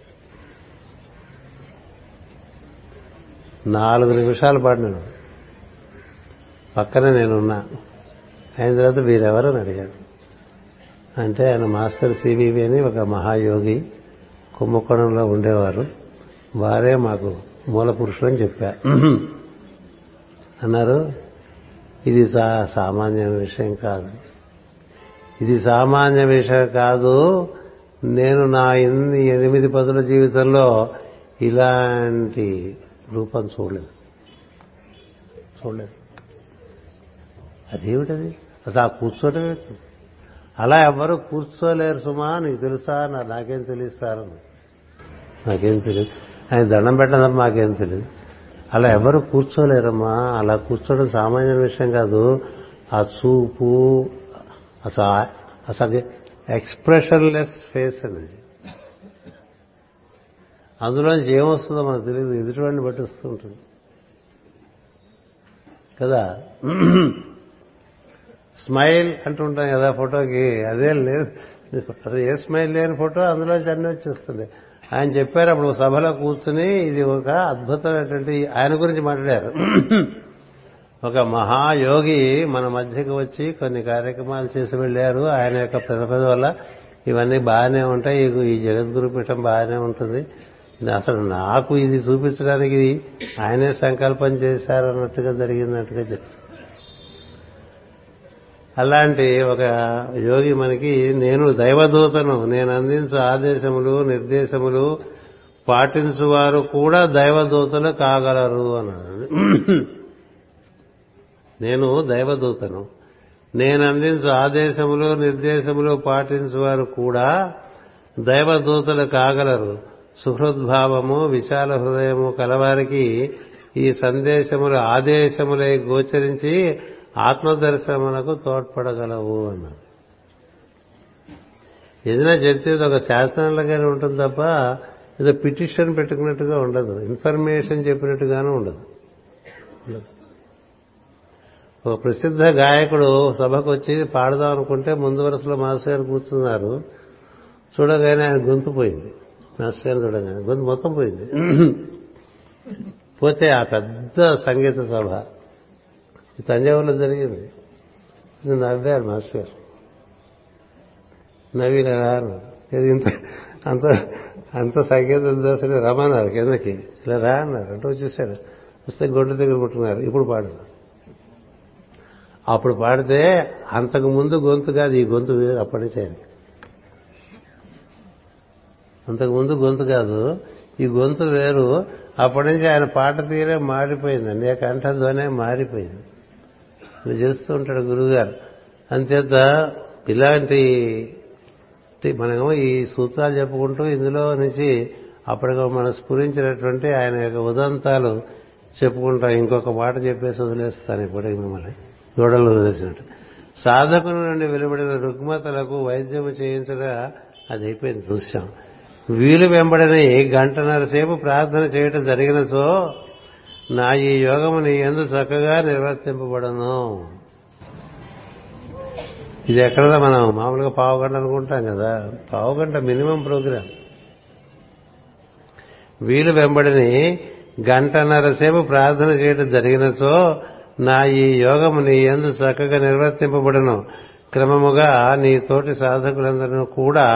నాలుగు నిమిషాల పాటు నేను పక్కనే నేనున్నా. అయిన తర్వాత వీరెవరని అడిగాడు. అంటే ఆయన మాస్టర్ సివివి అని ఒక మహాయోగి కుంభకోణంలో ఉండేవారు, వారే మాకు మూల పురుషులు అని చెప్పా అన్నారు. ఇది సామాన్య విషయం కాదు, ఇది సామాన్య విషయం కాదు. నేను నా ఇన్ని ఎనిమిది పదుల జీవితంలో ఇలాంటి రూపం చూడలేదు చూడలేదు అదేమిటది అసలు, ఆ కూర్చోటమే. అలా ఎవ్వరూ కూర్చోలేరు సుమా, నీకు తెలుసా? నాకేం తెలియదు, నాకేం తెలియదు. ఆయన దండం పెట్టడం మాకేం తెలియదు. అలా ఎవరు కూర్చోలేరమ్మా. అలా కూర్చోవడం సామాన్య విషయం కాదు. ఆ చూపు అసలు అసలు ఎక్స్ప్రెషన్లెస్ ఫేస్ అనేది, అందులోంచి ఏమొస్తుందో మనకు తెలియదు, ఎదుటివాడిని బట్టి వస్తూ ఉంటుంది కదా. స్మైల్ అంటుంటాం కదా ఫోటోకి, అదేం లేదు అసలు, ఏ స్మైల్ లేని ఫోటో అందులో అన్నీ వచ్చేస్తుంది. ఆయన చెప్పారు అప్పుడు సభలో కూర్చుని, ఇది ఒక అద్భుతమైనటువంటి, ఆయన గురించి మాట్లాడారు. ఒక మహాయోగి మన మధ్యకి వచ్చి కొన్ని కార్యక్రమాలు చేసి వెళ్ళారు. ఆయన యొక్క ప్రతిభ వల్ల ఇవన్నీ బాగానే ఉంటాయి, ఈ జగద్గురు పీఠం బాగానే ఉంటుంది, అసలు నాకు ఇది చూపించడానికి ఆయనే సంకల్పం చేశారు అన్నట్టుగా జరిగిందన్నట్టుగా చెప్పారు. అలాంటి ఒక యోగి మనకి, నేను దైవదూతను, నేను అందించు ఆదేశములు నిర్దేశములు పాటించువారు కూడా దైవదూతలు కాగలరు అన్నాడు. నేను దైవదూతను, నేను అందించు ఆదేశములు నిర్దేశములు పాటించువారు కూడా దైవదూతలు కాగలరు. సుహృద్భావము విశాల హృదయము కలవారికి ఈ సందేశములు ఆదేశములై గోచరించి ఆత్మదర్శనమునకు తోడ్పడగలవు అన్నారు. ఏదైనా చెప్తే ఒక శాస్త్రంలాగానే ఉంటుంది తప్ప ఏదో పిటిషన్ పెట్టుకున్నట్టుగా ఉండదు, ఇన్ఫర్మేషన్ చెప్పినట్టుగానే ఉండదు. ఒక ప్రసిద్ధ గాయకుడు సభకు వచ్చి పాడదాం అనుకుంటే ముందు వరుసలో మాస్టర్ గారు కూర్చున్నారు. చూడగానే ఆయన గొంతు పోయింది, మాస్టర్ గారు చూడగానే గొంతు మొత్తం పోయింది. పోతే ఆ పెద్ద సంగీత సభ తంజావూరులో జరిగింది. నవ్వారు మాస్టర్ గారు, నవ్వి రాను ఇంత అంత అంత సంగీత దశలో రమ్మన్నారు కిందకి, ఇలా రా అన్నారు. అంటే వచ్చేసాడు, వస్తే గొడ్డు దగ్గర పుట్టుకున్నారు. ఇప్పుడు పాడు, అప్పుడు పాడితే అంతకు ముందు గొంతు కాదు, ఈ గొంతు అప్పటి నుంచి ఆయన, అంతకుముందు గొంతు కాదు ఈ గొంతు వేరు. అప్పటి నుంచి ఆయన పాట తీరే మారిపోయిందండి, ఆ కంఠంతోనే మారిపోయింది. ఇది చేస్తూ ఉంటాడు గురువుగారు. అంతేత ఇలాంటి మనము ఈ సూత్రాలు చెప్పుకుంటూ ఇందులో నుంచి అప్పటికి మనం స్ఫురించినటువంటి ఆయన యొక్క ఉదంతాలు చెప్పుకుంటాం. ఇంకొక మాట చెప్పేసి వదిలేస్తాను ఇప్పటికి మిమ్మల్ని గోడలు వదిలేసినట్టు. సాధకుని నుండి వెలువడిన రుగ్మతలకు వైద్యము చేయించగా అది అయిపోయింది చూశాం. వీలు వెంబడిన ఏ గంటన్నర సేపు ప్రార్థన చేయటం జరిగినచో నా ఈ యోగము నీ యందు చక్కగా నిర్వర్తింపబడను. ఇది ఎక్కడదా మనం మామూలుగా పావు గంట అనుకుంటాం కదా, పావు గంట మినిమం ప్రోగ్రాం. వీలు వెంబడిని గంటన్నర సేపు ప్రార్థన చేయటం జరిగినచో నా ఈ యోగము నీ యందు చక్కగా నిర్వర్తింపబడను. క్రమముగా నీ తోటి సాధకులందరూ కూడా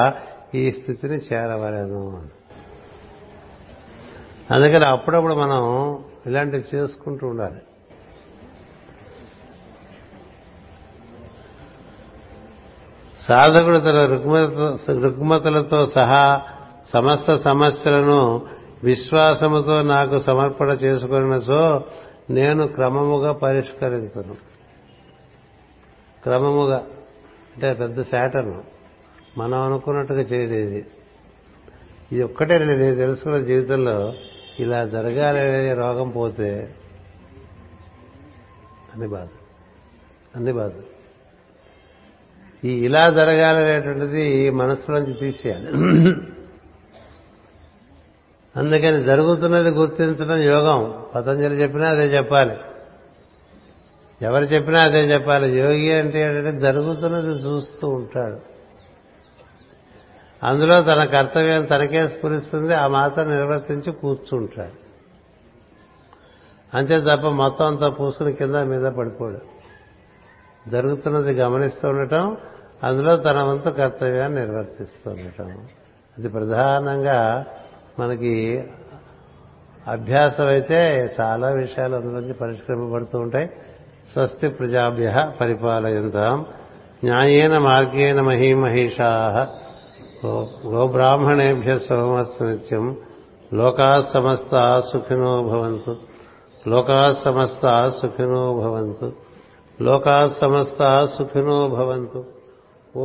ఈ స్థితిని చేరవలేను. అందుకని అప్పుడప్పుడు మనం ఇలాంటివి చేసుకుంటూ ఉండాలి. సాధకుడు తన రుగ్మతలతో సహా సమస్త సమస్యలను విశ్వాసముతో నాకు సమర్పణ చేసుకున్నచో నేను క్రమముగా పరిష్కరించను. క్రమముగా అంటే పెద్ద శాటను మనం అనుకున్నట్టుగా చేయలేదు. ఇది ఒక్కటే నేను తెలుసుకున్న జీవితంలో, ఇలా జరగాలనే రోగం పోతే అన్ని బాధ అన్ని బాధ. ఈ ఇలా జరగాలనేటువంటిది మనసులోంచి తీసేయాలి. అందుకని జరుగుతున్నది గుర్తించడం యోగం. పతంజలి చెప్పినా అదే చెప్పాలి, ఎవరు చెప్పినా అదే చెప్పాలి. యోగి అంటే ఏంటంటే జరుగుతున్నది చూస్తూ ఉంటాడు, అందులో తన కర్తవ్యం తనకే స్ఫురిస్తుంది, ఆ మాత్రం నిర్వర్తించి కూర్చుంటాడు. అంతే తప్ప మొత్తం అంతా పూసుకుని కింద మీద పడిపోడు. జరుగుతున్నది గమనిస్తూ ఉండటం, అందులో తన వంతు కర్తవ్యాన్ని నిర్వర్తిస్తూ ఉండటం, అది ప్రధానంగా మనకి అభ్యాసం అయితే చాలా విషయాలు అందులోంచి పరిష్కరింపబడుతూ ఉంటాయి. స్వస్తి ప్రజాభ్యః పరిపాలయంతాం న్యాయేన మార్గేణ మహీమహీషాః గోబ్రాహ్మణేభ్య సమస్తు నిత్యం లోకా సమస్తా సుఖినో భవంతు లోకా సమస్తా సుఖినో భవంతు లోకా సమస్తా సుఖినో భవంతు.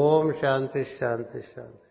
ఓం శాంతి శాంతి శాంతి.